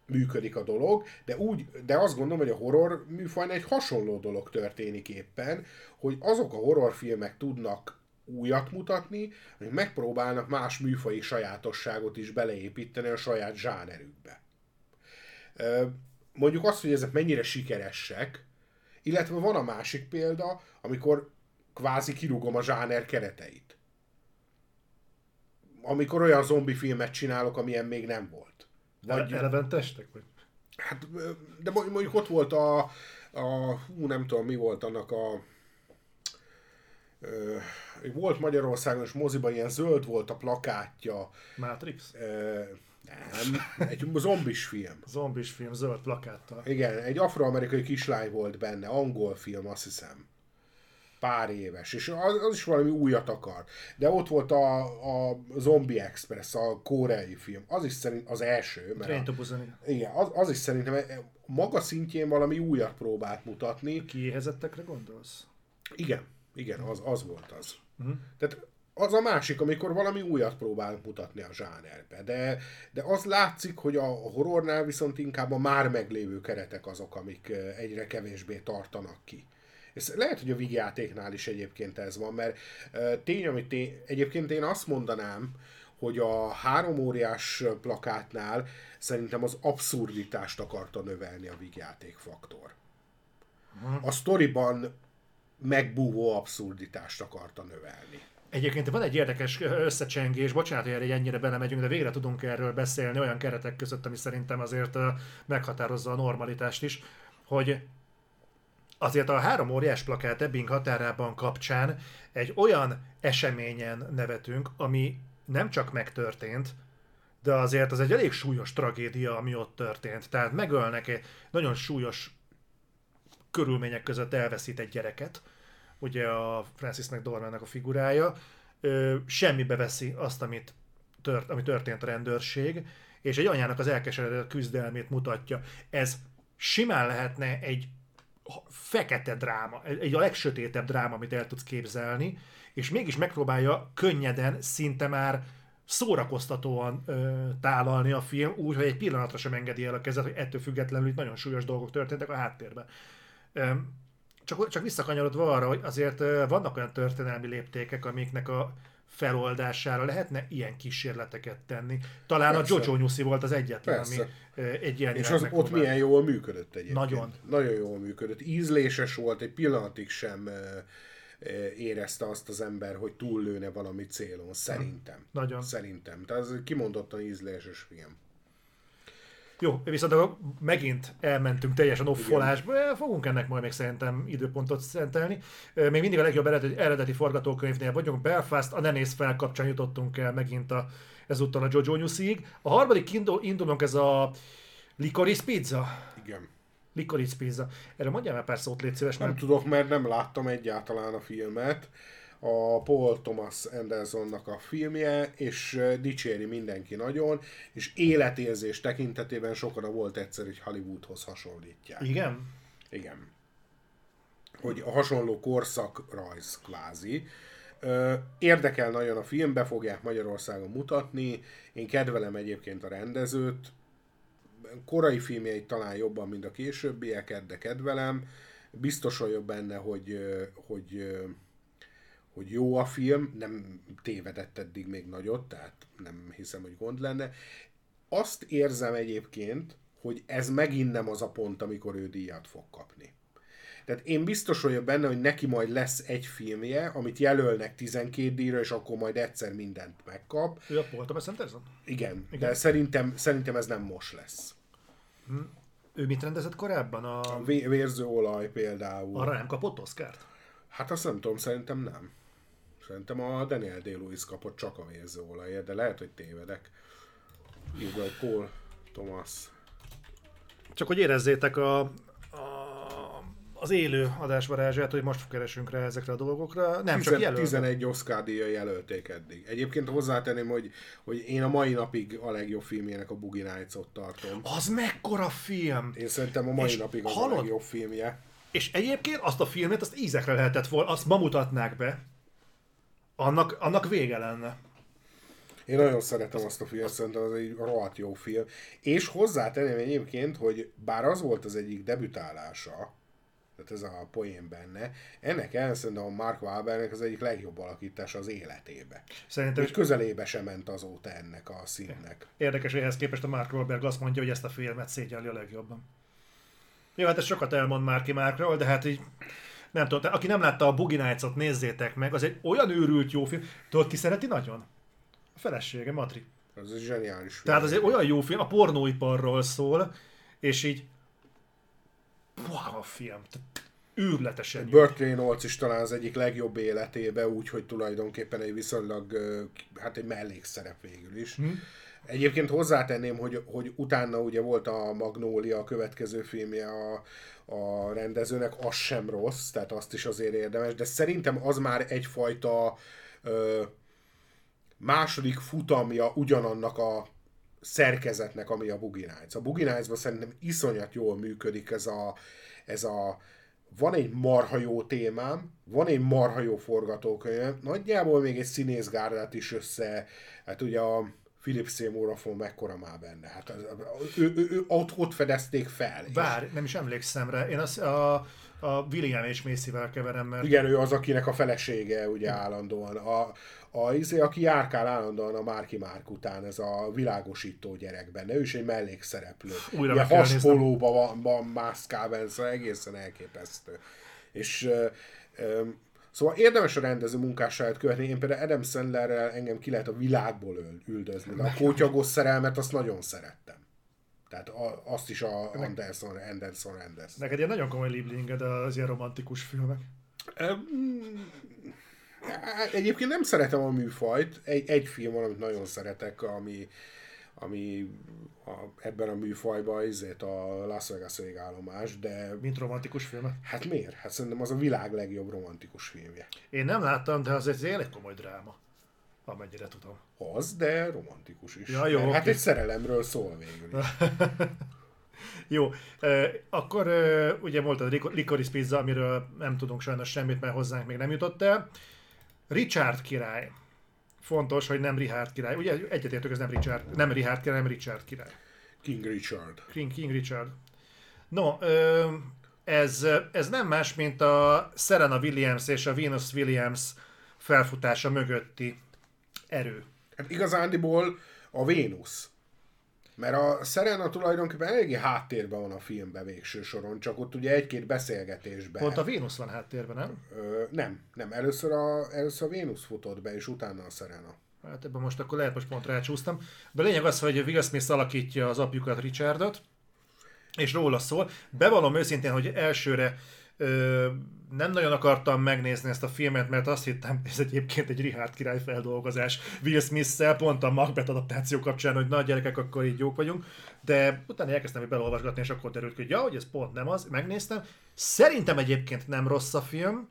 működik a dolog, de azt gondolom, hogy a horror műfajnál egy hasonló dolog történik éppen, hogy azok a horrorfilmek tudnak újat mutatni, hogy megpróbálnak más műfaji sajátosságot is beleépíteni a saját zsánerükbe. Mondjuk azt, hogy ezek mennyire sikeresek, illetve van a másik példa, amikor kvázi kirúgom a zsáner kereteit. Amikor olyan zombifilmet csinálok, amilyen még nem volt. Vagy eleven testek? Vagy? Hát, de mondjuk ott volt nem tudom mi volt annak volt Magyarországon és moziban ilyen zöld volt a plakátja. Matrix? Nem, egy zombis film, zöld plakáttal. Igen, egy afroamerikai kislány volt benne, angol film azt hiszem. Pár éves, és az is valami újat akar. De ott volt a Zombie Express, a koreai film. Az is szerintem az első. Mert igen, az is szerintem maga szintjén valami újat próbált mutatni. Kiéhezettekre gondolsz? Igen, az volt az. Uh-huh. Tehát az a másik, amikor valami újat próbál mutatni a zsánerbe. De az látszik, hogy a horrornál viszont inkább a már meglévő keretek azok, amik egyre kevésbé tartanak ki. Ez lehet, hogy a vígjátéknál is egyébként ez van, mert egyébként én azt mondanám, hogy a 3 óriás plakátnál szerintem az abszurditást akarta növelni a vígjáték faktor. A sztoriban megbúvó abszurditást akarta növelni. Egyébként van egy érdekes összecsengés, bocsánat, hogy ennyire belemegyünk, de végre tudunk erről beszélni olyan keretek között, ami szerintem azért meghatározza a normalitást is, hogy azért a három óriás plakát Ebbing határában kapcsán egy olyan eseményen nevetünk, ami nem csak megtörtént, de azért az egy elég súlyos tragédia, ami ott történt. Tehát megölnek egy nagyon súlyos körülmények között elveszít egy gyereket, ugye a Francis McDormand-nak a figurája, semmibe veszi azt, ami történt a rendőrség, és egy anyának az elkeseredett küzdelmét mutatja. Ez simán lehetne egy fekete dráma, egy a legsötétebb dráma, amit el tudsz képzelni, és mégis megpróbálja könnyeden, szinte már szórakoztatóan tálalni a film, úgy, hogy egy pillanatra sem engedi el a kezet, hogy ettől függetlenül itt nagyon súlyos dolgok történtek a háttérben. Csak visszakanyarodva arra, hogy azért vannak olyan történelmi léptékek, amiknek a feloldására lehetne ilyen kísérleteket tenni. Talán persze. A Jojo Nyuszi volt az egyetlen, persze. Ami egy ilyen és az ott milyen jól működött egyébként. Nagyon. Nagyon jól működött. Ízléses volt, egy pillanatig sem érezte azt az ember, hogy túllőne valami célon. Szerintem. Nagyon. Szerintem. Tehát ez kimondottan ízléses film. Jó, viszont akkor megint elmentünk teljesen offolásba, fogunk ennek majd még szerintem időpontot szentelni. Még mindig a legjobb eredeti forgatókönyvnél vagyunk, Belfast, a Ne nézz fel kapcsán jutottunk el megint ezúttal a Jojo Nyusziig. A harmadik indulunk, ez a Licorice Pizza. Igen. Licorice Pizza. Erre mondjál már pár szót, légy szíves. Nem tudok, mert nem láttam egyáltalán a filmet. A Paul Thomas Andersonnak a filmje, és dicséri mindenki nagyon, és életérzés tekintetében sokra volt egyszer, hogy Hollywoodhoz hasonlítják. Igen? Igen. Hogy a hasonló korszakrajz kvázi. Érdekel nagyon a film, be fogják Magyarországon mutatni. Én kedvelem egyébként a rendezőt. Korai filmjeit talán jobban, mint a későbbieket, de kedvelem. Biztos vagyok benne, hogy jó a film, nem tévedett eddig még nagyot, tehát nem hiszem, hogy gond lenne. Azt érzem egyébként, hogy ez megint nem az a pont, amikor ő díjat fog kapni. Tehát én biztos vagyok benne, hogy neki majd lesz egy filmje, amit jelölnek 12 díjra, és akkor majd egyszer mindent megkap. Ő a Paul Thomas Anderson? Igen, de szerintem ez nem most lesz. Ő mit rendezett korábban? A Vérző olaj például. Arra nem kapott Oscart? Hát azt nem tudom, szerintem nem. Szerintem a Daniel Day-Lewis kapott csak a Vérző olajért, de lehet, hogy tévedek. Írva, hogy Paul Thomas. Csak hogy érezzétek az élő adásvarázsát, hogy most keresünk rá ezekre a dolgokra. Nem, csak jelöltek. 11 Oscar-díjjal jelölték eddig. Egyébként hozzátenném, hogy én a mai napig a legjobb filmjének a Boogie Nights-ot tartom. Az mekkora film! Én szerintem a mai napig az a legjobb filmje. És egyébként azt a filmet, azt ízekre lehetett volna, azt ma mutatnák be, annak vége lenne. Én nagyon szeretem azt a filmet, szerintem az egy rohadt jó film. És hozzátenném egyébként, hogy bár az volt az egyik debütálása, tehát ez a poén benne, ennek szerintem a Mark Wahlbergnek az egyik legjobb alakítása az életébe. Szerintem úgy közelébe sem ment azóta ennek a színnek. Érdekes, hogy ehhez képest a Mark Wahlberg azt mondja, hogy ezt a filmet szégyelli a legjobban. Jó, hát ez sokat elmond Marky Markról, de hát így nem tudom, aki nem látta a Boogie Nights-ot, nézzétek meg, az egy olyan őrült jó film. Tudod, ki szereti nagyon? A felesége, Matri. Ez egy zseniális film. Tehát ez egy olyan jó film, a pornóiparról szól, és így wow, a film, őrületesen jó. Bertolini Olc is talán az egyik legjobb életébe, úgyhogy tulajdonképpen egy viszonylag, hát egy mellékszerep végül is. Egyébként hozzátenném, hogy utána ugye volt a Magnólia, a következő filmje a rendezőnek, az sem rossz, tehát azt is azért érdemes, de szerintem az már egyfajta második futamja ugyanannak a szerkezetnek, ami a Boogie Nights. A Boogie Nights-ban szerintem iszonyat jól működik ez a van egy marha jó témám, van egy marha jó forgatókönyv, nagyjából még egy színészgárdát is össze, hát ugye a Philip Seymour Hoffman mekkora már benne. Hát ő ott fedezték fel. Bár, nem is emlékszem rá. Én a William és Macy-vel keverem, mert... Igen, ő az, akinek a felesége ugye állandóan. Aki járkál állandóan a Marky Mark után, ez a világosító gyerek benne. Ő is egy mellékszereplő. Ilyen haspolóban van mászkában, szóval egészen elképesztő. És... Szóval érdemes a rendező munkásságát követni, én például Adam Sandlerrel engem ki lehet a világból üldözni, de a Kótyagos szerelmet azt nagyon szerettem. Tehát azt is a Anderson. Neked ilyen nagyon komoly lieblinged az ilyen romantikus filmek? Egyébként nem szeretem a műfajt. Egy film van, amit nagyon szeretek, ami ebben a műfajban ezért a Las Vegas végállomás, de... Mint romantikus filme? Hát miért? Hát szerintem az a világ legjobb romantikus filmje. Én nem láttam, de az egy komoly dráma, amennyire tudom. Az, de romantikus is. Ja, jó, hát okay. Egy szerelemről szól végül is. Jó, akkor ugye volt a Licorice Pizza, amiről nem tudunk sajnos semmit, mert hozzánk még nem jutott el. Richard király. Fontos, hogy nem Richard király. Ugye egyetértük, ez nem Richard király, nem Richard király. King Richard. No, ez nem más, mint a Serena Williams és a Venus Williams felfutása mögötti erő. Hát igazándiból a Vénusz. Mert a Serena tulajdonképpen eléggé háttérben van a filmben végső soron, csak ott ugye egy-két beszélgetésben. Pont a Vénusz van háttérben, nem? Nem. Először a Vénusz futott be, és utána a Serena. Hát ebben most akkor lehet, most pont rácsúsztam. De a lényeg az, hogy Will Smith alakítja az apjukat, Richardot, és róla szól. Bevallom őszintén, hogy elsőre nem nagyon akartam megnézni ezt a filmet, mert azt hittem, ez egyébként egy Richard király feldolgozás Will Smith-szel, pont a Macbeth adaptáció kapcsán, hogy na gyerekek, akkor így jók vagyunk, de utána elkezdtem belolvasgatni, és akkor derült ki, hogy ja, hogy ez pont nem az, megnéztem. Szerintem egyébként nem rossz a film,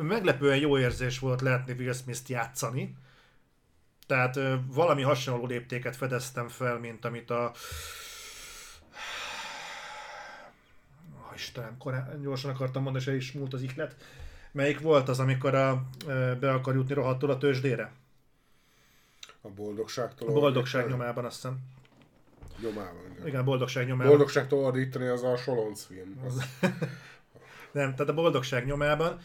meglepően jó érzés volt látni Will Smith-t játszani, tehát valami hasonló léptéket fedeztem fel, mint amit a Istenem, gyorsan akartam mondani, és el is múlt az ihlet. Melyik volt az, amikor be akar jutni rohadtul a tőzsdére? A boldogság nyomában, azt hiszem. Igen, boldogság nyomában. Boldogságtól ordítani az a Solonc film. Nem, tehát a boldogság nyomában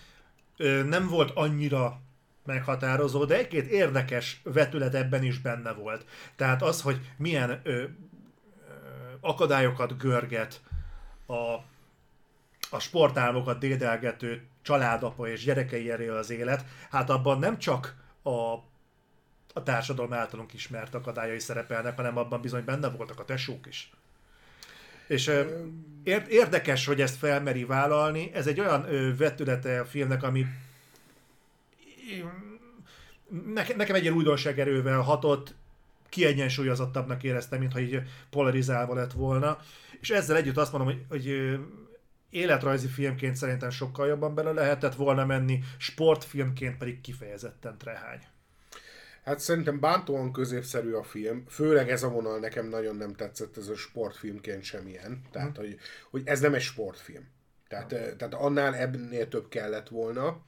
nem volt annyira meghatározó, de egy-két érdekes vetület ebben is benne volt. Tehát az, hogy milyen akadályokat görget a sportálmokat dédelgető családapa és gyerekei elől az élet, hát abban nem csak a társadalom általunk ismert akadályai szerepelnek, hanem abban bizony benne voltak a tesók is. És érdekes, hogy ezt felmeri vállalni, ez egy olyan vetülete a filmnek, ami nekem egy ilyen újdonságerővel hatott, kiegyensúlyozottabbnak éreztem, mintha így polarizálva lett volna, és ezzel együtt azt mondom, hogy életrajzi filmként szerintem sokkal jobban bele lehetett volna menni, sportfilmként pedig kifejezetten trehány. Hát szerintem bántóan középszerű a film, főleg ez a vonal nekem nagyon nem tetszett, ez a sportfilmként semmilyen, tehát hogy ez nem egy sportfilm. Tehát annál ennél több kellett volna,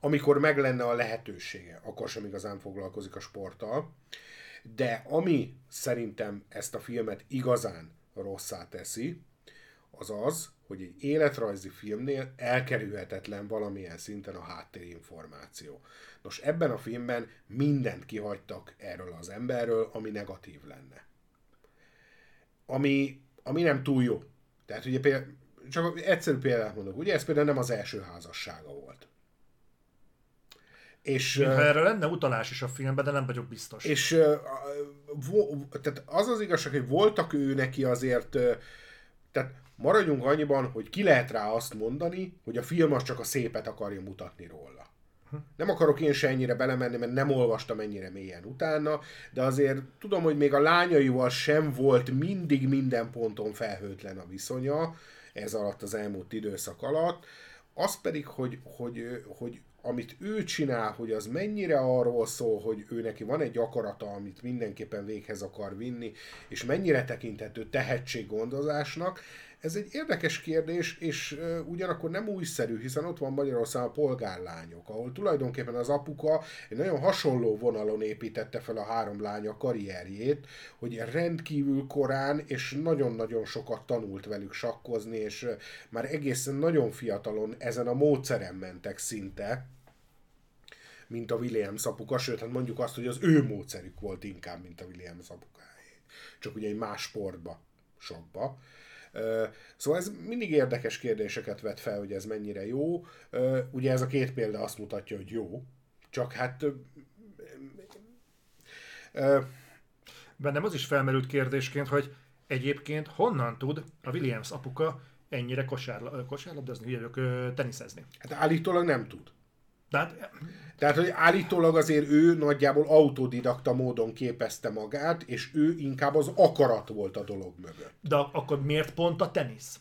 amikor meg lenne a lehetősége, akkor sem igazán foglalkozik a sporttal, de ami szerintem ezt a filmet igazán rosszá teszi, az az, hogy egy életrajzi filmnél elkerülhetetlen valamilyen szinten a háttérinformáció. Nos, ebben a filmben mindent kihagytak erről az emberről, ami negatív lenne. Ami nem túl jó. Tehát ugye csak egyszerű példát mondok, ugye ez például nem az első házassága volt. És erre lenne utalás is a filmben, de nem vagyok biztos. És tehát az igazság, hogy voltak ő neki azért, tehát maradjunk annyiban, hogy ki lehet rá azt mondani, hogy a film az csak a szépet akarja mutatni róla. Nem akarok én se ennyire belemenni, mert nem olvastam ennyire mélyen utána, de azért tudom, hogy még a lányaival sem volt mindig minden ponton felhőtlen a viszonya, ez alatt az elmúlt időszak alatt. Az pedig, hogy amit ő csinál, hogy az mennyire arról szól, hogy ő neki van egy akarata, amit mindenképpen véghez akar vinni, és mennyire tekinthető tehetséggondozásnak, ez egy érdekes kérdés, és ugyanakkor nem újszerű, hiszen ott van Magyarországon a Polgárlányok, ahol tulajdonképpen az apuka egy nagyon hasonló vonalon építette fel a három lánya karrierjét, hogy rendkívül korán és nagyon-nagyon sokat tanult velük sakkozni, és már egészen nagyon fiatalon ezen a módszeren mentek szinte, mint a Williams apuka, sőt, hát mondjuk azt, hogy az ő módszerük volt inkább, mint a Williams apukájé, csak ugye egy más sportba, sokba. Szóval ez mindig érdekes kérdéseket vet fel, hogy ez mennyire jó. Ugye ez a két példa azt mutatja, hogy jó, csak hát bennem az is felmerült kérdésként, hogy egyébként honnan tud a Williams apuka ennyire kosárlabdázni, teniszezni? Hát állítólag nem tud. Tehát, hogy állítólag azért ő nagyjából autodidakta módon képezte magát, és ő inkább az akarat volt a dolog mögött. De akkor miért pont a tenisz?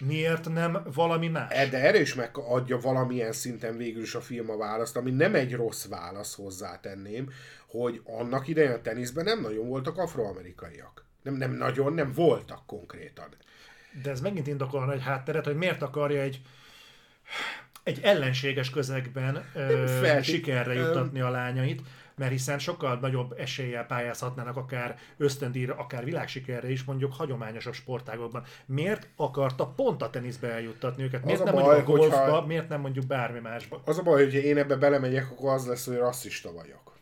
Miért nem valami más? De erre is megadja valamilyen szinten végül is a film a választ, ami nem egy rossz válasz, hozzátenném, hogy annak idején a teniszben nem nagyon voltak afroamerikaiak. Nem nagyon, nem voltak konkrétan. De ez megint indokolna egy hátteret, hogy miért akarja egy ellenséges közegben sikerre juttatni a lányait, mert hiszen sokkal nagyobb eséllyel pályázhatnának akár ösztöndíjra, akár világsikerre is, mondjuk hagyományosabb sportágokban. Miért akarta pont a teniszbe eljuttatni őket? Miért nem mondjuk a golfba, miért nem mondjuk bármi másba? Az a baj, hogyha én ebbe belemegyek, akkor az lesz, hogy rasszista vagyok.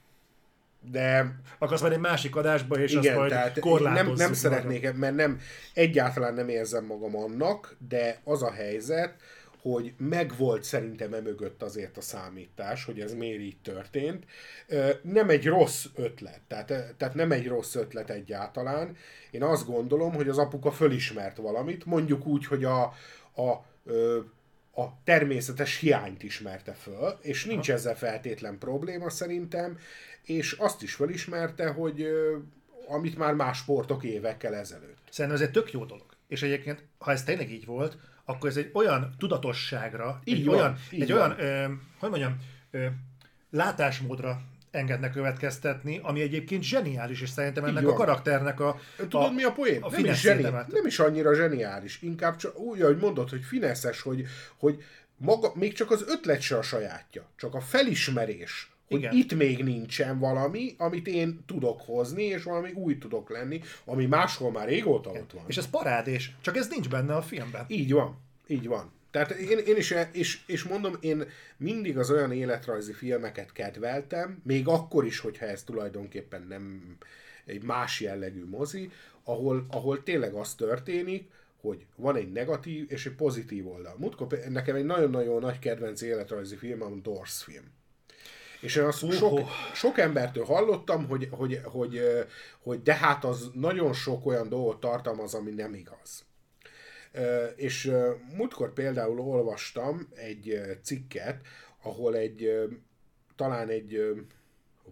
De... akarsz majd egy másik adásba, és igen, azt majd korlátozzuk. Nem szeretnék, mert egyáltalán nem érzem magam annak, de az a helyzet, hogy megvolt szerintem emögött azért a számítás, hogy ez miért így történt. Nem egy rossz ötlet, tehát nem egy rossz ötlet egyáltalán. Én azt gondolom, hogy az apuka fölismert valamit, mondjuk úgy, hogy a természetes hiányt ismerte föl, és nincs ezzel feltétlen probléma szerintem, és azt is fölismerte, hogy amit már más sportok évekkel ezelőtt. Szerintem ez egy tök jó dolog. És egyébként, ha ez tényleg így volt, akkor ez egy olyan tudatosságra, látásmódra engednek következtetni, ami egyébként zseniális, és szerintem ennek a karakternek a... Tudod, mi a poén? Nem is annyira zseniális, inkább csak úgy, ahogy mondod, hogy fineszes, hogy maga, még csak az ötlet se a sajátja, csak a felismerés, hogy itt még nincsen valami, amit én tudok hozni, és valami új tudok lenni, ami máshol már régóta ott van. És ez parádés, csak ez nincs benne a filmben. Így van. Tehát én is, és mondom, én mindig az olyan életrajzi filmeket kedveltem, még akkor is, hogyha ez tulajdonképpen nem egy más jellegű mozi, ahol tényleg az történik, hogy van egy negatív és egy pozitív oldal. Nekem egy nagyon-nagyon nagy kedvenc életrajzi film, a Doors film. És én azt sok embertől hallottam, hogy de hát az nagyon sok olyan dolgot tartalmaz, ami nem igaz. És múltkor például olvastam egy cikket, ahol talán egy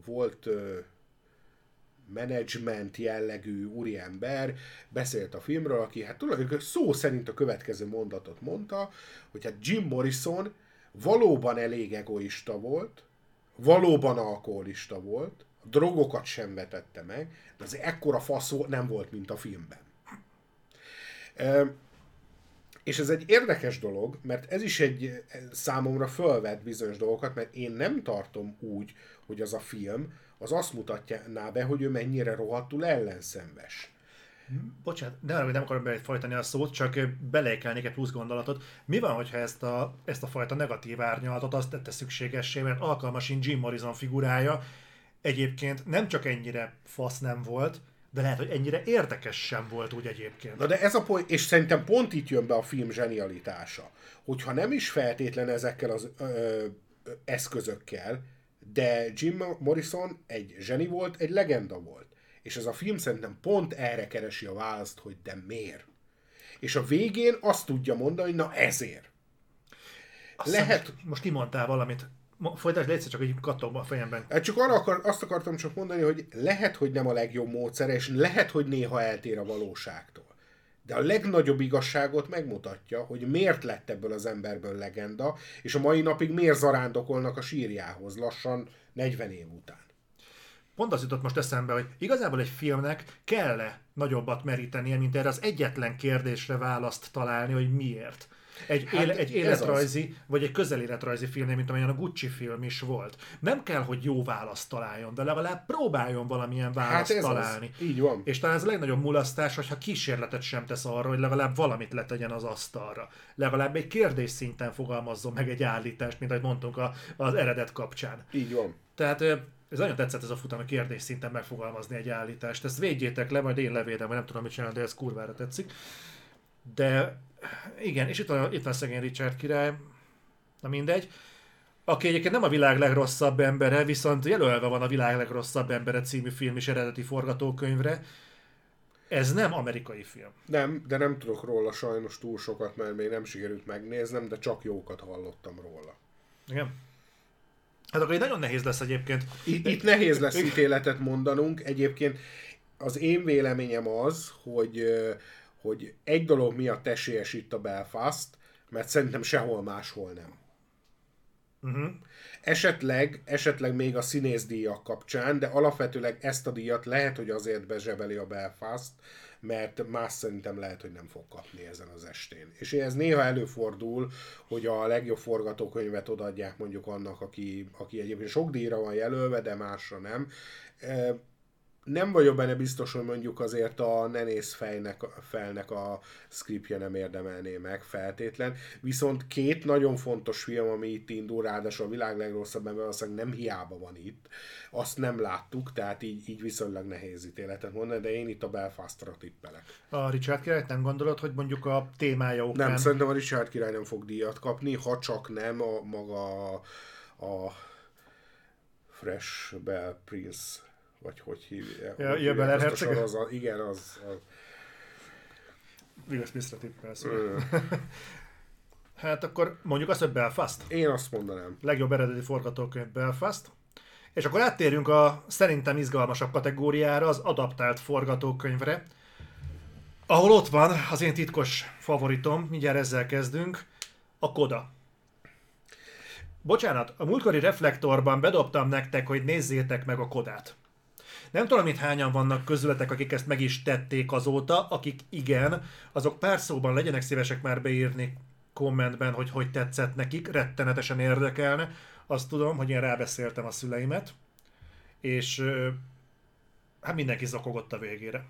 volt menedzsment jellegű úriember beszélt a filmről, aki hát tulajdonképpen szó szerint a következő mondatot mondta, hogy hát Jim Morrison valóban elég egoista volt, valóban alkoholista volt, a drogokat sem vetette meg, de az ekkora fasz nem volt, mint a filmben. És ez egy érdekes dolog, mert ez is egy számomra fölvet bizonyos dolgokat, mert én nem tartom úgy, hogy az a film az azt mutatja be, hogy ő mennyire rohadtul ellenszenves. Bocsánat, nem akarom belefajtani a szót, csak belekelnék egy plusz gondolatot. Mi van, hogyha ezt a fajta negatív árnyalatot azt tette szükségessé, mert alkalmasint Jim Morrison figurája egyébként nem csak ennyire fasz nem volt, de lehet, hogy ennyire érdekes sem volt úgy egyébként. Na de ez a pont, és szerintem pont itt jön be a film zsenialitása, hogyha nem is feltétlen ezekkel az eszközökkel, de Jim Morrison egy zseni volt, egy legenda volt. És ez a film szerintem pont erre keresi a választ, hogy de miért. És a végén azt tudja mondani, hogy na ezért. Most kimondtál valamit. Folytasd, légy, csak így kattogva a fejemben. Csak arra azt akartam csak mondani, hogy lehet, hogy nem a legjobb módszer, és lehet, hogy néha eltér a valóságtól. De a legnagyobb igazságot megmutatja, hogy miért lett ebből az emberből legenda, és a mai napig miért zarándokolnak a sírjához lassan 40 év után. Pont az jutott most eszembe, hogy igazából egy filmnek kell-e nagyobbat merítenie, mint erre az egyetlen kérdésre választ találni, hogy miért. Egy életrajzi, vagy egy közeléletrajzi film, mint amilyen a Gucci film is volt. Nem kell, hogy jó választ találjon, de legalább próbáljon valamilyen választ találni. Az. Így van. És talán ez a legnagyobb mulasztás, hogyha kísérletet sem tesz arra, hogy legalább valamit letegyen az asztalra. Legalább egy kérdés szinten fogalmazzon meg egy állítást, mint ahogy mondtunk az eredet kapcsán. Így van. Tehát ez nagyon tetszett ez a futam, a kérdés szinten megfogalmazni egy állítást. Ezt védjétek le, majd én levédem, vagy nem tudom mit csinálni, de ez kurvára tetszik. De igen, és itt van szegény Richard király, na mindegy. aki egyébként nem a világ legrosszabb embere, viszont jelölve van a világ legrosszabb embere című film és eredeti forgatókönyvre. Ez nem amerikai film. Nem, de nem tudok róla sajnos túl sokat, mert még nem sikerült megnéznem, de csak jókat hallottam róla. Igen. Hát akkor nagyon nehéz lesz egyébként. Itt nehéz lesz ítéletet mondanunk. Egyébként az én véleményem az, hogy egy dolog miatt esélyes itt a Belfast, mert szerintem sehol máshol nem. Uh-huh. Esetleg még a színészdíjak kapcsán, de alapvetőleg ezt a díjat lehet, hogy azért bezsebeli a Belfast, mert más szerintem lehet, hogy nem fog kapni ezen az estén. És ez néha előfordul, hogy a legjobb forgatókönyvet odaadják mondjuk annak, aki egyébként sok díjra van jelölve, de másra nem. Nem vagyok benne biztos, hogy mondjuk azért a Ne nézz felnek a szkriptje nem érdemelné meg feltétlen. Viszont két nagyon fontos film, ami itt indul, ráadásul a világ legrosszabb ember, valószínűleg nem hiába van itt. Azt nem láttuk, tehát így viszonylag nehéz ítéletet mondani, de én itt a Belfastra tippelek. A Richard királyt nem gondolod, hogy mondjuk a témája okán? Nem, szerintem a Richard király nem fog díjat kapni, ha csak nem a maga a Fresh Bell Prince... vagy hogy hívja. Jöbbeler herceg? Igen, az... Vigos Misztra tippelsz. Hát akkor mondjuk azt, hogy Belfast. Én azt mondanám. Legjobb eredeti forgatókönyv Belfast. És akkor áttérjünk a szerintem izgalmasabb kategóriára, az adaptált forgatókönyvre. Ahol ott van az én titkos favoritom, mindjárt ezzel kezdünk, a Coda. Bocsánat, a múltkori reflektorban bedobtam nektek, hogy nézzétek meg a Codát. Nem tudom, mint hányan vannak közületek, akik ezt meg is tették azóta, akik igen, azok pár szóban legyenek szívesek már beírni kommentben, hogy tetszett nekik, rettenetesen érdekelne. Azt tudom, hogy én rábeszéltem a szüleimet, és hát mindenki zokogott a végére.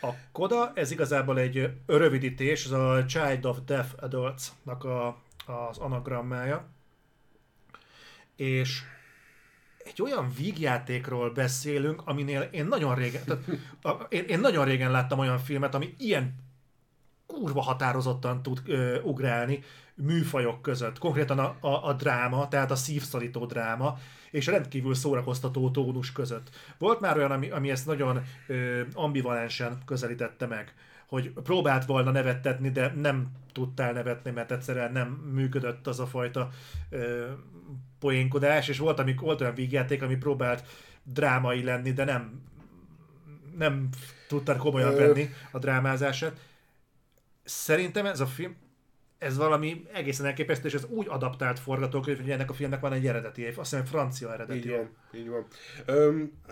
A Coda, ez igazából egy rövidítés, ez a Child of Deaf Adults-nak az anagrammája. És egy olyan vígjátékról beszélünk, aminél én nagyon régen láttam olyan filmet, ami ilyen kurva határozottan tud ugrálni műfajok között. Konkrétan a dráma, tehát a szívszorító dráma, és a rendkívül szórakoztató tónus között. Volt már olyan, ami ezt nagyon ambivalensen közelítette meg, hogy próbált volna nevettetni, de nem tudtál nevetni, mert egyszerűen nem működött az a fajta poénkodás, és volt olyan vígjáték, ami próbált drámai lenni, de nem tudtál komolyan venni a drámázását. Szerintem ez a film, ez valami egészen elképesztő, és ez úgy adaptált forgatókönyv, hogy ennek a filmnek van egy eredeti év, azt hiszem francia eredeti. Így van.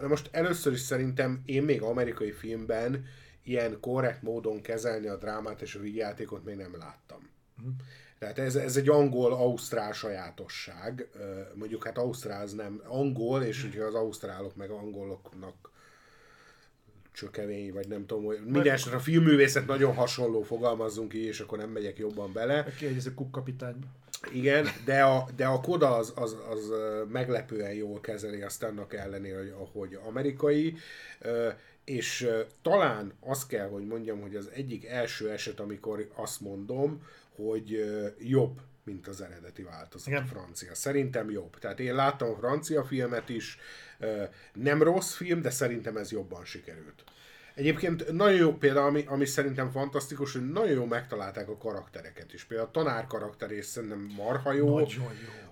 Most először is szerintem én még amerikai filmben ilyen korrekt módon kezelni a drámát és a vígjátékot még nem láttam. Uh-huh. Tehát ez egy angol-ausztrál sajátosság. Mondjuk hát ausztrál az nem angol, és ugye az ausztrálok meg angoloknak csökevény, vagy nem tudom, hogy mindenesetre a filmművészet nagyon hasonló, fogalmazzunk így, és akkor nem megyek jobban bele. Kiegyezik Kukkapitányba. Igen, de a Coda az meglepően jól kezeli, azt annak ellenére, hogy amerikai, és talán azt kell, hogy mondjam, hogy az egyik első eset, amikor azt mondom, hogy jobb, mint az eredeti változat. Igen. Francia. Szerintem jobb. Tehát én láttam a francia filmet is, nem rossz film, de szerintem ez jobban sikerült. Egyébként nagyon jó példa, ami szerintem fantasztikus, hogy nagyon jól megtalálták a karaktereket is. Például a tanár karakter és szerintem marha jó.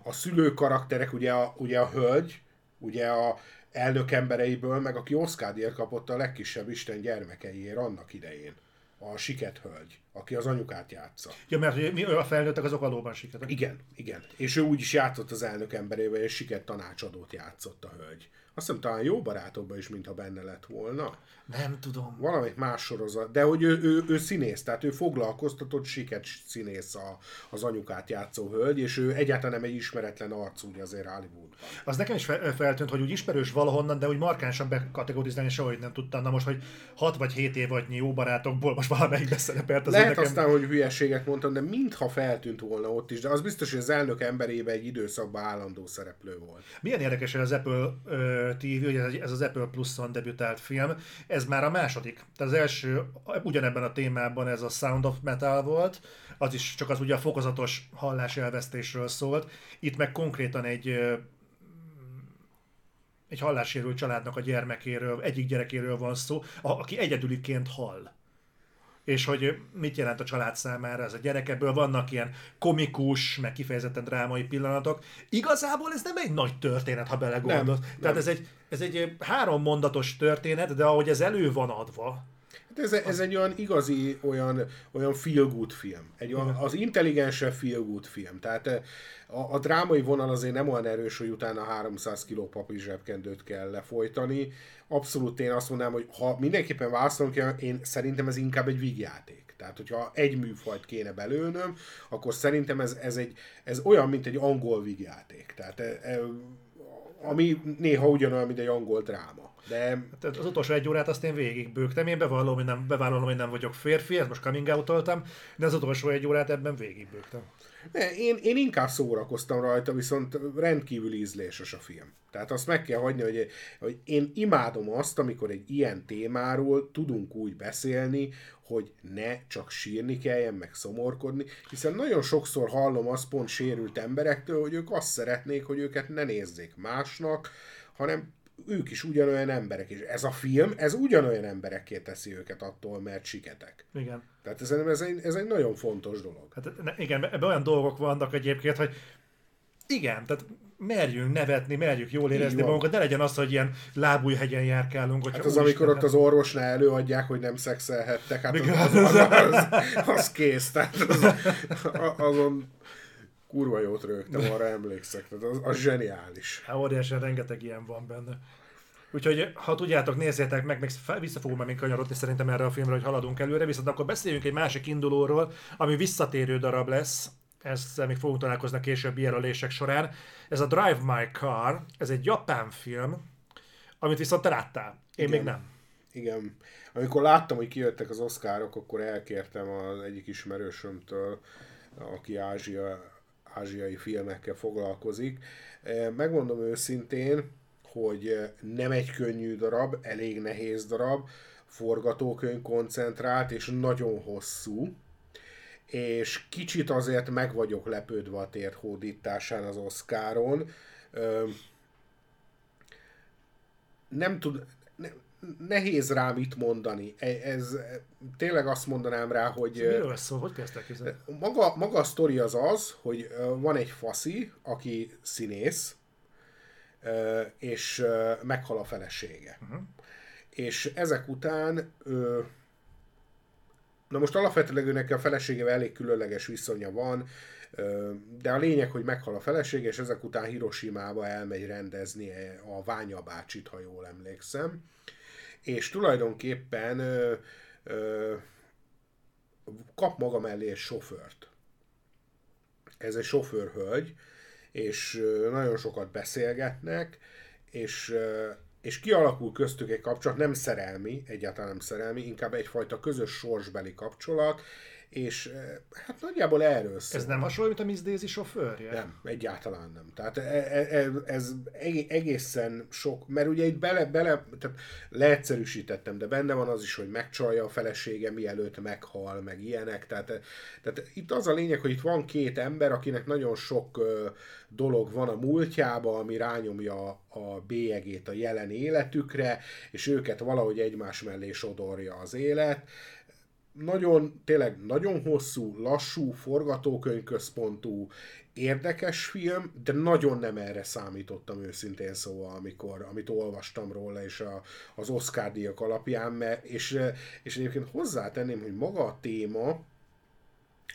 A szülő karakterek, ugye a hölgy, ugye a elnök embereiből, meg aki Oscar-díjat kapott a legkisebb Isten gyermekeiért annak idején. A siket hölgy, aki az anyukát játsza. Ja, mert a felnőttek azok valóban siketek. Igen. És ő úgy is játszott az elnök emberével, és siket tanácsadót játszott a hölgy. Azt hiszem, talán Jó barátokban is, mintha benne lett volna. Nem tudom. Valamelyik más sorozat. De hogy ő színész, tehát ő foglalkoztatott siket színész az anyukát játszó hölgy, és ő egyáltalán nem egy ismeretlen arc úgy azért Hollywoodban. Az nekem is feltűnt, hogy úgy ismerős valahonnan, de úgy markánsan bekategorizálni sehogy nem tudtam. Na most, hogy 6 vagy 7 év vagy Jó barátokból most valamelyik beszerepelt. Lehet nekem... aztán, hogy hülyeséget mondtam, de mintha feltűnt volna ott is. De az biztos, hogy az elnök emberében egy időszakban állandó szereplő volt. Milyen érdekes, hogy az Apple TV, ugye ez az Apple Plus-on debütált film, ez már a második. Tehát az első ugyanebben a témában ez a Sound of Metal volt, az is csak az ugye a fokozatos halláselvesztésről szólt, itt meg konkrétan egy hallássérült családnak a gyermekéről, egyik gyerekéről van szó, aki egyedüliként hall. És hogy mit jelent a család számára ez a gyerek, ebből vannak ilyen komikus, meg kifejezetten drámai pillanatok. Igazából ez nem egy nagy történet, ha belegondolsz. Tehát ez egy 3 mondatos történet, de ahogy ez elő van adva. Hát ez egy olyan igazi, olyan feel-good film. Az intelligensebb feel-good film. Tehát a drámai vonal azért nem olyan erős, hogy utána 300 kiló papír zsebkendőt kell lefolytani. Abszolút én azt mondanám, hogy ha mindenképpen válaszolom kell, én szerintem ez inkább egy vígjáték. Tehát, hogyha egy műfajt kéne belőnöm, akkor szerintem ez olyan, mint egy angol vígjáték. Tehát, ami néha ugyanolyan, mint egy angol dráma. De... az utolsó 1 órát azt én végigbőgtem, én bevállalom, hogy nem vagyok férfi, ezt most coming out-oltam, de az utolsó 1 órát ebben végigbőgtem. Én inkább szórakoztam rajta, viszont rendkívül ízléses a film. Tehát azt meg kell hagyni, hogy én imádom azt, amikor egy ilyen témáról tudunk úgy beszélni, hogy ne csak sírni kelljen, meg szomorkodni, hiszen nagyon sokszor hallom azt pont sérült emberektől, hogy ők azt szeretnék, hogy őket ne nézzék másnak, hanem ők is ugyanolyan emberek, és ez a film, ez ugyanolyan emberekké teszi őket attól, mert siketek. Igen. Tehát ez egy nagyon fontos dolog. Hát, igen, ebben olyan dolgok vannak egyébként, hogy igen, tehát merjünk nevetni, merjük jól érezni magunkat, ne legyen az, hogy ilyen lábújhegyen járkálunk. Hát az, amikor ott az orvosnál előadják, hogy nem szexelhettek, hát az kész. Tehát azon... kurva jót rögtem, arra emlékszek. Tehát az zseniális. Hát óriásen rengeteg ilyen van benne. Úgyhogy ha tudjátok, nézzétek meg, még vissza fogunk még kanyarodni szerintem erre a filmre, hogy haladunk előre, viszont akkor beszéljünk egy másik indulóról, ami visszatérő darab lesz. Ezzel még fogunk találkozni a későbbi jelölések során. Ez a Drive My Car, ez egy japán film, amit viszont te láttál. Én még nem. Igen. Amikor láttam, hogy kijöttek az Oscarok, akkor elkértem az egyik ismerősömtől, aki ázsiai filmekkel foglalkozik. Megmondom őszintén, hogy nem egy könnyű darab, elég nehéz darab, forgatókönyv koncentrált és nagyon hosszú, és kicsit azért meg vagyok lepődve a térhódításán az Oscaron. Nehéz rá mit mondani. Ez tényleg azt mondanám rá, hogy... miről szól? Hogy kezdtek ezzel? Maga a sztori az az, hogy van egy faszi, aki színész, és meghal a felesége. Uh-huh. És ezek után... na most alapvetőleg őnek a feleségével elég különleges viszonya van, de a lényeg, hogy meghal a felesége, és ezek után Hiroshimába elmegy rendezni a Ványa bácsit, ha jól emlékszem. És tulajdonképpen kap maga mellé egy sofőrt. Ez egy sofőrhölgy, és nagyon sokat beszélgetnek, és kialakul köztük egy kapcsolat, nem szerelmi, egyáltalán nem szerelmi, inkább egyfajta közös sorsbeli kapcsolat, és hát nagyjából erről szól. Ez nem hasonló, mint a Miss Daisy sofőrje? Nem, egyáltalán nem. Tehát ez egészen sok, mert ugye itt tehát leegyszerűsítettem, de benne van az is, hogy megcsalja a felesége, mielőtt meghal, meg ilyenek. Tehát itt az a lényeg, hogy itt van 2 ember, akinek nagyon sok dolog van a múltjában, ami rányomja a bélyegét a jelen életükre, és őket valahogy egymás mellé sodorja az élet. Nagyon, tényleg nagyon hosszú, lassú, forgatókönyvközpontú, érdekes film, de nagyon nem erre számítottam őszintén szóval, amit olvastam róla és az Oscar-díjak alapján, és egyébként hozzátenném, hogy maga a téma,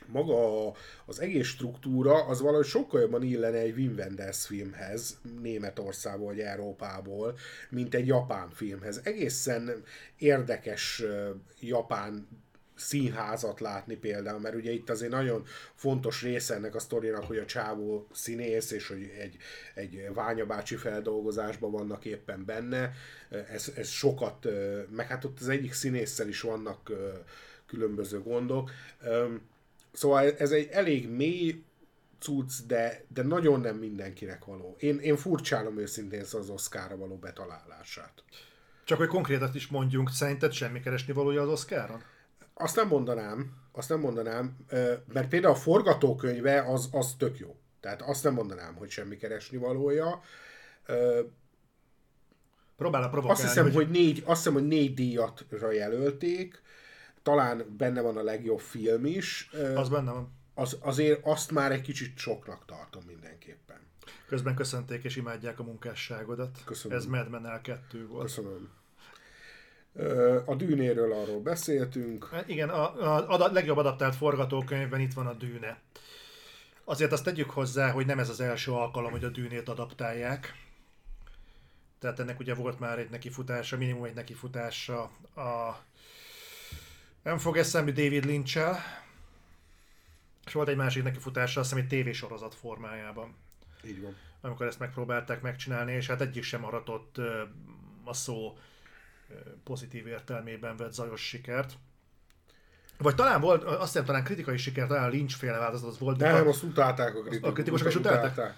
maga az egész struktúra, az valahogy sokkal jobban illene egy Wim Wenders filmhez, Németországból vagy Európából, mint egy japán filmhez. Egészen érdekes japán színházat látni például, mert ugye itt azért nagyon fontos része ennek a sztorinak, hogy a csávó színész, és hogy egy Ványa bácsi feldolgozásban vannak éppen benne. Ez sokat, meg hát ott az egyik színésszel is vannak különböző gondok. Szóval ez egy elég mély, cucc, de nagyon nem mindenkinek való. Én furcsálom őszintén az Oscarra való betalálását. Csak hogy konkrétat is mondjunk, szerinted semmi keresni valója az Oscarra? Azt nem mondanám, mert például a forgatókönyve az tök jó. Tehát azt nem mondanám, hogy semmi keresni valója. Próbálja provokálni. Azt hiszem, hogy 4 díjatra jelölték. Talán benne van a legjobb film is. Az benne van. Azért azt már egy kicsit soknak tartom mindenképpen. Közben köszönték és imádják a munkásságodat. Köszönöm. Ez Mad Men L2 volt. Köszönöm. A Dűnéről arról beszéltünk. Igen, a legjobb adaptált forgatókönyvben itt van a Dűne. Azért azt tegyük hozzá, hogy nem ez az első alkalom, hogy a Dűnét adaptálják. Tehát ennek ugye volt már egy nekifutása, minimum egy nekifutása nem fog eszembe David Lynch-el. És volt egy másik nekifutása, azt hiszem, egy tévésorozat formájában. Így van. Amikor ezt megpróbálták megcsinálni, és hát egyik sem aratott a szó pozitív értelmében vett zajos sikert. Vagy talán volt, azt hiszem, talán kritikai sikert, talán Lynch-féle változat az volt. Nem, azt utálták a kritikusok. A kritikusok is utálták.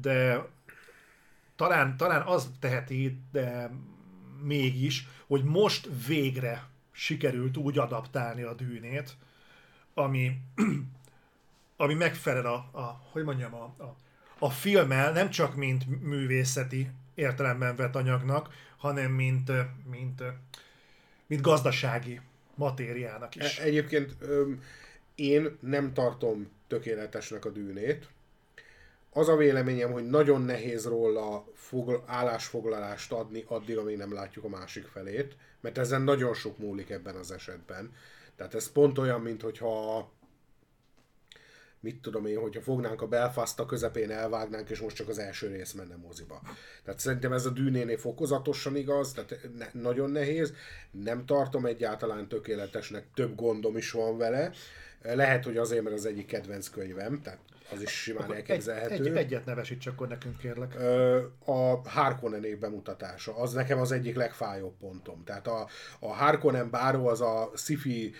De talán az teheti, de mégis, hogy most végre sikerült úgy adaptálni a Dűnét, ami megfelel a filmmel, nem csak mint művészeti értelemben vett anyagnak, hanem mint gazdasági matériának is. Egyébként én nem tartom tökéletesnek a Dűnét. Az a véleményem, hogy nagyon nehéz róla állásfoglalást adni addig, amíg nem látjuk a másik felét, mert ezen nagyon sok múlik ebben az esetben. Tehát ez pont olyan, mint hogyha hogyha fognánk a Belfast a közepén, elvágnánk, és most csak az első rész menne moziba. Tehát szerintem ez a Dűnénél fokozatosan igaz, tehát nagyon nehéz. Nem tartom egyáltalán tökéletesnek, több gondom is van vele. Lehet, hogy azért, mert az egyik kedvenc könyvem, tehát az is simán elképzelhető. Egyet nevesíts akkor nekünk, kérlek. A Harkonnen bemutatása, az nekem az egyik legfájóbb pontom. Tehát a Harkonnen báró az a sci-fi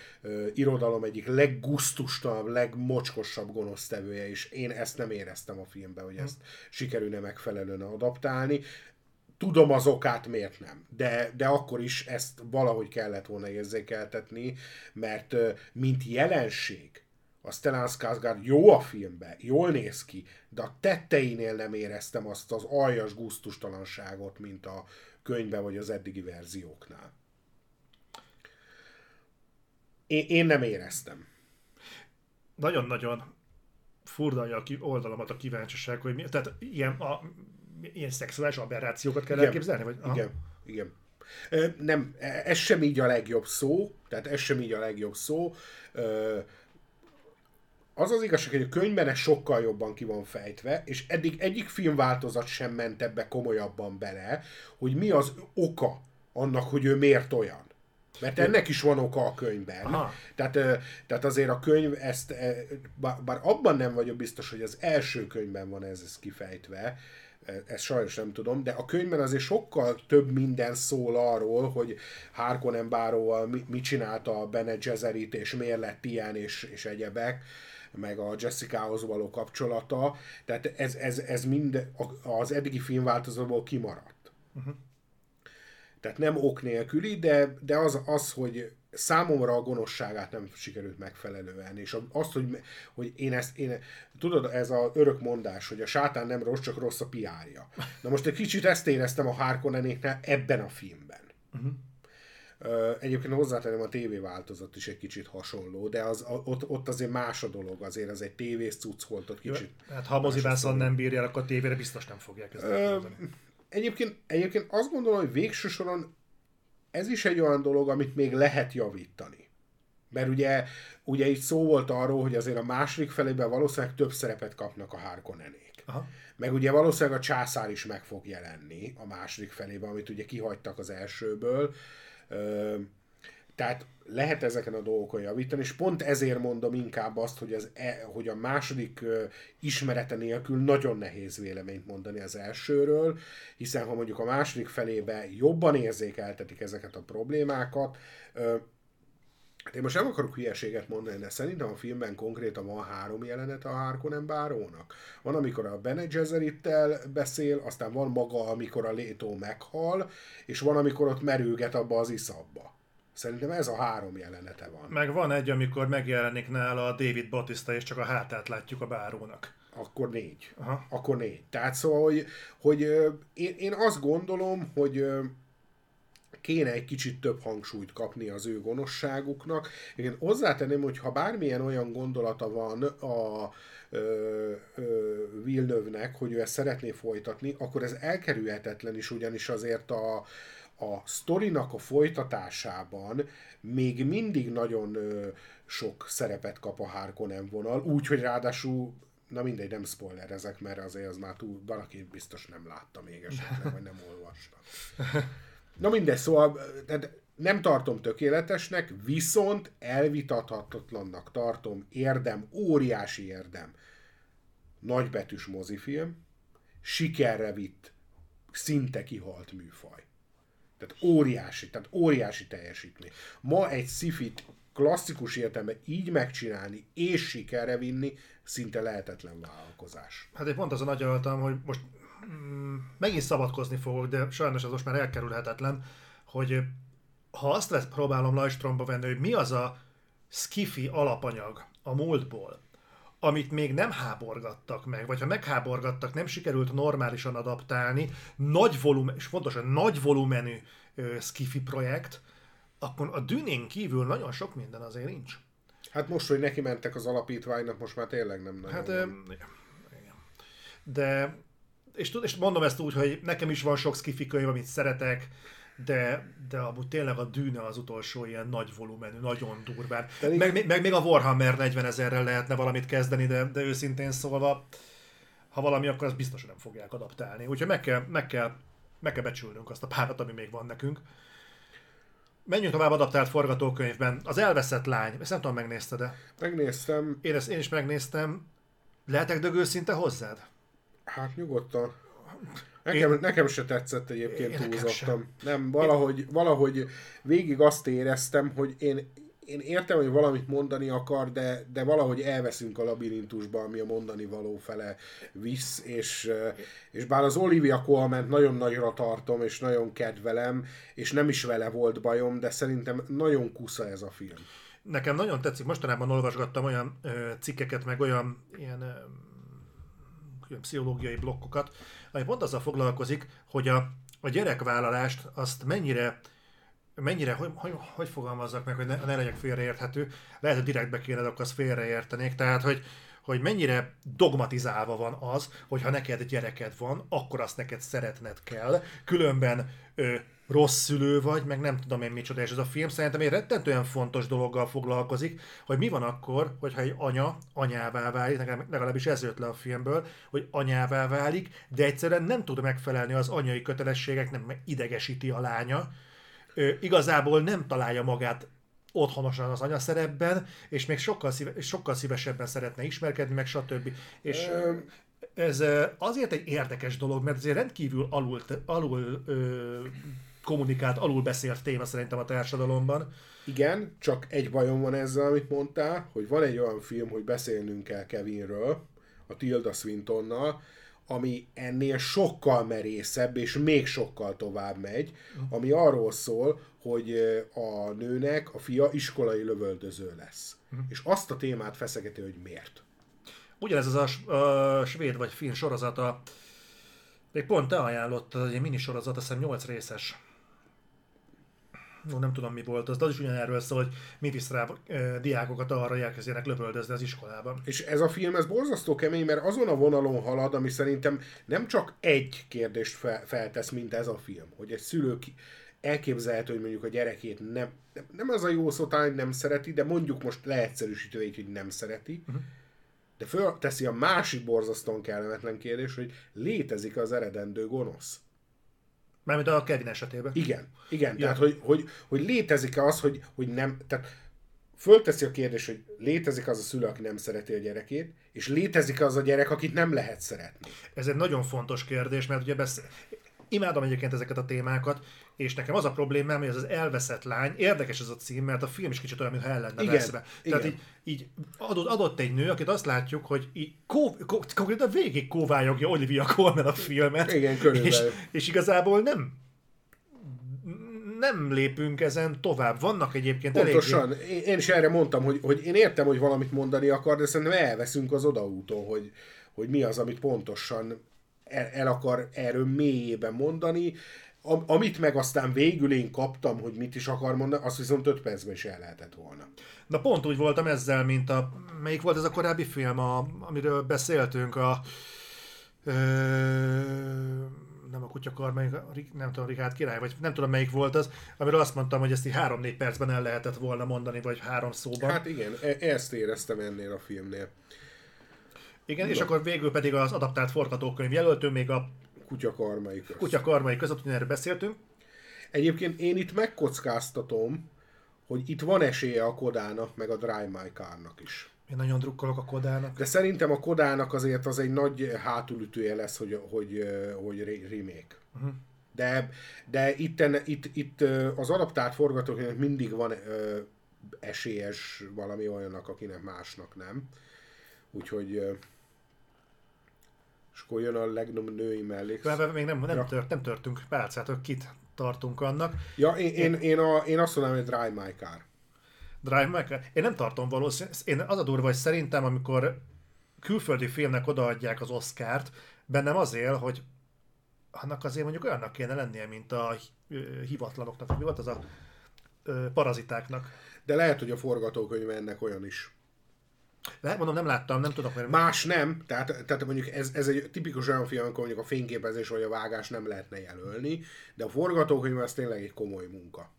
irodalom egyik leggusztustalabb, legmocskosabb gonosztevője, és én ezt nem éreztem a filmben, hogy ezt sikerülne megfelelően adaptálni. Tudom az okát, miért nem. De akkor is ezt valahogy kellett volna érzékeltetni, mert mint jelenség, a Stellan Skarsgård jó a filmben, jól néz ki, de a tetteinél nem éreztem azt az aljas gusztustalanságot, mint a könyvben vagy az eddigi verzióknál. Én nem éreztem. Nagyon-nagyon furdalja a oldalamat a kíváncsiság, hogy tehát ilyen szexuális aberrációkat kell elképzelni? Vagy? Igen. Nem, ez sem így a legjobb szó, Az az igazság, hogy a könyvben ez sokkal jobban ki van fejtve, és eddig egyik filmváltozat sem ment ebbe komolyabban bele, hogy mi az oka annak, hogy ő miért olyan. Mert ennek is van oka a könyvben. Tehát azért a könyv ezt, bár abban nem vagyok biztos, hogy az első könyvben van ez kifejtve, ezt sajnos nem tudom, de a könyvben azért sokkal több minden szól arról, hogy Harkonnen báróval mi csinálta a Bene Gesserit, és miért lett ilyen, és egyebek, meg a Jessicahoz való kapcsolata. Tehát ez mind az eddigi filmváltozatból kimaradt. Uh-huh. Tehát nem ok nélküli, de az, hogy számomra a gonoszságát nem sikerült megfelelően, és azt, hogy én tudod, ez az örök mondás, hogy a sátán nem rossz, csak rossz a PR-ja. Na most egy kicsit ezt éreztem a Harkonnenéknál ebben a filmben. Uh-huh. Egyébként hozzátenném, a tévéváltozat is egy kicsit hasonló, de ott azért más a dolog, azért ez egy tévés cucc volt ott kicsit. Hát ha a mozibászon nem bírja, akkor a tévére biztos nem fogják ezt elmondani. Egyébként azt gondolom, hogy végső soron ez is egy olyan dolog, amit még lehet javítani. Mert ugye itt szó volt arról, hogy azért a második felében valószínűleg több szerepet kapnak a Harkonnenék. Aha. Meg ugye valószínűleg a császár is meg fog jelenni a második felében, amit ugye kihagytak az elsőből. Tehát lehet ezeken a dolgokon javítani, és pont ezért mondom inkább azt, hogy, hogy a második ismerete nélkül nagyon nehéz véleményt mondani az elsőről, hiszen ha mondjuk a második felébe jobban érzékeltetik ezeket a problémákat, Én most nem akarok hülyeséget mondani, de szerintem a filmben konkrétan van 3 jelenet a Harkonnen bárónak. Van, amikor a Bene Gesserittel beszél, aztán van maga, amikor a Létó meghal, és van, amikor ott merülget abba az iszapba. Szerintem ez a 3 jelenete van. Meg van egy, amikor megjelenik nála a David Bautista, és csak a hátát látjuk a bárónak. Akkor 4. Aha. Akkor 4. Tehát szóval, hogy én azt gondolom, hogy kéne egy kicsit több hangsúlyt kapni az ő gonoszságuknak. Én hozzátenném, hogy ha bármilyen olyan gondolata van a Villeneuve-nek, hogy ő ezt szeretné folytatni, akkor ez elkerülhetetlen is, ugyanis azért a sztorinak a folytatásában még mindig nagyon sok szerepet kap a Harkonnen vonal, úgyhogy ráadásul, na mindegy, nem spoilerezek, mert azért az már túl, valaki biztos nem látta még esetleg, vagy nem olvasta. Na mindegy, szóval nem tartom tökéletesnek, viszont elvitathatatlannak tartom, érdem, óriási érdem. Nagybetűs mozifilm, sikerre vitt, szinte kihalt műfaj. Tehát óriási teljesítmény. Ma egy sci-fit klasszikus értelme így megcsinálni és sikerre vinni szinte lehetetlen vállalkozás. Hát én pont azon agyaltam, hogy most megint szabadkozni fogok, de sajnos ez most már elkerülhetetlen, hogy ha azt próbálom lajstromba venni, hogy mi az a skifi alapanyag a múltból, amit még nem háborgattak meg, vagy ha megháborgattak, nem sikerült normálisan adaptálni, nagy volumen, és fontosan nagy volumenű skifi projekt, akkor a Dűnén kívül nagyon sok minden azért nincs. Hát most, hogy neki mentek az alapítványnak, most már tényleg nem nagyon. Hát, igen. De... És mondom ezt úgy, hogy nekem is van sok skifi könyv, amit szeretek, de amúgy tényleg a Dűne az utolsó ilyen nagy volumenű, nagyon durván. Meg még a Warhammer 40 000-rel lehetne valamit kezdeni, de őszintén szólva, ha valami, akkor azt biztosan nem fogják adaptálni. Úgyhogy meg kell becsülnünk azt a párat, ami még van nekünk. Menjünk tovább adaptált forgatókönyvben. Az Elveszett lány. Ezt nem tudom, megnézted-e? Megnéztem. Én is megnéztem. Lehetek dögő szinte hozzád? Hát nyugodtan. Nekem se tetszett egyébként, túlzottam. Nem, valahogy végig azt éreztem, hogy én értem, hogy valamit mondani akar, de valahogy elveszünk a labirintusba, ami a mondani való fele visz, és bár az Olivia Colman-t nagyon nagyra tartom, és nagyon kedvelem, és nem is vele volt bajom, de szerintem nagyon kusza ez a film. Nekem nagyon tetszik, mostanában olvasgattam olyan cikkeket, meg olyan ilyen... pszichológiai blokkokat, ami pont azzal foglalkozik, hogy a gyerekvállalást azt mennyire hogy fogalmazzak meg, hogy ne legyek félreérthető, lehet, hogy direktbe kéne, akkor azt félreértenék, tehát, hogy mennyire dogmatizálva van az, hogy ha neked gyereked van, akkor azt neked szeretned kell, különben rossz szülő vagy, meg nem tudom én micsoda, és ez a film szerintem egy rettentően fontos dologgal foglalkozik, hogy mi van akkor, hogyha egy anya anyává válik, legalábbis ez jött le a filmből, hogy anyává válik, de egyszerűen nem tud megfelelni az anyai kötelességeknek, meg idegesíti a lánya, igazából nem találja magát otthonosan az anyaszerepben, és még sokkal szívesebben szeretne ismerkedni, meg stb. És... ez azért egy érdekes dolog, mert azért rendkívül alul kommunikált, alul beszélt téma szerintem a társadalomban. Igen, csak egy bajom van ezzel, amit mondtál, hogy van egy olyan film, hogy beszélnünk kell Kevinről, a Tilda Swintonnal, ami ennél sokkal merészebb, és még sokkal tovább megy, ami arról szól, hogy a nőnek a fia iskolai lövöldöző lesz. És azt a témát feszegeti, hogy miért. Ugyanez az a svéd vagy finn sorozata, még pont te ajánlottad, egy minisorozat, azt hiszem 8 részes. No, nem tudom mi volt az, de az is ugyanerről szól, hogy mi visz rá diákokat arra, hogy elkezdjenek lövöldözni az iskolában. És ez a film, ez borzasztó kemény, mert azon a vonalon halad, ami szerintem nem csak egy kérdést feltesz, mint ez a film, hogy egy szülő elképzelhető, hogy mondjuk a gyerekét nem az a jó szó, hogy nem szereti, de mondjuk most leegyszerűsítve így, hogy nem szereti, de fölteszi a másik borzasztóan kellemetlen kérdés, hogy létezik az eredendő gonosz. Mármint a Kevin esetében. Igen. Tehát, hogy létezik-e az, hogy nem... Tehát fölteszi a kérdés, hogy létezik az a szülő, aki nem szereti a gyerekét, és létezik az a gyerek, akit nem lehet szeretni. Ez egy nagyon fontos kérdés, mert ugye Imádom egyébként ezeket a témákat, és nekem az a problémám, hogy ez az elveszett lány, érdekes ez a cím, mert a film is kicsit olyan, mintha el lenne veszve. Tehát így adott egy nő, akit azt látjuk, hogy így konkrétan végig kóvályogja Olivia Colman a filmet. Igen, körülbelül. És igazából nem lépünk ezen tovább. Vannak egyébként elég... Pontosan. Én is erre mondtam, hogy én értem, hogy valamit mondani akar, de szerintem elveszünk az odaúton, hogy mi az, amit pontosan el akar erről mélyében mondani. Amit meg aztán végül én kaptam, hogy mit is akar mondani, azt viszont 5 percben is el lehetett volna. Na pont úgy voltam ezzel, mint melyik volt ez a korábbi film, amiről beszéltünk, nem a kutyakar, nem tudom, Richárd király, vagy nem tudom melyik volt az, amiről azt mondtam, hogy ezt így 3-4 percben el lehetett volna mondani, vagy 3 szóban. Hát igen, ezt éreztem ennél a filmnél. Igen, no. És akkor végül pedig az adaptált forgatókönyv jelöltünk, még a kutyakarmai között, hogy erről beszéltünk. Egyébként én itt megkockáztatom, hogy itt van esélye a Kodának, meg a Drive My Car-nak is. Én nagyon drukkolok a Kodának. De szerintem a Kodának azért az egy nagy hátulütője lesz, hogy remake. Uh-huh. De itt az adaptált forgatókönyvnek mindig van esélyes valami olyannak, akinek másnak nem. Úgyhogy... És akkor jön a legnom női mellékszereplő. Még nem törtünk pálcát, hogy kit tartunk annak. Ja, én azt mondanám, hogy Drive My Car. Drive My Car? Én nem tartom valószínűleg. Én az a durva, hogy szerintem, amikor külföldi filmnek odaadják az Oscart, bennem az él, hogy annak azért mondjuk olyannak kéne lennie, mint a hivatlanoknak. Mi volt az a parazitáknak? De lehet, hogy a forgatókönyv ennek olyan is. Lehet, mondom, nem láttam, nem tudok. Mert... Más nem, tehát mondjuk ez egy tipikus olyan film, amikor mondjuk a fényképezés vagy a vágás nem lehetne jelölni, de a forgatókönyv az tényleg egy komoly munka.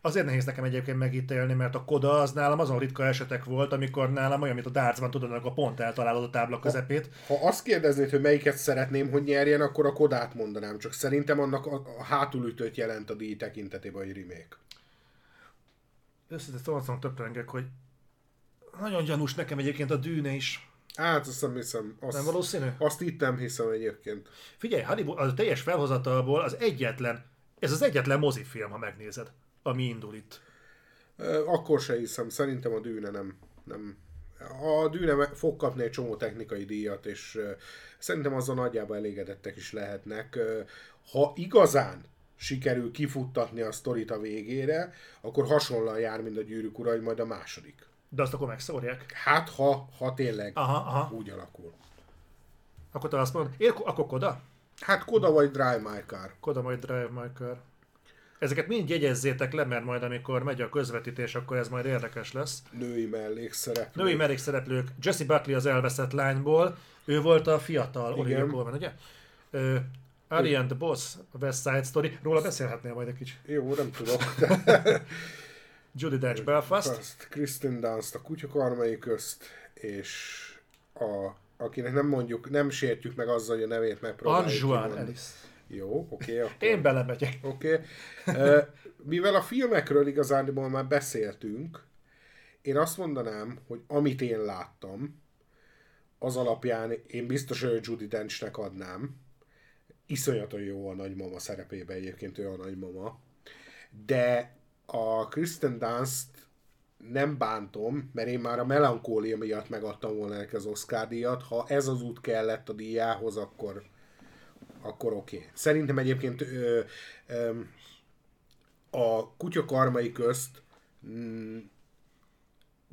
Azért nehéz nekem egyébként megítélni, mert a Koda az nálam azon ritka esetek volt, amikor nálam olyan, mint a dárcban tudod, a pont eltalálod a tábla közepét. Ha azt kérdeznéd, hogy melyiket szeretném, hogy nyerjen, akkor a Kodát mondanám, csak szerintem annak a hátulütőt jelent a díj tekintetében, hogy remake. Összetett szóval töprengek, hogy nagyon gyanús nekem egyébként a Dűne is. Hát azt nem hiszem. Nem valószínű? Azt itt nem hiszem egyébként. Figyelj, Hollywood, a teljes felhozatalból ez az egyetlen mozifilm, ha megnézed, ami indul itt. Akkor se hiszem, szerintem a Dűne nem. A Dűne fog kapni egy csomó technikai díjat, és szerintem azzal nagyjából elégedettek is lehetnek. Ha igazán sikerül kifuttatni a sztorit a végére, akkor hasonlóan jár, mint a Gyűrűk urai, majd a második. De azt akkor megszórják? Hát, ha tényleg úgy alakul. Akkor te azt mondod, akkor Koda? Hát Koda vagy Drive My Car. Koda vagy Drive My Car. Ezeket mind jegyezzétek le, mert majd amikor megy a közvetítés, akkor ez majd érdekes lesz. Női mellékszereplők. Jessie Buckley az elveszett lányból, ő volt a fiatal Olivia Colman, ugye? Ari and the Boss, a West Side Story. Róla beszélhetnél majd egy kicsit. Jó, nem tudok. Judi Dench Belfast, Kristen Dunst a Kutyakarmai közt, és akinek nem sértjük meg azzal, hogy a nevét megpróbáljuk. Anjuan Ellis. Jó, oké. Én belemegyek. Oké. Mivel a filmekről igazából már beszéltünk, én azt mondanám, hogy amit én láttam, az alapján én biztos, hogy Judi Denchnek adnám. Iszonyatosan jó a nagymama szerepében, egyébként ő a nagymama. De a Kristen Dunst nem bántom, mert én már a Melankólia miatt megadtam volna neki az Oscar-díjat. Ha ez az út kellett a díjához, akkor oké. Szerintem egyébként a Kutyakarmai közt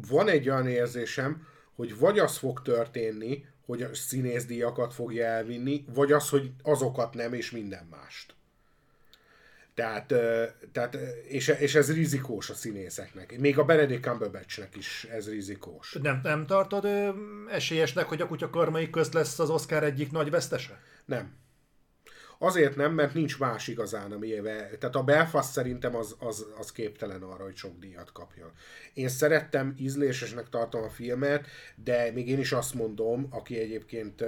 van egy olyan érzésem, hogy vagy az fog történni, hogy a színészdíjakat fogja elvinni, vagy az, hogy azokat nem, és minden mást. Tehát és ez rizikós a színészeknek. Még a Benedict Cumberbatchnek is ez rizikós. Nem tartod esélyesnek, hogy a Kutyakarmai közt lesz az Oscar egyik nagy vesztese? Nem. Azért nem, mert nincs más igazán, tehát a Belfast szerintem az képtelen arra, hogy sok díjat kapjon. Én szerettem, ízlésesnek tartom a filmet, de még én is azt mondom, aki egyébként...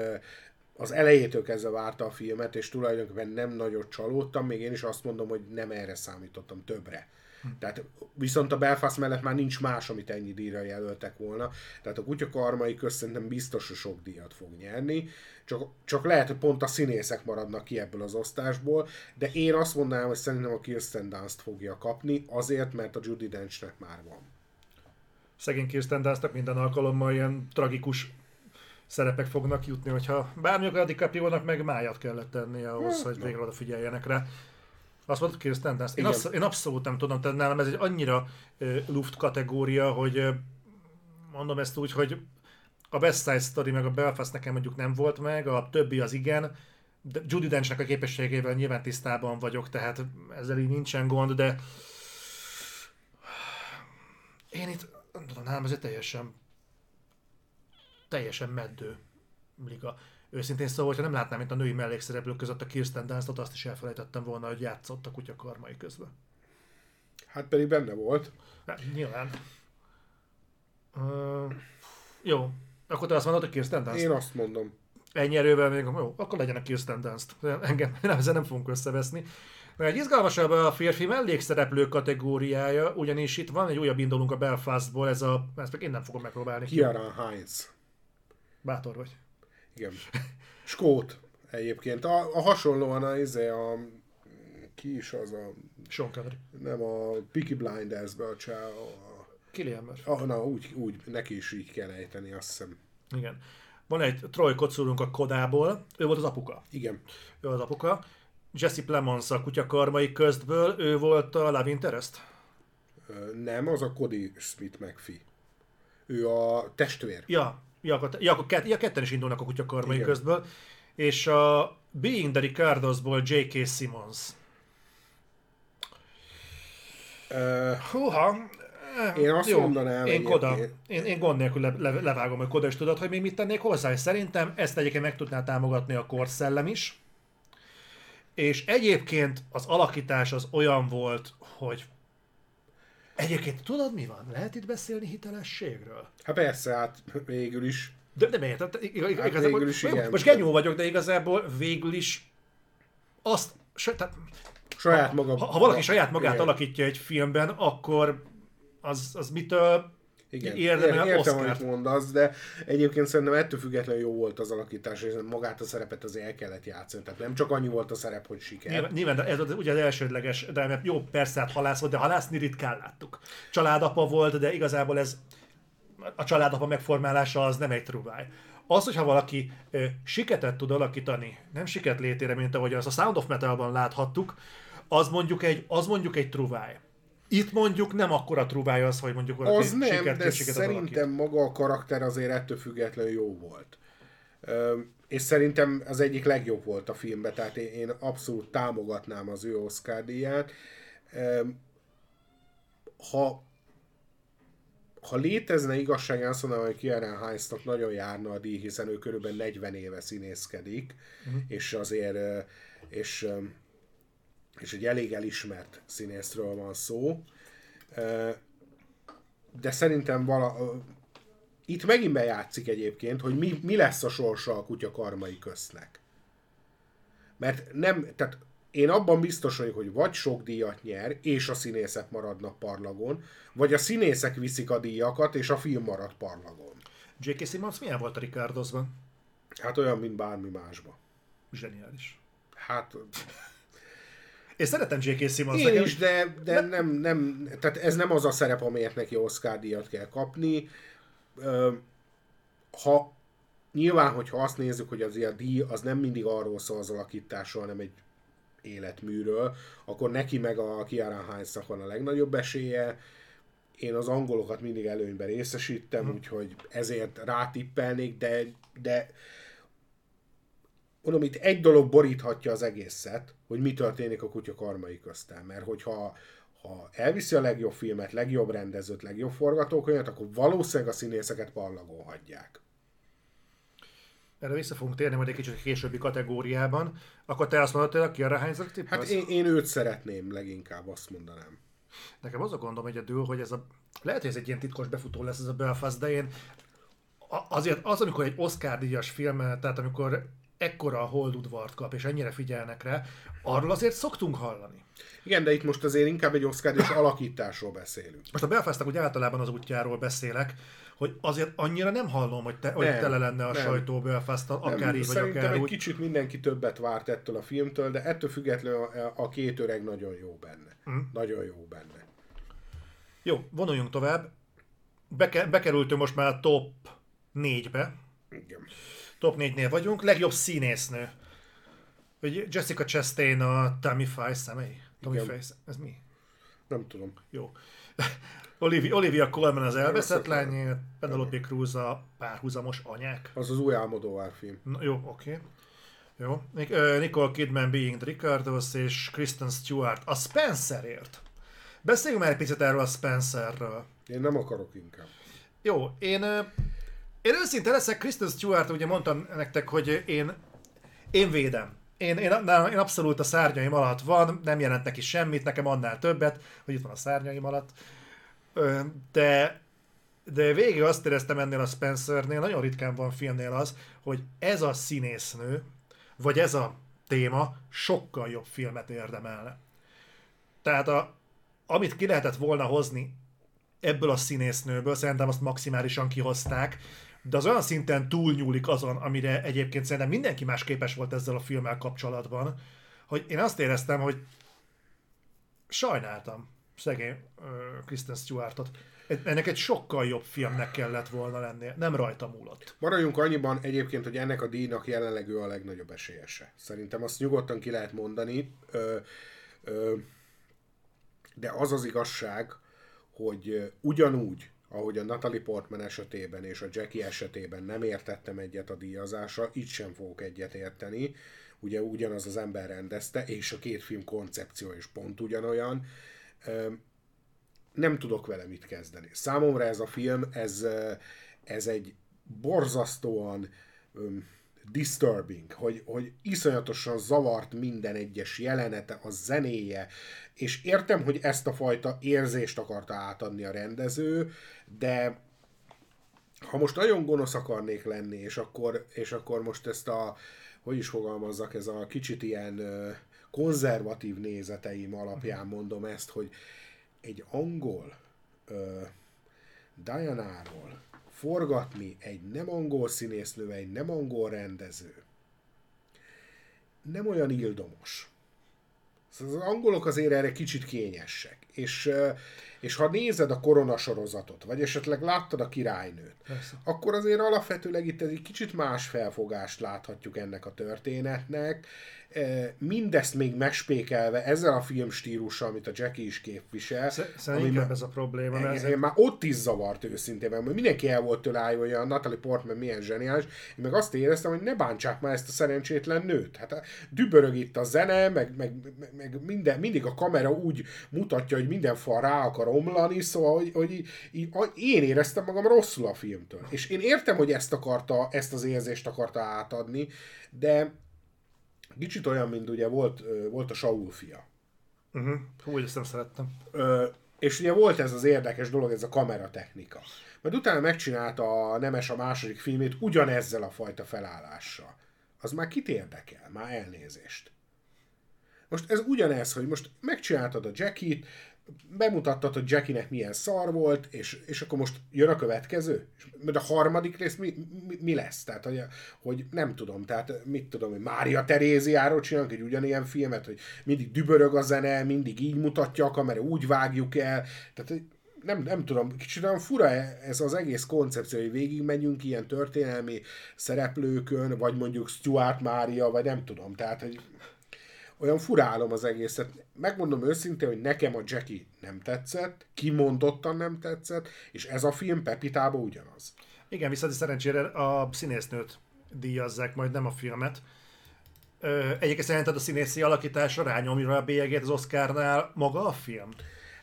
az elejétől kezdve várta a filmet, és tulajdonképpen nem nagyon csalódtam, még én is azt mondom, hogy nem erre számítottam, többre. Tehát viszont a Belfast mellett már nincs más, amit ennyi díjra jelöltek volna. Tehát a Kutyakarmai közt szerintem biztos, hogy sok díjat fog nyerni. Csak lehet, hogy pont a színészek maradnak ki ebből az osztásból, de én azt mondanám, hogy szerintem a Kirsten Dunst fogja kapni, azért, mert a Judi Denchnek már van. Szegény Kirsten Dunstnak minden alkalommal ilyen tragikus szerepek fognak jutni, hogyha bármilyen a DiCaprionak meg májat kellett tennie ahhoz, hogy végre odafigyeljenek rá. Azt mondod, Kirsten Dunst? Én abszolút nem tudom, tehát nálam ez egy annyira luft kategória, hogy mondom ezt úgy, hogy a West Side Story meg a Belfast nekem mondjuk nem volt meg, a többi az igen, de Judi Denchnek a képességével nyilván tisztában vagyok, tehát ezzel így nincsen gond, de én itt, nem tudom, nálam ez teljesen meddő liga. Őszintén szóval, hogyha nem látnám itt a női mellékszereplők között a Kirsten Dunstot, azt is elfelejtettem volna, hogy játszott a Kutyakarmai közben. Hát pedig benne volt. Hát, nyilván. Jó, akkor te azt mondod, hogy Kirsten Dunst? Én azt mondom. Ennyi erővel még, jó, akkor legyen a Kirsten Dunst. Engem, ezzel nem fogunk összeveszni. Mert egy izgalmasabb a férfi mellékszereplő kategóriája, ugyanis itt van egy újabb indulunk a Belfastból, ezt meg én nem fogom megpróbálni. Ciara Hinds. Bátor vagy. Igen. Skót egyébként. A hasonlóan a ki is az a... Sean Connery. Nem, a Peaky Blinders-ből Cillian Murphy. Na, úgy, neki is így kell ejteni, azt hiszem. Igen. Van egy Troy Kotsur a Kodából, ő volt az apuka. Igen. Ő az apuka. Jesse Plemons a Kutyakarmai köztből, ő volt a Love Interest? Nem, az a Cody Smith McPhee. Ő a testvér. Ja, ketten is indulnak a Kutyakarmai köztből. És a Being the Ricardos-ból J.K. Simmons. Én azt mondanám. Én Koda. Én gond nélkül levágom, hogy Koda is tudod, hogy még mit tennék hozzá. És szerintem ezt egyébként meg tudná támogatni a korszellem is. És egyébként az alakítás az olyan volt, hogy egyébként tudod mi van? Lehet itt beszélni hitelességről? Hát persze, hát végül is. De miért? Hát végül is igen. Most genyó vagyok, de igazából végül is azt... saját maga. Ha valaki saját magát alakítja egy filmben, akkor az mitől... Igen, értem, amit mondasz, de egyébként szerintem ettől függetlenül jó volt az alakítás, és magát a szerepet azért el kellett játszani, tehát nem csak annyi volt a szerep, hogy siker. Nyilván, ez ugye az elsődleges, de jó, persze, hát halász volt, de halászni ritkán láttuk. Családapa volt, de igazából ez a családapa megformálása az nem egy truváj. Az, hogyha valaki siketet tud alakítani, nem siket létére, mint ahogy azt a Sound of Metal-ban láthattuk, az mondjuk egy truváj. Itt mondjuk nem akkora trúvály az, hogy mondjuk olyan sikertőséget az nem, de szerintem maga a karakter azért ettől függetlenül jó volt. És szerintem az egyik legjobb volt a filmben, tehát én abszolút támogatnám az ő Oscar-díját. Ha létezne igazságán, azt mondanám, hogy Ciara Hindsnak nagyon járna a díj, hiszen ő körülbelül 40 éve színészkedik, és azért... és egy elég elismert színészről van szó, de szerintem itt megint bejátszik egyébként, hogy mi lesz a sorsa a Kutyakarmai köztnek. Mert nem, tehát én abban biztos vagyok, hogy vagy sok díjat nyer, és a színészek maradnak parlagon, vagy a színészek viszik a díjakat, és a film marad parlagon. J.K. Simmons milyen volt a Ricardosban? Hát olyan, mint bármi másban. Zseniális. Hát... Én szeretem J.K. Simmons. Én is, de nem, tehát ez nem az a szerep, amelyet neki Oscar-díjat kell kapni. Nyilván, hogyha azt nézzük, hogy az a díj az nem mindig arról szól az alakításról, hanem egy életműről, akkor neki meg a Ciara Hindsnak van a legnagyobb esélye. Én az angolokat mindig előnyben részesítem, úgyhogy ezért rátippelnék, de mondom, itt egy dolog boríthatja az egészet, hogy mi történik a Kutyakarmai köztán. Mert hogyha elviszi a legjobb filmet, legjobb rendezőt, legjobb forgatókönyvet, akkor valószínűleg a színészeket parlagon hagyják. Erre vissza fogunk térni majd egy kicsit a későbbi kategóriában. Akkor te azt mondod, hogy a Ciara Hinds-ra tippelsz? Hát én őt szeretném leginkább, azt mondanám. Nekem az a gondom egyedül, hogy lehet, hogy ez egy ilyen titkos befutó lesz ez a Belfast, de én azért amikor egy Oscar-díjas film, tehát amikor ekkora a holdudvart kap, és ennyire figyelnek rá, arról azért szoktunk hallani. Igen, de itt most azért inkább egy oszkárdiós alakításról beszélünk. Most a Belfastnak úgy általában az útjáról beszélek, hogy azért annyira nem hallom, hogy, hogy tele lenne a sajtó Belfasttal, akár így, vagy akár egy úgy. Kicsit mindenki többet várt ettől a filmtől, de ettől függetlenül a két öreg nagyon jó benne. Nagyon jó benne. Jó, vonuljunk tovább. Bekerültünk most már a top 4-be. Igen. Top 4-nél vagyunk. Legjobb színésznő. Hogy Jessica Chastain a Tammy Faye személy. Tammy Faye, ez mi? Nem tudom. Jó. Olivia Colman az elveszett lány, Penelope Cruz a párhuzamos anyák. Az az új Almodóvár film. Na, jó, oké. Jó. Nicole Kidman Being the Ricardos és Kristen Stewart a Spencerért. Beszéljünk már egy picit erről a Spencerről. Én nem akarok inkább. Jó, én őszinte leszek, Kristen Stewart, ugye mondtam nektek, hogy én védem. Én abszolút a szárnyaim alatt van, nem jelent neki semmit, nekem annál többet, hogy itt van a szárnyaim alatt. De végig azt éreztem ennél a Spencernél, nagyon ritkán van filmnél az, hogy ez a színésznő, vagy ez a téma sokkal jobb filmet érdemelne. Tehát amit ki lehetett volna hozni ebből a színésznőből, szerintem azt maximálisan kihozták, de az olyan szinten túlnyúlik azon, amire egyébként szerintem mindenki más képes volt ezzel a filmmel kapcsolatban, hogy én azt éreztem, hogy sajnáltam szegény Kristen Stewartot. Ennek egy sokkal jobb filmnek kellett volna lennie, nem rajta múlott. Maradjunk annyiban egyébként, hogy ennek a díjnak jelenleg ő a legnagyobb esélyese. Szerintem azt nyugodtan ki lehet mondani, de az az igazság, hogy ugyanúgy, ahogy a Natalie Portman esetében és a Jackie esetében nem értettem egyet a díjazással, itt sem fogok egyet érteni. Ugye ugyanaz az ember rendezte, és a két film koncepció is pont ugyanolyan. Nem tudok vele mit kezdeni. Számomra ez a film, ez egy borzasztóan disturbing, hogy iszonyatosan zavart minden egyes jelenete, a zenéje, és értem, hogy ezt a fajta érzést akarta átadni a rendező, de ha most nagyon gonosz akarnék lenni, és akkor most ezt a, hogy is fogalmazzak, ez a kicsit ilyen konzervatív nézeteim alapján mondom ezt, hogy egy angol Diana-ról forgatni egy nem angol színésznő, egy nem angol rendező nem olyan ildomos. Az angolok azért erre kicsit kényesek. És ha nézed a Korona sorozatot, vagy esetleg láttad a Királynőt, persze, akkor azért alapvetőleg itt egy kicsit más felfogást láthatjuk ennek a történetnek. Mindezt még megspékelve ezzel a filmstílussal, amit a Jackie is képvisel. Szerintem ez a probléma. Én már ott is zavart őszintén, mert mindenki el volt tőle állva, hogy a Natalie Portman milyen zseniális. Én meg azt éreztem, hogy ne bántsák már ezt a szerencsétlen nőt. Hát dübörög itt a zene, meg mindig a kamera úgy mutatja, hogy minden fal rá akar omlani, szóval hogy én éreztem magam rosszul a filmtől. És én értem, hogy ezt az érzést akarta átadni, de kicsit olyan, mint ugye volt a Saul fia. Úgy ezt nem szerettem. És ugye volt ez az érdekes dolog, ez a kameratechnika. Majd utána megcsinálta a Nemes a második filmét ugyanezzel a fajta felállással. Az már kit érdekel? Már elnézést. Most ez ugyanez, hogy most megcsináltad a Jackie-t, bemutattad, hogy Jackie-nek milyen szar volt, és akkor most jön a következő? És a harmadik rész mi lesz? Tehát, hogy nem tudom, tehát mit tudom, hogy Mária Teréziáról csinálunk egy ugyanilyen filmet, hogy mindig dübörög a zene, mindig így mutatja a kamera, úgy vágjuk el, tehát nem tudom, kicsit olyan fura ez az egész koncepció, hogy végigmegyünk ilyen történelmi szereplőkön, vagy mondjuk Stuart Mária, vagy nem tudom, tehát, hogy... Olyan furálom az egészet. Megmondom őszintén, hogy nekem a Jackie nem tetszett, kimondottan nem tetszett, és ez a film Pepitában ugyanaz. Igen, viszont szerencsére a színésznőt díjazzák, majd nem a filmet. Egyébként szerinted a színészi alakításra rányomja a bélyegét az Oscarnál maga a film?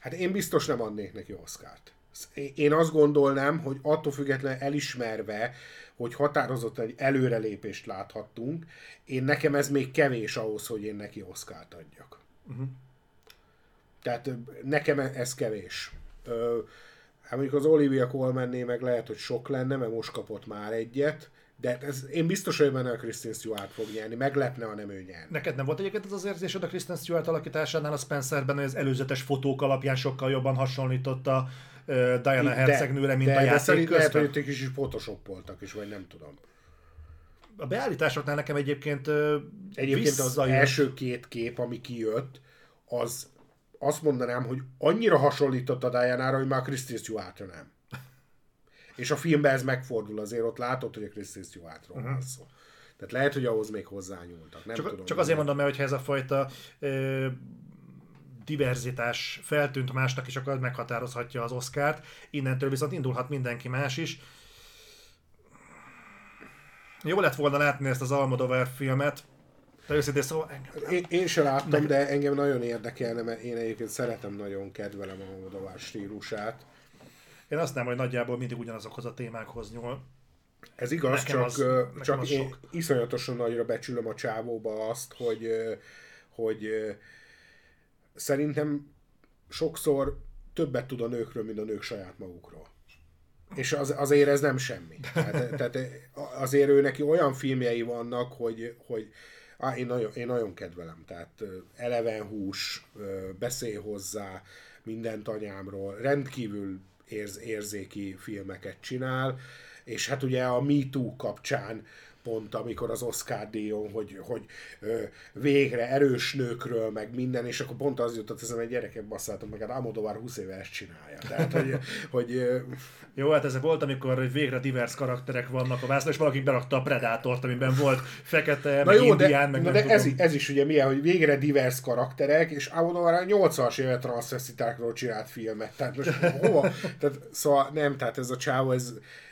Hát én biztos nem adnék neki Oscart. Én azt gondolnám, hogy attól függetlenül elismerve, hogy határozottan egy előrelépést láthattunk, nekem ez még kevés ahhoz, hogy én neki Oscart adjak. Tehát nekem ez kevés. Hát mondjuk az Olivia Colman-nél meg lehet, hogy sok lenne, mert most kapott már egyet, De ez, én biztos, hogy benne a Kristen Stewart fog nyerni, meglepne, ha nem ő nyer. Neked nem volt egyébként ez az érzésed a Kristen Stewart alakításánál a Spencerben, hogy az előzetes fotók alapján sokkal jobban hasonlított a Diana hercegnőre, mint a játék közben? De lehet, hogy ők is photoshopoltak is, vagy nem tudom. A beállításoknál nekem egyébként az első két kép, ami kijött, az azt mondanám, hogy annyira hasonlított a Diana-ra, hogy már Kristen Stewartra nem. És a filmben ez megfordul, azért ott látod, hogy a Kristen Stewartról van szó. Tehát lehet, hogy ahhoz még hozzányúltak. Nem tudom. Csak azért mondom el, hogyha ez a fajta diverzitás feltűnt másnak is, akkor meghatározhatja az Oscart. Innentől viszont indulhat mindenki más is. Jó lett volna látni ezt az Almodovar filmet. De őszintén szóval engem... Én se láttam, de engem nagyon érdekelne, mert én egyébként szeretem, nagyon kedvelem a Almodovar stílusát. Én azt nem, hogy nagyjából mindig ugyanazokhoz a témákhoz nyúl. Ez igaz, nekem csak én iszonyatosan nagyra becsülöm a csávóba azt, hogy szerintem sokszor többet tud a nőkről, mint a nők saját magukról. És azért ez nem semmi. Tehát azért ő neki olyan filmjei vannak, hogy én nagyon kedvelem. Tehát eleven hús, beszél hozzá, mindent anyámról, rendkívül érzéki filmeket csinál, és hát ugye a Me Too kapcsán pont, amikor az Oscar-díjon, hogy végre erős nőkről, meg minden, és akkor pont az jutott ezen, hogy gyerekek, basszátom, meg hát Almodovar 20 éve ezt csinálja. Tehát, hogy jó, hát ez volt, amikor hogy végre divers karakterek vannak a vászló, és valaki berakta a Predátort, amiben volt fekete, meg indián, meg de ez is ugye milyen, hogy végre divers karakterek, és Almodovar 80-as éve transzvesztitákról csinált filmet. Tehát most hova? Tehát, szóval nem, tehát ez a csávó,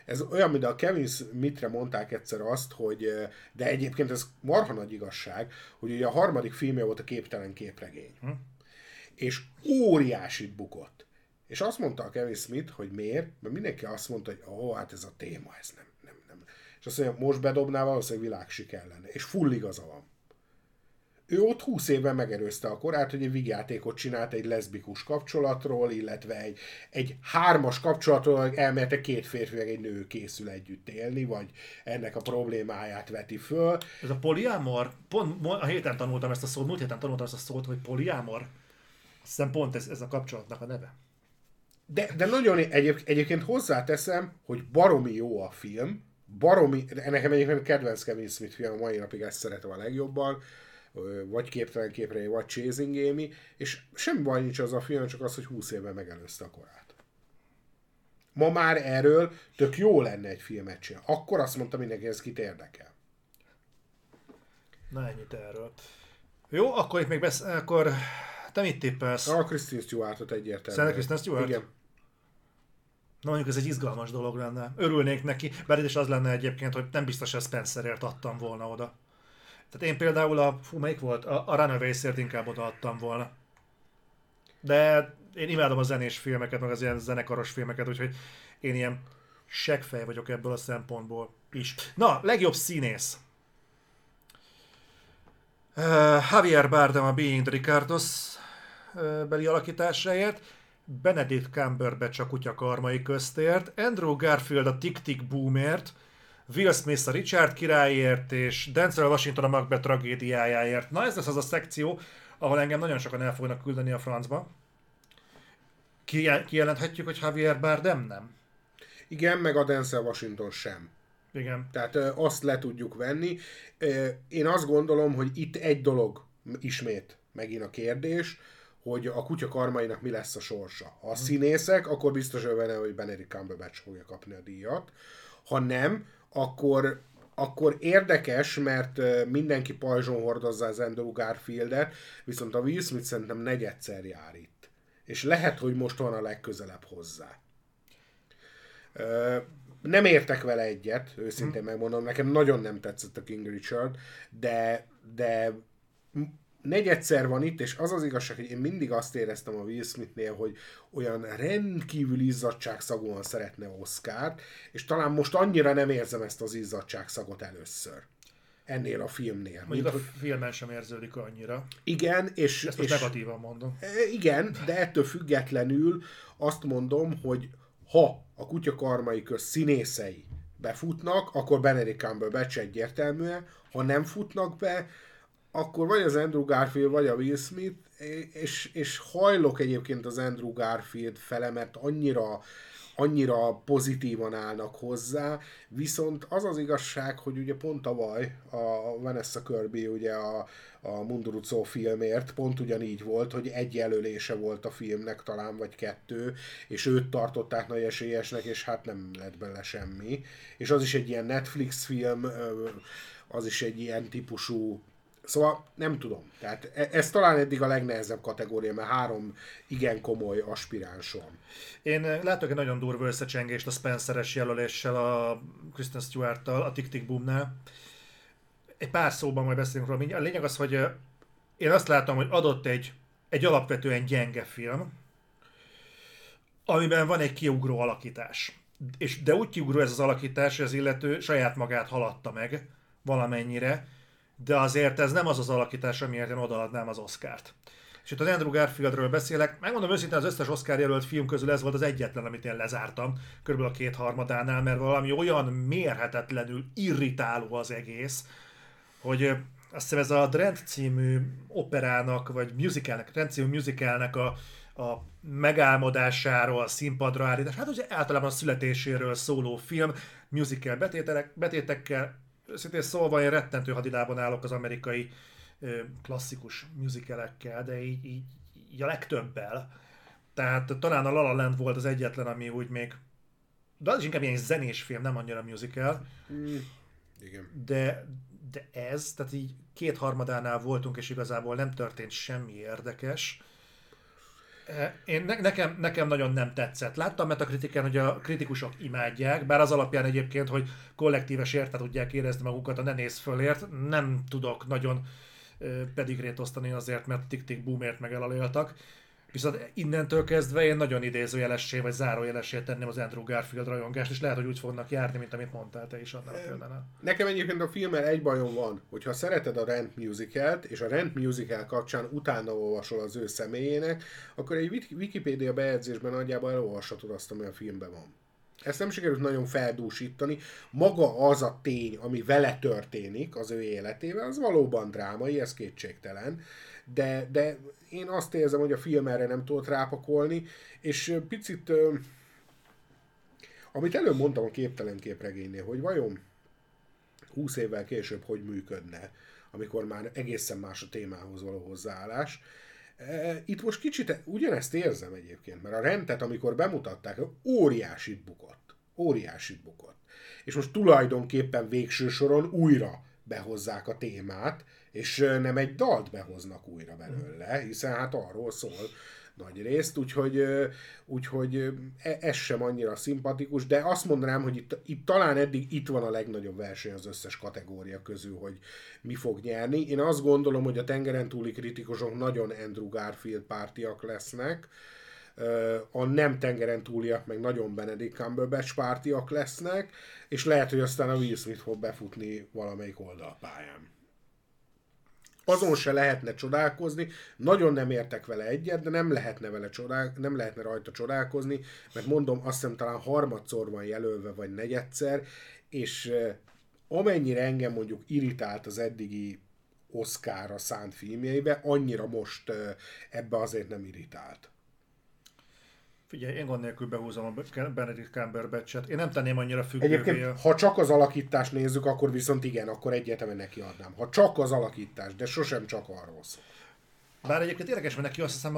ez olyan, mint a Kevin Smithre mondták egyszer azt, hogy, de egyébként ez marha nagy igazság, hogy ugye a harmadik filmje volt a Képtelen képregény. És óriásit bukott. És azt mondta a Kevin Smith, hogy miért, mert mindenki azt mondta, hogy hát ez a téma, ez nem. És azt mondja, most bedobná, valószínűleg világsiker lenne. És full igaza van. Ő ott 20 évben megerőzte a korát, hogy egy vígjátékot csinált egy leszbikus kapcsolatról, illetve egy hármas kapcsolatról, elmélete két férfi meg egy nő készül együtt élni, vagy ennek a problémáját veti föl. Ez a poliámor, pont a héten tanultam ezt a szót, múlt héten tanultam ezt a szót, hogy poliámor, azt hiszem pont ez a kapcsolatnak a neve. De nagyon egyébként hozzáteszem, hogy baromi jó a film, nekem egyébként kedvenc Kevin Smith film, a mai napig ezt szeretem a legjobban, vagy Képtelen képregény, vagy Chasing Amy, és semmi baj nincs az a film, csak az, hogy 20 évben megelőzte a korát. Ma már erről tök jó lenne egy filmet csinálni. Akkor azt mondta mindenki, ez kit érdekel. Na ennyit erről. Jó, akkor itt még akkor te mit tippelsz? A Kristen Stewartot egyértelműen. Szerintem Kristen Stewart? Igen. Na mondjuk ez egy izgalmas dolog lenne. Örülnék neki, bár itt is az lenne egyébként, hogy nem biztos, hogy Spencerért adtam volna oda. Tehát én például melyik volt? A Runaways-ért inkább odaadtam volna. De én imádom a zenés filmeket, meg az ilyen zenekaros filmeket, úgyhogy én ilyen seggfej vagyok ebből a szempontból is. Na, legjobb színész. Javier Bardem a Being the Ricardos beli alakításáért, Benedict Cumberbatch a Kutyakarmai köztért, Andrew Garfield a Tick-Tick Boomért, Will Smith a Richard királyért, és Denzel Washington a Macbeth tragédiájáért. Na ez lesz az a szekció, ahol engem nagyon sokan el fognak küldeni a francba. Kijelenthetjük, hogy Javier Bardem nem? Igen, meg a Denzel Washington sem. Igen. Tehát azt le tudjuk venni. Én azt gondolom, hogy itt egy dolog ismét megint a kérdés, hogy a Kutyakarmainak mi lesz a sorsa. Ha a színészek, akkor biztos benne, hogy Benedict Cumberbatch fogja kapni a díjat. Ha nem, akkor érdekes, mert mindenki pajzson hordozza az Andrew Garfieldet, viszont a Will Smith szerintem negyedszer jár itt. És lehet, hogy most van a legközelebb hozzá. Nem értek vele egyet, őszintén megmondom, nekem nagyon nem tetszett a King Richard, de negyedszer van itt, és az az igazság, hogy én mindig azt éreztem a Will Smithnél, hogy olyan rendkívül izzadságszagúan szeretne Oscart, és talán most annyira nem érzem ezt az izzadságszagot először. Ennél a filmnél. Mondjuk a filmen sem érződik annyira. Igen, és... Ezt most negatívan mondom. Igen, de ettől függetlenül azt mondom, hogy ha a Kutyakarmai köz színészei befutnak, akkor Benedict Cumberbatch egyértelműen, ha nem futnak be, akkor vagy az Andrew Garfield, vagy a Will Smith, és hajlok egyébként az Andrew Garfield fele, mert annyira pozitívan állnak hozzá, viszont az az igazság, hogy ugye pont tavaly a Vanessa Kirby ugye a Mundurucó filmért pont ugyanígy volt, hogy egy jelölése volt a filmnek talán, vagy kettő, és őt tartották nagy esélyesnek, és hát nem lett bele semmi. És az is egy ilyen Netflix film, az is egy ilyen típusú. Szóval nem tudom. Tehát ez talán eddig a legnehezebb kategória, mert 3 igen komoly aspiráns van. Én látok egy nagyon durva összecsengést a Spenceres jelöléssel, a Kristen Stewart-tal, a Tick Tick Boom-nál. Egy pár szóban majd beszélünk róla. A lényeg az, hogy én azt látom, hogy adott egy alapvetően gyenge film, amiben van egy kiugró alakítás. De úgy kiugró ez az alakítás, hogy az illető saját magát haladta meg valamennyire, de azért ez nem az az alakítás, amiért én odaadnám az Oscárt. És itt az Andrew Garfieldről beszélek, megmondom őszintén, az összes Oscar jelölt film közül ez volt az egyetlen, amit én lezártam, körülbelül a 2/3-ánál, mert valami olyan mérhetetlenül irritáló az egész, hogy azt hiszem ez a Rent című operának, vagy musicalnek, Rent című musicalnek a megálmodásáról, a színpadra állítás, hát ugye általában a születéséről szóló film, musical betétekkel, szintén szóval én rettentő hadilában állok az amerikai klasszikus musicalekkel, de így a legtöbbel. Tehát talán a La La Land volt az egyetlen, ami úgy még... De az is inkább ilyen zenés film, nem annyira musical. Igen. De ez, tehát így 2/3-ánál voltunk, és igazából nem történt semmi érdekes. Nekem nagyon nem tetszett. Láttam Metacriticen, hogy a kritikusok imádják, bár az alapján egyébként, hogy kollektíves értet tudják érezni magukat a Ne nézz fölért, nem tudok nagyon pedigrét osztani azért, mert Tick-Tick Boomért meg elaléltak. Viszont innentől kezdve én nagyon idézőjelessé vagy zárójelessé tenném az Andrew Garfield rajongást, és lehet, hogy úgy fognak járni, mint amit mondtál te is annak például. Nekem egyébként a filmmel egy bajom van, hogyha szereted a Rent Musicalt, és a Rent Musical kapcsán utána olvasol az ő személyének, akkor egy Wikipédia bejegyzésben nagyjából elolvashatod azt, ami a filmben van. Ezt nem sikerült nagyon feldúsítani. Maga az a tény, ami vele történik az ő életében, az valóban drámai, ez kétségtelen. De én azt érzem, hogy a film erre nem tudott rápakolni, és picit, amit előbb mondtam a képtelen képregénynél, hogy vajon 20 évvel később hogy működne, amikor már egészen más a témához való hozzáállás. Itt most kicsit ugyanezt érzem egyébként, mert a Rentet, amikor bemutatták, óriásit bukott. És most tulajdonképpen végső soron újra behozzák a témát, és nem egy dalt behoznak újra belőle, hiszen hát arról szól nagy részt, úgyhogy ez sem annyira szimpatikus, de azt mondanám, hogy itt talán eddig itt van a legnagyobb verseny az összes kategória közül, hogy mi fog nyerni. Én azt gondolom, hogy a tengeren túli kritikusok nagyon Andrew Garfield pártiak lesznek, a nem tengeren túliak meg nagyon Benedict Cumberbatch pártiak lesznek, és lehet, hogy aztán a Will Smith fog befutni valamelyik oldalpályán. Azon se lehetne csodálkozni, nagyon nem értek vele egyet, de nem lehetne rajta csodálkozni, mert mondom, azt hiszem talán harmadszor van jelölve, vagy negyedszer, és amennyire engem mondjuk irritált az eddigi Oscarra szánt filmjeibe, annyira most ebbe azért nem irritált. Figyelj, én gond nélkül behúzom a Benedict Cumberbatch-et. Én nem tenném annyira függővé. Egyébként, ha csak az alakítást nézzük, akkor viszont igen, akkor egyértelműen neki adnám. Ha csak az alakítás, de sosem csak arról szól. Bár egyébként érdekes, mert neki azt hiszem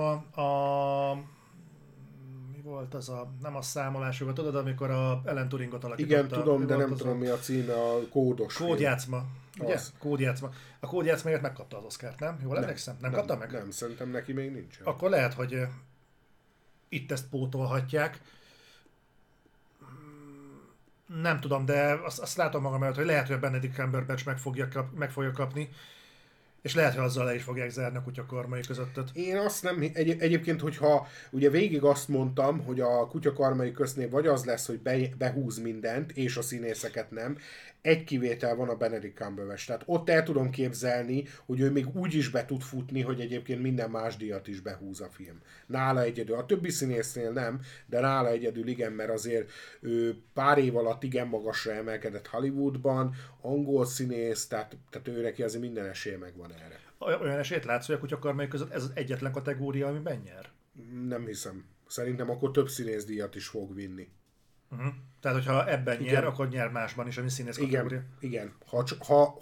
mi volt az a... Nem a számolású, tudod, amikor a Alan Turingot alakította. Igen, tudom, de nem tudom mi a címe, a kódos. Kódjátszma. Ugye? Kódjátszma. A kódjátszmáért megkapta az Oscart, nem? Jól emlékszem? Nem kapta meg? Nem, szerintem neki még nincs. Akkor lehet, hogy itt ezt pótolhatják. Nem tudom, de azt látom magam előtt, hogy lehet, hogy a Benedict Cumberbatch meg fogja kapni. És lehet, hogy azzal le is fogják zárni a kutyakarmai közöttet. Én azt nem... Egyébként, hogyha ugye végig azt mondtam, hogy a kutyakarmai köznél vagy az lesz, hogy behúz mindent, és a színészeket nem, egy kivétel van a Benedict Cumberbatch. Tehát ott el tudom képzelni, hogy ő még úgy is be tud futni, hogy egyébként minden más díjat is behúz a film. Nála egyedül. A többi színésznél nem, de nála egyedül igen, mert azért ő pár év alatt igen magasra emelkedett Hollywoodban, angol színész, tehát ő neki azért minden esélye megvan erre. Olyan esélyt látsz, hogy a kutyakarmai között ez az egyetlen kategória, ami bennyer? Nem hiszem. Szerintem akkor több színészdíjat is fog vinni. Uh-huh. Tehát, hogyha ebben igen. nyer, akkor nyer másban is, ami színész kategória. Igen.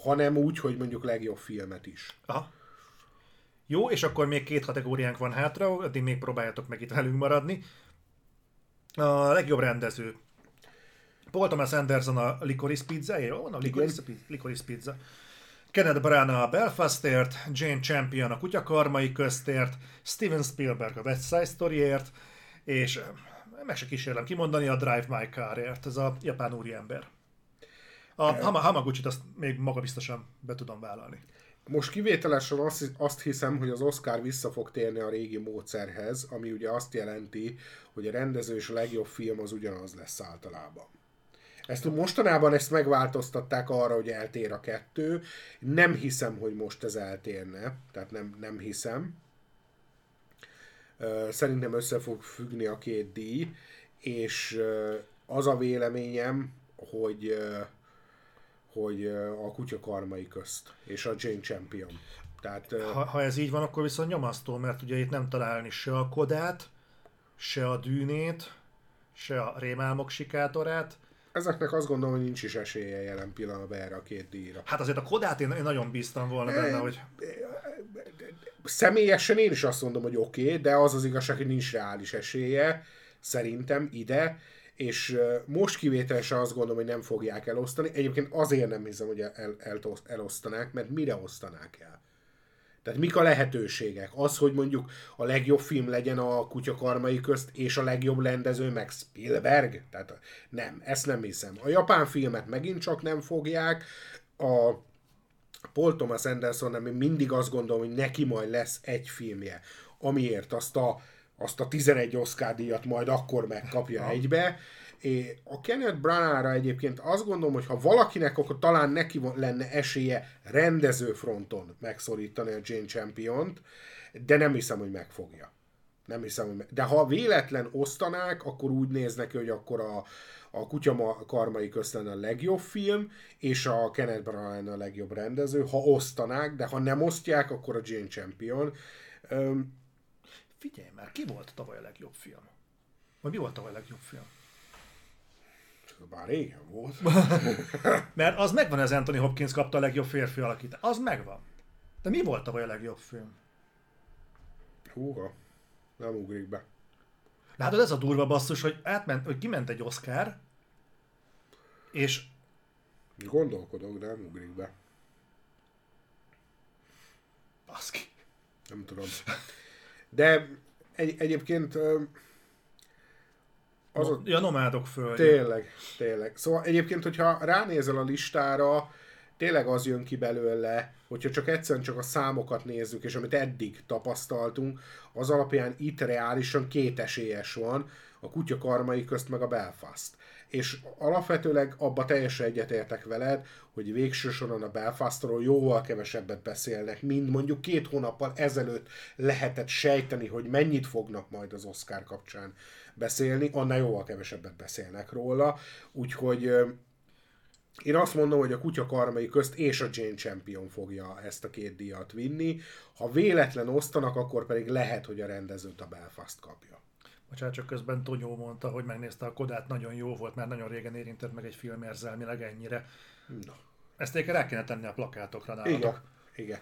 Ha nem úgy, hogy mondjuk legjobb filmet is. Aha. Jó, és akkor még két kategóriánk van hátra, addig még próbáljátok meg itt velünk maradni. A legjobb rendező. Paul Thomas Anderson a Licorice Pizza-ér. Oh, no, Licorice Pizza. Kenneth Branagh a Belfastért, Jane Campion a Kutyakarmai köztért, Steven Spielberg a West Side Storyért, és meg se kísérlem kimondani, a Drive My Carért, ez a japán úriember. A Hamaguchit azt még magabiztosan be tudom vállalni. Most kivételesen azt hiszem, hogy az Oscar vissza fog térni a régi módszerhez, ami ugye azt jelenti, hogy a rendező és a legjobb film az ugyanaz lesz általában. Mostanában ezt megváltoztatták arra, hogy eltér a kettő. Nem hiszem, hogy most ez eltérne. Tehát nem hiszem. Szerintem össze fog függni a két díj, és az a véleményem, hogy a Kutyakarmai közt, és a Jane Campion. Tehát, ha ez így van, akkor viszont nyomasztó, mert ugye itt nem találni se a Kodát, se a Dűnét, se a Rémálmok sikátorát. Ezeknek azt gondolom, hogy nincs is esélye jelen pillanatban erre a két díjra. Hát azért a Kodát én nagyon bíztam volna benne, hogy... Személyesen én is azt mondom, hogy oké, de az igazság, hogy nincs reális esélye, szerintem ide, és most kivételesen azt gondolom, hogy nem fogják elosztani. Egyébként azért nem hiszem, hogy elosztanák, mert mire osztanák el? Tehát mik a lehetőségek? Az, hogy mondjuk a legjobb film legyen a Kutyakarmai közt, és a legjobb rendező meg Spielberg? Tehát nem, ezt nem hiszem. A japán filmet megint csak nem fogják, a Paul Thomas Anderson, ami mindig azt gondolom, hogy neki majd lesz egy filmje, amiért azt a 11 Oscar-díjat majd akkor megkapja egybe. A Kenneth Branagh-ra egyébként azt gondolom, hogy ha valakinek, akkor talán neki lenne esélye rendező fronton megszorítani a Jane Campiont, de nem hiszem, hogy megfogja. De ha véletlen osztanák, akkor úgy néz neki, hogy akkor a Kutyakarmai közt lenne a legjobb film, és a Kenneth Branagh lenne a legjobb rendező, ha osztanák, de ha nem osztják, akkor a Jane Campion. Figyelj már, ki volt tavaly a legjobb film? Vagy mi volt tavaly a legjobb film? Bár régen volt. Mert az megvan, ez Anthony Hopkins kapta a legjobb férfi alakítást. Az megvan. De mi volt tavaly a legjobb film? Húha, nem ugrik be. Látod, ez a durva basszus, hogy kiment egy Oscar, és... Gondolkodok, de nem ugrik be. Baszki. Nem tudom. De egyébként... A Nomádok földje. Tényleg. Szóval egyébként, hogyha ránézel a listára, tényleg az jön ki belőle, hogyha csak egyszerűen csak a számokat nézzük, és amit eddig tapasztaltunk, az alapján itt reálisan két esélyes van, a Kutyakarmai közt meg a Belfast. És alapvetőleg abba teljesen egyetértek veled, hogy végső soron a Belfastról jóval kevesebbet beszélnek, mint mondjuk 2 hónappal ezelőtt lehetett sejteni, hogy mennyit fognak majd az Oscar kapcsán beszélni, annál jóval kevesebbet beszélnek róla, úgyhogy én azt mondom, hogy a Kutyakarmai közt és a Jane Campion fogja ezt a két díjat vinni, ha véletlen osztanak, akkor pedig lehet, hogy a rendezőt a Belfast kapja. Bocsánat, csak közben Tonyó mondta, hogy megnézte a Kodát, nagyon jó volt, mert nagyon régen érintett meg egy film érzelmileg ennyire. No. Ezt éppen rá kéne tenni a plakátokra nálatok. Igen.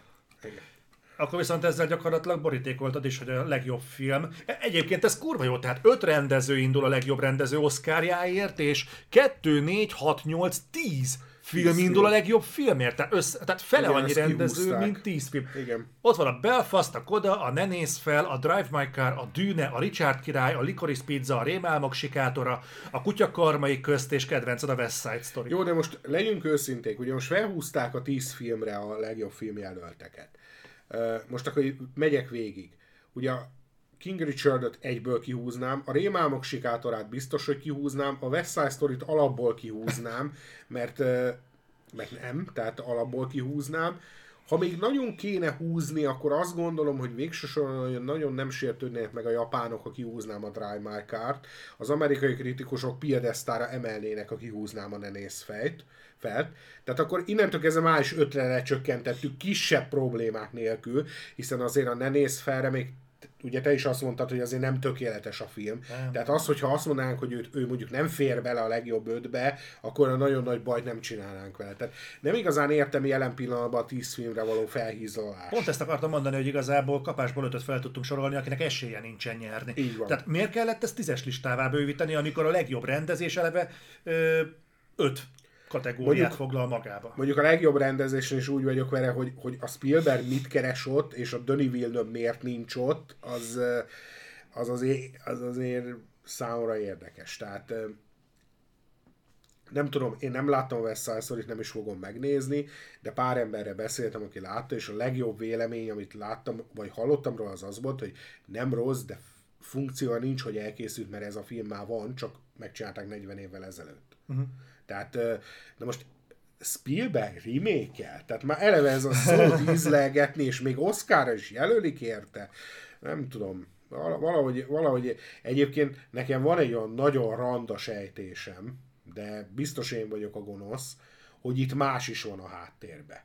Akkor viszont ezzel gyakorlatilag borítékoltad is, hogy a legjobb film. Egyébként ez kurva jó, tehát 5 rendező indul a legjobb rendező Oscarjáért, és 2, 4, 6, 8, 10 film indul a legjobb filmért, tehát fele annyi rendező, mint 10 film. Igen. Ott van a Belfast, a Koda, a Ne Nézz Fel, a Drive My Car, a Dűne, a Richard király, a Licorice Pizza, a Rémálmok sikátora, a Kutya karmai közt és kedvenced a West Side Story. Jó, de most legyünk őszinték, ugye most felhúzták a 10 filmre a legjobb filmjelölteket. Most akkor megyek végig. Ugye a King Richardot egyből kihúznám, a Rémálmok sikátorát biztos, hogy kihúznám, a West Side Storyt alapból kihúznám, mert nem, tehát alapból kihúznám. Ha még nagyon kéne húzni, akkor azt gondolom, hogy végső soron nagyon nem sértődnének meg a japánok, ha kihúznám a Drive My Car-t. Az amerikai kritikusok piedesztára emelnének, ha kihúznám a Ne Nézz Fel. Tehát akkor innentől kezdve már is 5-re lecsökkentettük kisebb problémák nélkül, hiszen azért a Ne Nézz Felre még ugye te is azt mondtad, hogy azért nem tökéletes a film. Nem. Tehát az, hogyha azt mondanánk, hogy ő mondjuk nem fér bele a legjobb 5-be, akkor a nagyon nagy bajt nem csinálnánk vele. Tehát nem igazán értem jelen pillanatban a 10 filmre való felhízolást. Pont ezt akartam mondani, hogy igazából kapásból 5-öt fel tudtunk sorolni, akinek esélye nincsen nyerni. Így van. Tehát miért kellett ezt 10-es listává bővíteni, amikor a legjobb rendezés eleve 5 kategóriát foglal magába. Mondjuk a legjobb rendezésen is úgy vagyok vele, hogy a Spielberg mit keres ott, és a Denis Villeneuve miért nincs ott, az azért számomra érdekes. Tehát nem tudom, én nem láttam a West Side Storyt, nem is fogom megnézni, de pár emberrel beszéltem, aki látta, és a legjobb vélemény, amit láttam, vagy hallottam róla, az volt, hogy nem rossz, de funkciója nincs, hogy elkészült, mert ez a film már van, csak megcsinálták 40 évvel ezelőtt. Uh-huh. Tehát, de most Spielberg remake-el? Tehát már eleve ez a szót ízlelgetni, és még Oscarra is jelölik érte? Nem tudom. Valahogy egyébként nekem van egy olyan nagyon randa sejtésem, de biztos én vagyok a gonosz, hogy itt más is van a háttérben.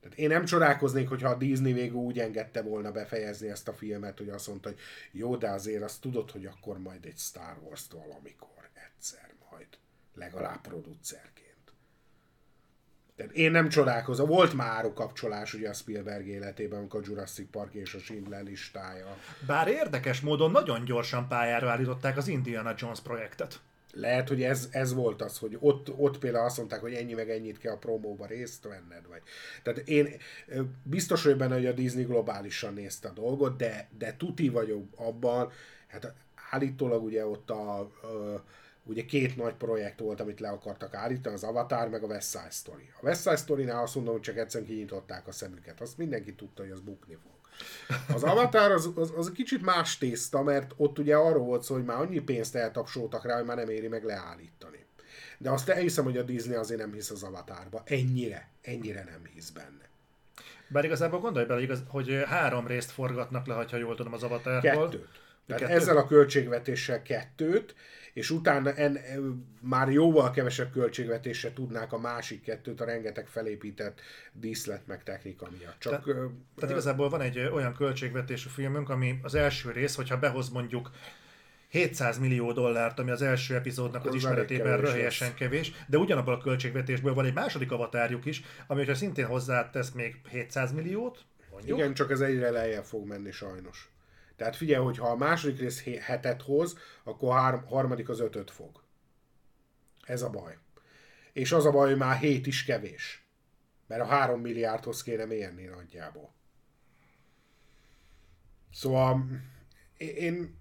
Tehát én nem csodálkoznék, hogyha a Disney végül úgy engedte volna befejezni ezt a filmet, hogy azt mondta, hogy jó, de azért azt tudod, hogy akkor majd egy Star Wars-t valamikor egyszer majd. Legalább producerként. Tehát én nem csodálkozom. Volt már árukapcsolás ugye a Spielberg életében, amikor a Jurassic Park és a Schindler listája. Bár érdekes módon nagyon gyorsan pályára állították az Indiana Jones projektet. Lehet, hogy ez volt az, hogy ott például azt mondták, hogy ennyi meg ennyit kell a promóba részt venned. Vagy. Tehát én biztos vagyok benne, hogy a Disney globálisan nézte a dolgot, de tuti vagyok abban, hát állítólag ugye ott ugye 2 nagy projekt volt, amit le akartak állítani, az Avatar meg a West Side Story. A West Side Storynál azt mondom, hogy csak egyszerűen kinyitották a szemüket. Azt mindenki tudta, hogy az bukni fog. Az Avatar az kicsit más tészta, mert ott ugye arról volt szó, hogy már annyi pénzt eltapsoltak rá, hogy már nem éri meg leállítani. De azt elhiszem, hogy a Disney azért nem hisz az Avatarba. Ennyire nem hisz benne. Bár igazából gondolj bele, hogy 3 részt forgatnak le, ha jól tudom, az Avatarból. 2. Tehát ezzel a költségvetéssel 2, és utána már jóval kevesebb költségvetésre tudnák a másik 2 a rengeteg felépített díszlet meg technika miatt. Tehát igazából van egy olyan költségvetésű filmünk, ami az első rész, hogyha behoz mondjuk 700 millió dollárt, ami az első epizódnak az ismeretében röhelyesen kevés, de ugyanabban a költségvetésből van egy második avatárjuk is, ami hogyha szintén hozzátesz még 700 milliót, mondjuk. Igen, csak ez egyre lejjebb fog menni sajnos. Tehát figyelj, hogy ha a második rész 7-et hoz, akkor a harmadik az 5-öt fog. Ez a baj. És az a baj, hogy már 7 is kevés. Mert a 3 milliárdhoz kéne mérni nagyjából. Szóval én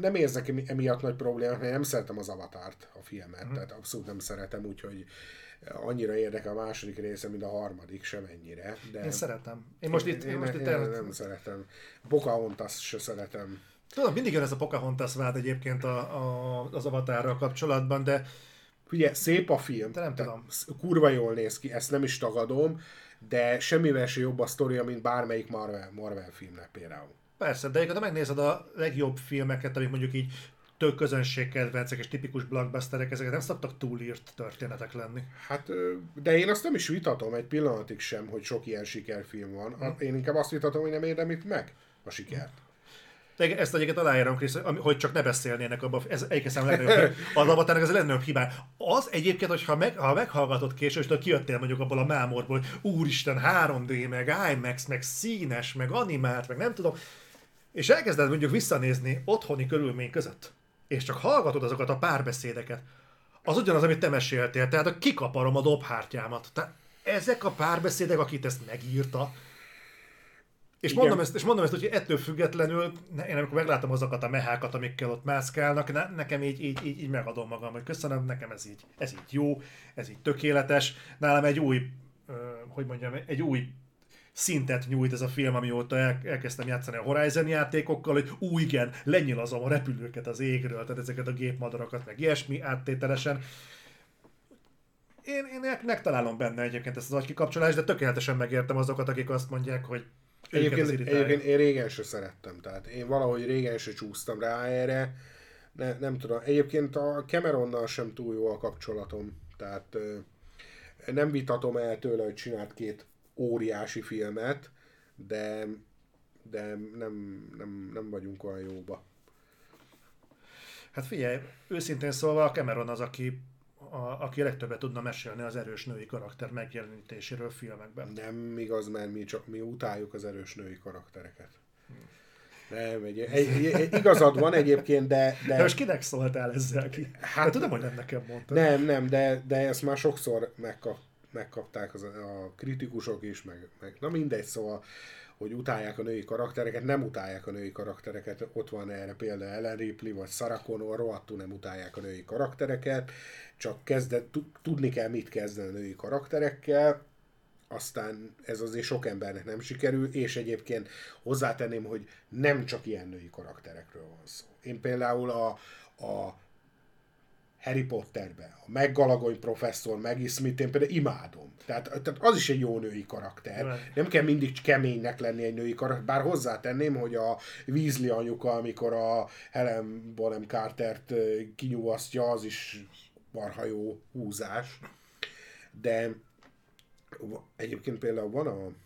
nem érzek emiatt nagy problémát, mert nem szeretem az Avatárt, a filmet. Tehát abszolút nem szeretem, úgyhogy annyira érdekel a második része, mint a harmadik, sem ennyire. De én szeretem. Én nem szeretem. Pocahontas se szeretem. Tudom, mindig jön ez a Pocahontas vád egyébként az Avatarral kapcsolatban, de... Ugye, szép a film. De nem tudom. Kurva jól néz ki, ezt nem is tagadom, de semmivel se jobb a sztoria, mint bármelyik Marvel filmnek például. Persze, de ha megnézed a legjobb filmeket, amik mondjuk így tök közönségkedvencek és tipikus blockbusterek, ezeket nem szoktak túlírt történetek lenni. Hát, de én azt nem is vitatom egy pillanatig sem, hogy sok ilyen sikerfilm van. Én inkább azt vitatom, hogy nem érdemlik meg a sikert. De ezt egyébként aláírom, Krisz, hogy csak ne beszélnének abban, ez egyébként számomra legnagyobb a Avatarnak ez a legnagyobb hibája. Az egyébként, hogy ha meghallgatod később, és kijöttél mondjuk abból a mámorból, hogy úristen, 3D, meg IMAX, meg színes, meg animált, meg nem tudom, és elkezded mondjuk visszanézni otthoni körülmény között, és csak hallgatod azokat a párbeszédeket, az ugyanaz, amit te meséltél, tehát a kikaparom a dobhártyámat. Tehát ezek a párbeszédek, akit ezt megírta, és mondom ezt, hogy ettől függetlenül, én amikor meglátom azokat a mehákat, amikkel ott mászkálnak, nekem így megadom magam, hogy köszönöm, nekem ez így jó, ez így tökéletes. Nálam egy új, egy új szintet nyújt ez a film, amióta elkezdtem játszani a Horizon játékokkal, hogy igen, lenyilazom a repülőket az égről, tehát ezeket a gépmadarakat, meg ilyesmi áttételesen. Én megtalálom benne egyébként ezt az agykikapcsolást, de tökéletesen megértem azokat, akik azt mondják, hogy Egyébként én régen se szerettem, tehát én valahogy régen se csúsztam rá erre, nem tudom, egyébként a Cameronnal sem túl jó a kapcsolatom, tehát nem vitatom el tőle, hogy csinált két óriási filmet, de nem vagyunk olyan jóba. Hát figyelj, őszintén szólva a Cameron az, aki legtöbbet tudna mesélni az erős női karakter megjelenítéséről filmekben. Nem igaz, mert mi utáljuk az erős női karaktereket. Nem, igazad van egyébként, de... De most kinek szóltál ezzel ki? Hát tudom, hogy nem nekem mondtad. Nem, de ezt már sokszor megkapták a kritikusok is, meg na mindegy, szóval, hogy utálják a női karaktereket, nem utálják a női karaktereket, ott van erre például Ellen Ripley vagy Sarah Connor, rohadtul nem utálják a női karaktereket, csak tudni kell, mit kezdeni a női karakterekkel, aztán ez azért sok embernek nem sikerül, és egyébként hozzátenném, hogy nem csak ilyen női karakterekről van szó. Én például a Harry Potterben, a Meggalagony professzor, Maggie Smith, én például imádom. Tehát az is egy jó női karakter. Nem kell mindig keménynek lenni egy női karakter, bár hozzátenném, hogy a Weasley anyuka, amikor a Helen Bonham Cartert kinyújtja, az is marha jó húzás. De egyébként például van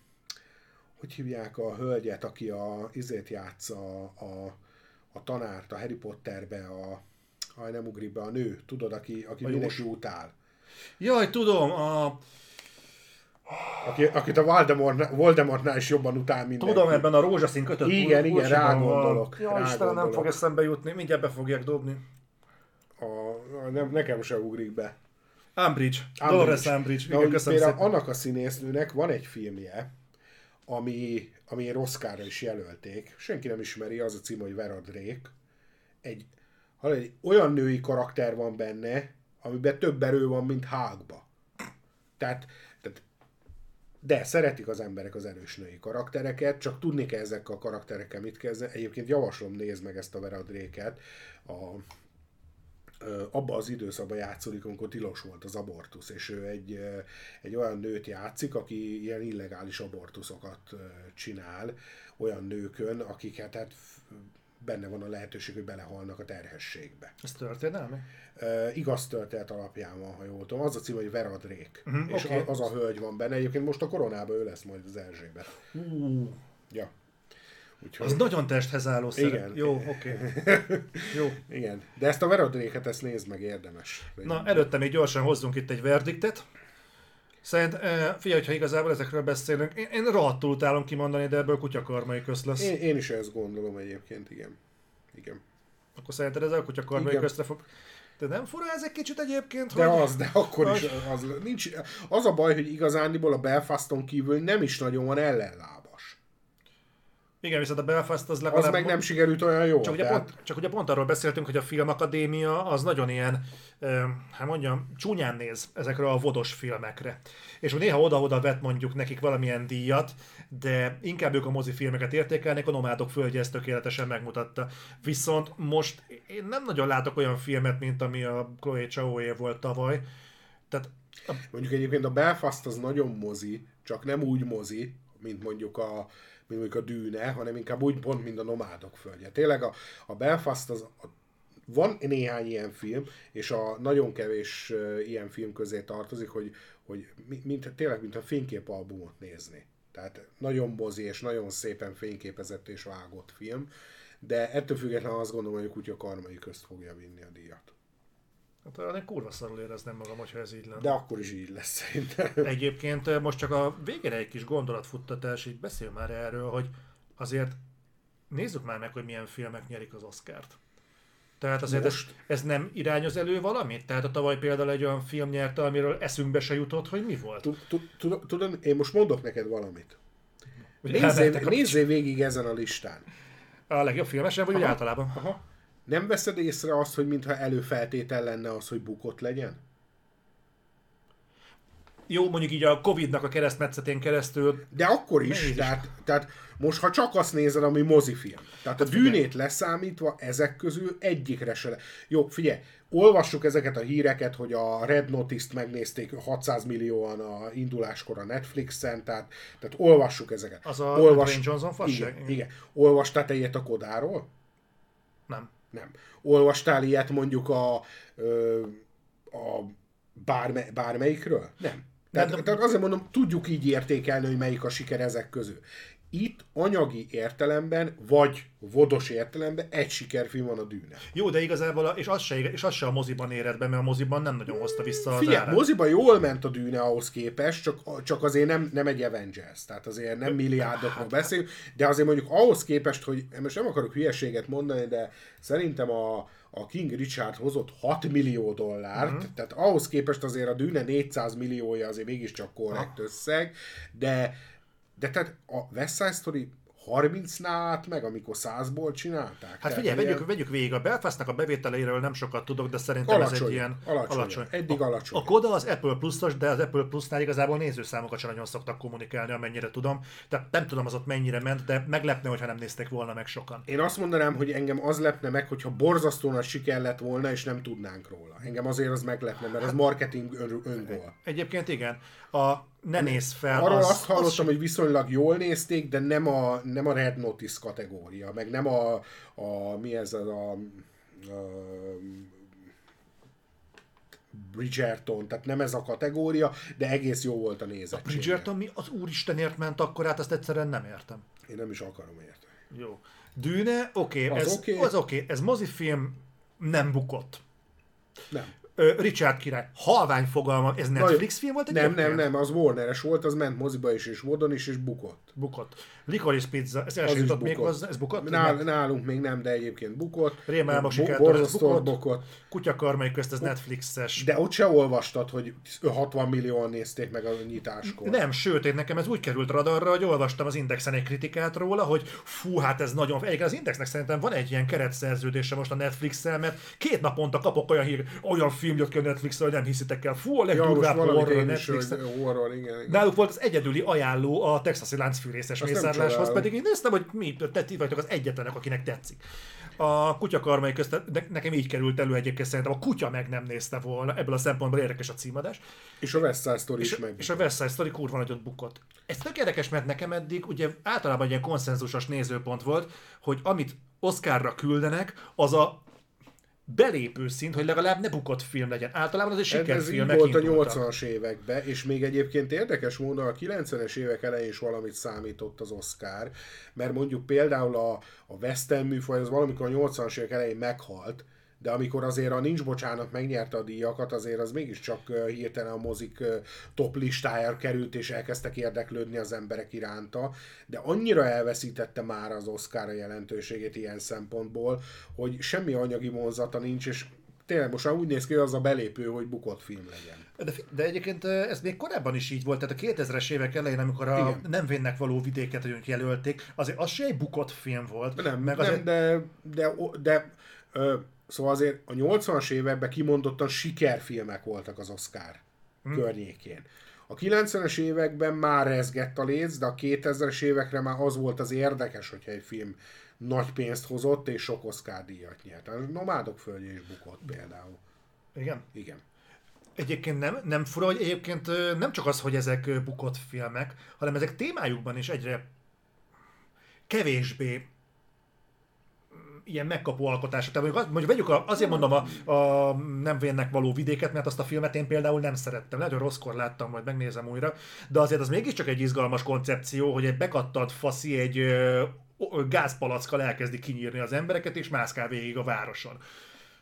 hogy hívják a hölgyet, aki izét játsza a tanárt a Harry Potterbe, nem ugrik be, a nő, tudod, aki mindenki utál. Jaj, tudom, akit a Voldemortnál is jobban utál mindenki. Tudom, ebben a rózsaszín kötött. Igen, rágondolok. Jaj, Istenem, nem fog eszembe jutni, mindjárt be fogják dobni. Nekem sem ugrik be. Dolores Umbridge. Igen, köszönöm szépen. Annak a színésznőnek van egy filmje, ami Oscarra is jelölték. Senki nem ismeri, az a cím, hogy Vera Drake. Egy olyan női karakter van benne, amiben több erő van, mint Hulkba. Tehát, de szeretik az emberek az erős női karaktereket, csak tudni kell ezekkel a karakterekkel mit kezdeni. Egyébként javaslom, nézd meg ezt a Vera Drake-et. Abban az időszakban játszódik, amikor tilos volt az abortusz, és ő egy olyan nőt játszik, aki ilyen illegális abortuszokat csinál olyan nőkön, akiket benne van a lehetőség, hogy belehalnak a terhességbe. Ez történelmi? Igaz történet alapján van, ha jól tudom. Az a cím, hogy Vera Drake. És okay. Az a hölgy van benne. Egyébként most a koronában ő lesz majd az Erzsében. Ja. Úgyhogy... Ez nagyon testhez álló szerep. Jó, oké. Okay. Igen. De ezt a Vera Drake-et ezt nézd meg, érdemes. Na, előtte még gyorsan hozzunk itt egy verdiktet. Figyelj, hogyha igazából ezekről beszélünk, én rohadtul utálom kimondani, de ebből kutyakarmai közt lesz. Én is ezt gondolom egyébként, igen. Akkor szerinted ez a kutyakarmai köztre fog... De nem fura ez egy kicsit egyébként? De hogy... Nincs, az a baj, hogy igazándiból a Belfaston kívül nem is nagyon van ellenlábas. Igen, viszont a Belfast az legalább... Az meg nem sikerült olyan jó. Csak ugye pont arról beszéltünk, hogy a Filmakadémia az nagyon ilyen, csúnyán néz ezekre a vodos filmekre. És néha oda-oda vet mondjuk nekik valamilyen díjat, de inkább ők a mozifilmeket értékelnék, a Nomádok földje ezt tökéletesen megmutatta. Viszont most én nem nagyon látok olyan filmet, mint ami a Chloé Chao-é volt tavaly. Tehát mondjuk egyébként a Belfast az nagyon mozi, csak nem úgy mozi, mint mondjuk a Dűne, hanem inkább úgy pont, mint a Nomádok földje. Tényleg a Belfast van néhány ilyen film, és a nagyon kevés ilyen film közé tartozik, hogy tényleg mintha fényképalbumot nézni. Tehát nagyon mozi és nagyon szépen fényképezett és vágott film, de ettől függetlenül azt gondolom, hogy a kutya karmai közt fogja vinni a díjat. Hát olyan kurva szarul érezném magam, hogyha ez így lenne. De akkor is így lesz szerintem. Egyébként most csak a végére egy kis gondolatfuttatás, így beszél már erről, hogy azért nézzük már meg, hogy milyen filmek nyerik az Oscart. Tehát azért ez nem irányoz elő valamit? Tehát a tavaly például egy olyan film nyerte, amiről eszünkbe se jutott, hogy mi volt? Tudom, én most mondok neked valamit. Nézzél végig ezen a listán. A legjobb filmesen, vagy úgy általában? Aha. Nem veszed észre azt, hogy mintha előfeltétel lenne az, hogy bukott legyen? Jó, mondjuk így a Covid-nak a keresztmetszetén keresztül... De akkor is. Tehát most, ha csak azt nézed, ami mozifilm. Tehát a Dűnét leszámítva ezek közül egyikre se le... Jó, figyelj, olvassuk ezeket a híreket, hogy a Red Notice-t megnézték 600 millióan a induláskor a Netflixen, tehát olvassuk ezeket. Az a Dwayne Johnson fasság? Igen. Olvastál te ilyet a Kodáról? Nem. Olvastál ilyet mondjuk a bármelyikről? Nem. Tehát azért mondom, tudjuk így értékelni, hogy melyik a siker ezek közül. Itt anyagi értelemben, vagy vodos értelemben egy sikerfilm van a Dűne. Jó, de igazából, és az se a moziban éred be, mert a moziban nem nagyon hozta vissza az árat. Moziban jól ment a Dűne ahhoz képest, csak azért nem egy Avengers, tehát azért nem milliárdokról beszélünk, de azért mondjuk ahhoz képest, hogy most nem akarok hülyeséget mondani, de szerintem a King Richard hozott $6 millió, tehát ahhoz képest azért a Dűne 400 milliója azért mégiscsak korrekt összeg, de tehát a West Side Story 30-nál állt meg, amikor 100-ból csinálták. Hát figyelj, vegyük végig, a Belfastnak a bevételeiről nem sokat tudok, de szerintem alacsony, ez egy ilyen... Alacsony. Eddig alacsony. A Koda az Apple Plus-os, de az Apple Plus-nál igazából nézőszámokat sem nagyon szoktak kommunikálni, amennyire tudom. Tehát nem tudom, az ott mennyire ment, de meglepne, hogyha nem nézték volna meg sokan. Én azt mondanám, hogy engem az lepne meg, hogyha borzasztó nagy siker lett volna, és nem tudnánk róla. Engem azért az meglepne, mert az marketing öngól. Egyébként igen. Ne nézz fel. Arról azt hallottam, hogy viszonylag jól nézték, de nem a Red Notice kategória, meg nem a mi ez a Bridgerton, tehát nem ez a kategória, de egész jó volt a nézettség. A Bridgerton mi az úristenért ment akkor át, azt egyszerűen nem értem. Én nem is akarom érteni. Jó. Dűne, oké. Az oké. Ez mozifilm nem bukott. Nem. Richard király, halvány fogalma, ez Netflix film volt? Nem, az Warner-es volt, az ment moziba is, és Vodon is, és bukott. Licorice Pizza, ez első jutott még hozzá, ez bukott? Nálunk még nem, de egyébként bukott. Rémálma sikertől, ez bukott. Kutyakarmai közt, ez Netflixes. De ott se olvastad, hogy 60 millióan nézték meg a nyitáskor. Nem, sőt, én nekem ez úgy került radarra, hogy olvastam az Indexen egy kritikát róla, hogy fú, hát ez nagyon... Egyébként az Indexnek szerintem van egy ilyen keretszerződése most a Netflixsel, mert 2 naponta kapok olyan film jött ki a Netflixről, hogy nem hiszitek el. Fú, a legdurvább horror a Netflixen. Igen. Náluk volt az egyedüli ajánló a texasi láncfűrészes mészárláshoz, pedig én néztem, hogy mi, ti vagytok az egyetlenek, akinek tetszik. A Kutyakarmai közt, nekem így került elő egyébként, szerintem a kutya meg nem nézte volna, ebből a szempontból érdekes a címadás. És a West Side Story is megbukott. És a West Side Story kurva nagyot bukott. Ez tök érdekes, mert nekem eddig ugye általában egy ilyen konszenzusos nézőpont volt, hogy amit Oscarra küldenek, az a belépő szint, hogy legalább ne bukott film legyen. Általában az egy sikerfilmek indultak. Ez így volt a 80-as években, és még egyébként érdekes módon a 90-es évek elején is valamit számított az Oscar, mert mondjuk például a western műfaj az valamikor a 80-as évek elején meghalt, de amikor azért a Nincs Bocsánat megnyerte a díjakat, azért az mégiscsak hirtelen a mozik top listájára került, és elkezdtek érdeklődni az emberek iránta, de annyira elveszítette már az Oscar a jelentőségét ilyen szempontból, hogy semmi anyagi vonzata nincs, és tényleg most úgy néz ki, hogy az a belépő, hogy bukott film legyen. De egyébként ez még korábban is így volt, tehát a 2000-es évek elején, amikor a Nem vénnek való vidéket jelölték, azért az se egy bukott film volt. Szóval azért a 80-as években kimondottan sikerfilmek voltak az Oscar környékén. A 90-es években már rezgett a léc, de a 2000-es évekre már az volt az érdekes, hogyha egy film nagy pénzt hozott és sok Oscar díjat nyert. A Nomádok földje is bukott például. Igen. Egyébként nem fura, hogy egyébként nem csak az, hogy ezek bukott filmek, hanem ezek témájukban is egyre kevésbé ilyen megkapó alkotása. Tehát mondjuk azért mondom a Nem vénnek való vidéket, mert azt a filmet én például nem szerettem. Lehet, hogy rosszkor láttam, majd megnézem újra. De azért az mégiscsak egy izgalmas koncepció, hogy egy bekattant faszi egy gázpalackkal elkezdi kinyírni az embereket, és mászkál végig a városon.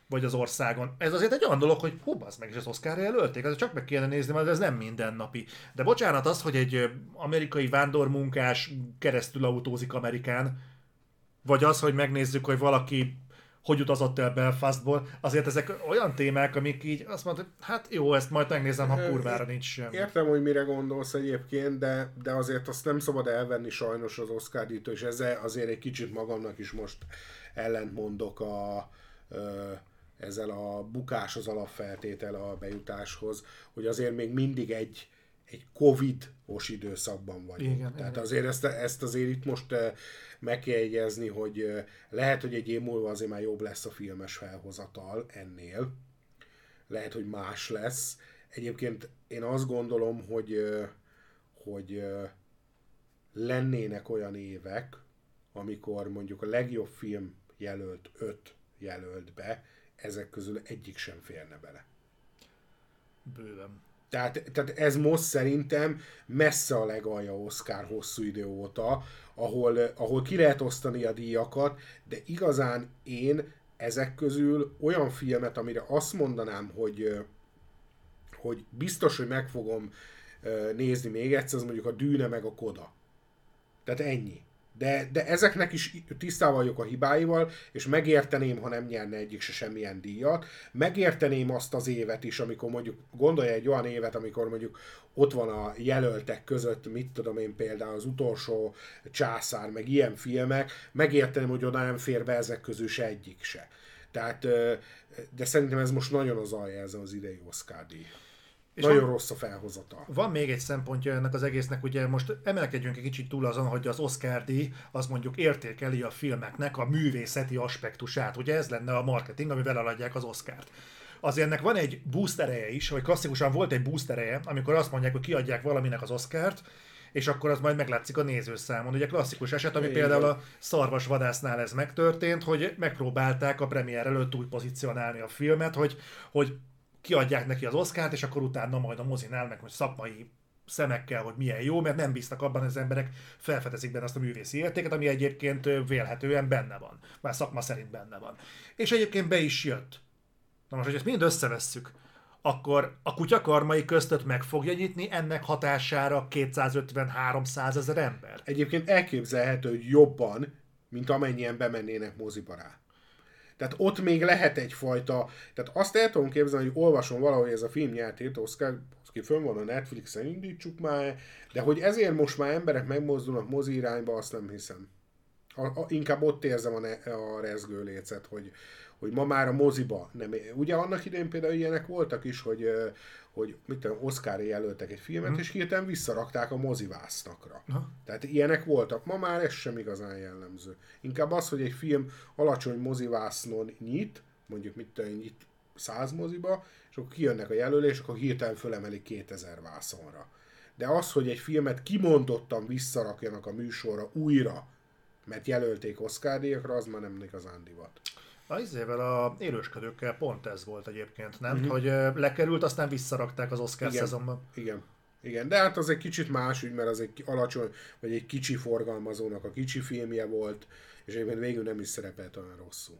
Vagy az országon. Ez azért egy olyan dolog, hogy bazd meg, és az Oscarra jelölték. Azért csak meg kéne nézni, mert ez nem mindennapi. De bocsánat, az, hogy egy amerikai vándormunkás keresztül autózik Amerikán, vagy az, hogy megnézzük, hogy valaki hogy utazott el Belfastból, azért ezek olyan témák, amik így azt mondta, hát jó, ezt majd megnézem, ha kurvára nincs semmi. Értem, hogy mire gondolsz egyébként, de azért azt nem szabad elvenni sajnos az Oscar-díjtól, és ezzel azért egy kicsit magamnak is most ellentmondok ezzel a bukás az alapfeltétel a bejutáshoz, hogy azért még mindig egy Covid-os időszakban vagyunk. Igen, tehát igen. Azért ezt azért itt most meg kell jegyezni, hogy lehet, hogy egy év múlva azért már jobb lesz a filmes felhozatal ennél. Lehet, hogy más lesz. Egyébként én azt gondolom, hogy lennének olyan évek, amikor mondjuk a legjobb film jelölt 5 jelölt be, ezek közül egyik sem férne bele. Bőven. Tehát ez most szerintem messze a legalja Oscar hosszú idő óta, ahol ki lehet osztani a díjakat, de igazán én ezek közül olyan filmet, amire azt mondanám, hogy biztos, hogy meg fogom nézni még egyszer, az mondjuk a Dűne meg a Koda. Tehát ennyi. De ezeknek is tisztában vagyok a hibáival, és megérteném, ha nem nyerne egyik se semmilyen díjat. Megérteném azt az évet is, amikor mondjuk, gondolj egy olyan évet, amikor mondjuk ott van a jelöltek között, mit tudom én például, az utolsó császár, meg ilyen filmek, megérteném, hogy oda nem fér be ezek közül se egyik se. Tehát, de szerintem ez most nagyon az alja ez az idei Oscar-díj. És nagyon rossz a felhozatal. Van még egy szempontja ennek az egésznek, ugye most emelkedjünk egy kicsit túl azon, hogy az Oscar-díj az mondjuk értékeli a filmeknek a művészeti aspektusát. Ugye ez lenne a marketing, amivel eladják az Oscart. Azért ennek van egy boost ereje is, vagy klasszikusan volt egy boost ereje, amikor azt mondják, hogy kiadják valaminek az Oscart, és akkor az majd meglátszik a nézőszámon. Ugye klasszikus eset, ami például a Szarvasvadásznál ez megtörtént, hogy megpróbálták a premier előtt úgy pozícionálni a filmet, hogy kiadják neki az Oscart, és akkor utána majd a mozinál meg, hogy szakmai szemekkel, hogy milyen jó, mert nem bíztak abban, hogy az emberek felfedezik benne azt a művészi értéket, ami egyébként vélhetően benne van. Már szakma szerint benne van. És egyébként be is jött. Na most, hogy ezt mind összevesszük, akkor a kutyakarmai köztött meg fogja nyitni ennek hatására 250-300 ezer ember. Egyébként elképzelhető, hogy jobban, mint amennyien bemennének moziba rá. Tehát ott még lehet egyfajta, tehát azt el tudom képzelni, hogy olvasom valahogy ez a film nyert 7 Oscar, ki fönn van a Netflixen, indítsuk már, de hogy ezért most már emberek megmozdulnak mozi irányba, azt nem hiszem. Inkább ott érzem a rezgőlécet, hogy ma már a moziba nem. Ugye annak idején például ilyenek voltak is, hogy mit tudom, Oscarért jelöltek egy filmet, és hirtelen visszarakták a mozivásznakra. Tehát ilyenek voltak. Ma már ez sem igazán jellemző. Inkább az, hogy egy film alacsony mozivásznon nyit, mondjuk mit tudom, nyit 100 moziba, és akkor kijönnek a jelölések, akkor hirtelen fölemelik 2000 vászonra. De az, hogy egy filmet kimondottan visszarakjanak a műsorra újra, mert jelölték Oscar-díjakra, az már nem igazán divat. Az élősködőkkel pont ez volt egyébként, nem? Hogy lekerült, aztán visszarakták az Oscar szezonban. Igen, de hát az egy kicsit más ügy, mert az egy alacsony, vagy egy kicsi forgalmazónak a kicsi filmje volt, és egyébként végül nem is szerepelt olyan rosszul.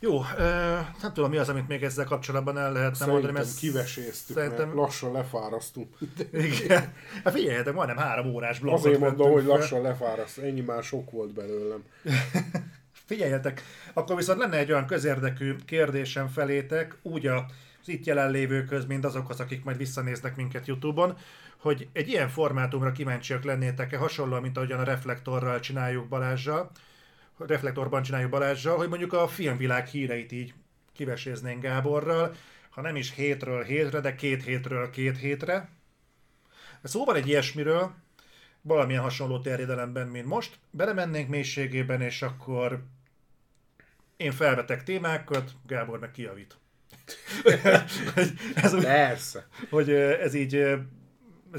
Jó, nem tudom, mi az, amit még ezzel kapcsolatban el lehetne mondani, mert kiveséztük, mert lassan lefárasztunk. Igen, hát figyeljetek, majdnem 3 órás blokkot. Azért mondom, hogy lassan lefárasztunk, ennyi már sok volt belőlem. Figyeljetek, akkor viszont lenne egy olyan közérdekű kérdésem felétek, úgy az itt jelenlévők köz, mint azokhoz, akik majd visszanéznek minket YouTube-on, hogy egy ilyen formátumra kíváncsiak lennétek-e, hasonlóan, mint ahogyan a Reflektorban csináljuk Balázsral, hogy mondjuk a filmvilág híreit így kiveséznénk Gáborral, ha nem is hétről hétre, de 2 hétről 2 hétre. Szóval egy ilyesmiről, valamilyen hasonló terjedelemben, mint most, belemennénk mélységében, és akkor én felvetek témákat, Gábor meg kijavít. Persze. Hogy ez így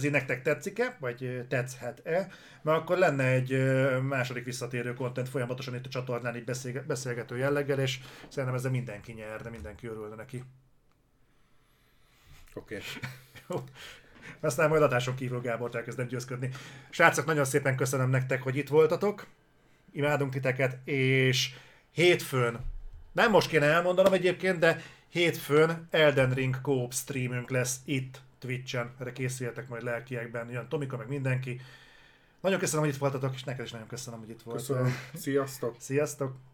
nektek tetszik-e, vagy tetszhet-e, mert akkor lenne egy második visszatérő content folyamatosan itt a csatornán, így beszélgető jelleggel, és szerintem ezzel mindenki nyerne, mindenki örülne neki. Oké. Aztán majd adáson kívül Gábort elkezdem győzködni. Srácok, nagyon szépen köszönöm nektek, hogy itt voltatok. Imádunk titeket, és hétfőn, nem most kéne elmondanom egyébként, de hétfőn Elden Ring co-op streamünk lesz itt Twitch-en. Erre készüljetek majd lelkiekben, jön Tomika, meg mindenki. Nagyon köszönöm, hogy itt voltatok, és neked is nagyon köszönöm, hogy itt voltatok. Köszönöm. Sziasztok!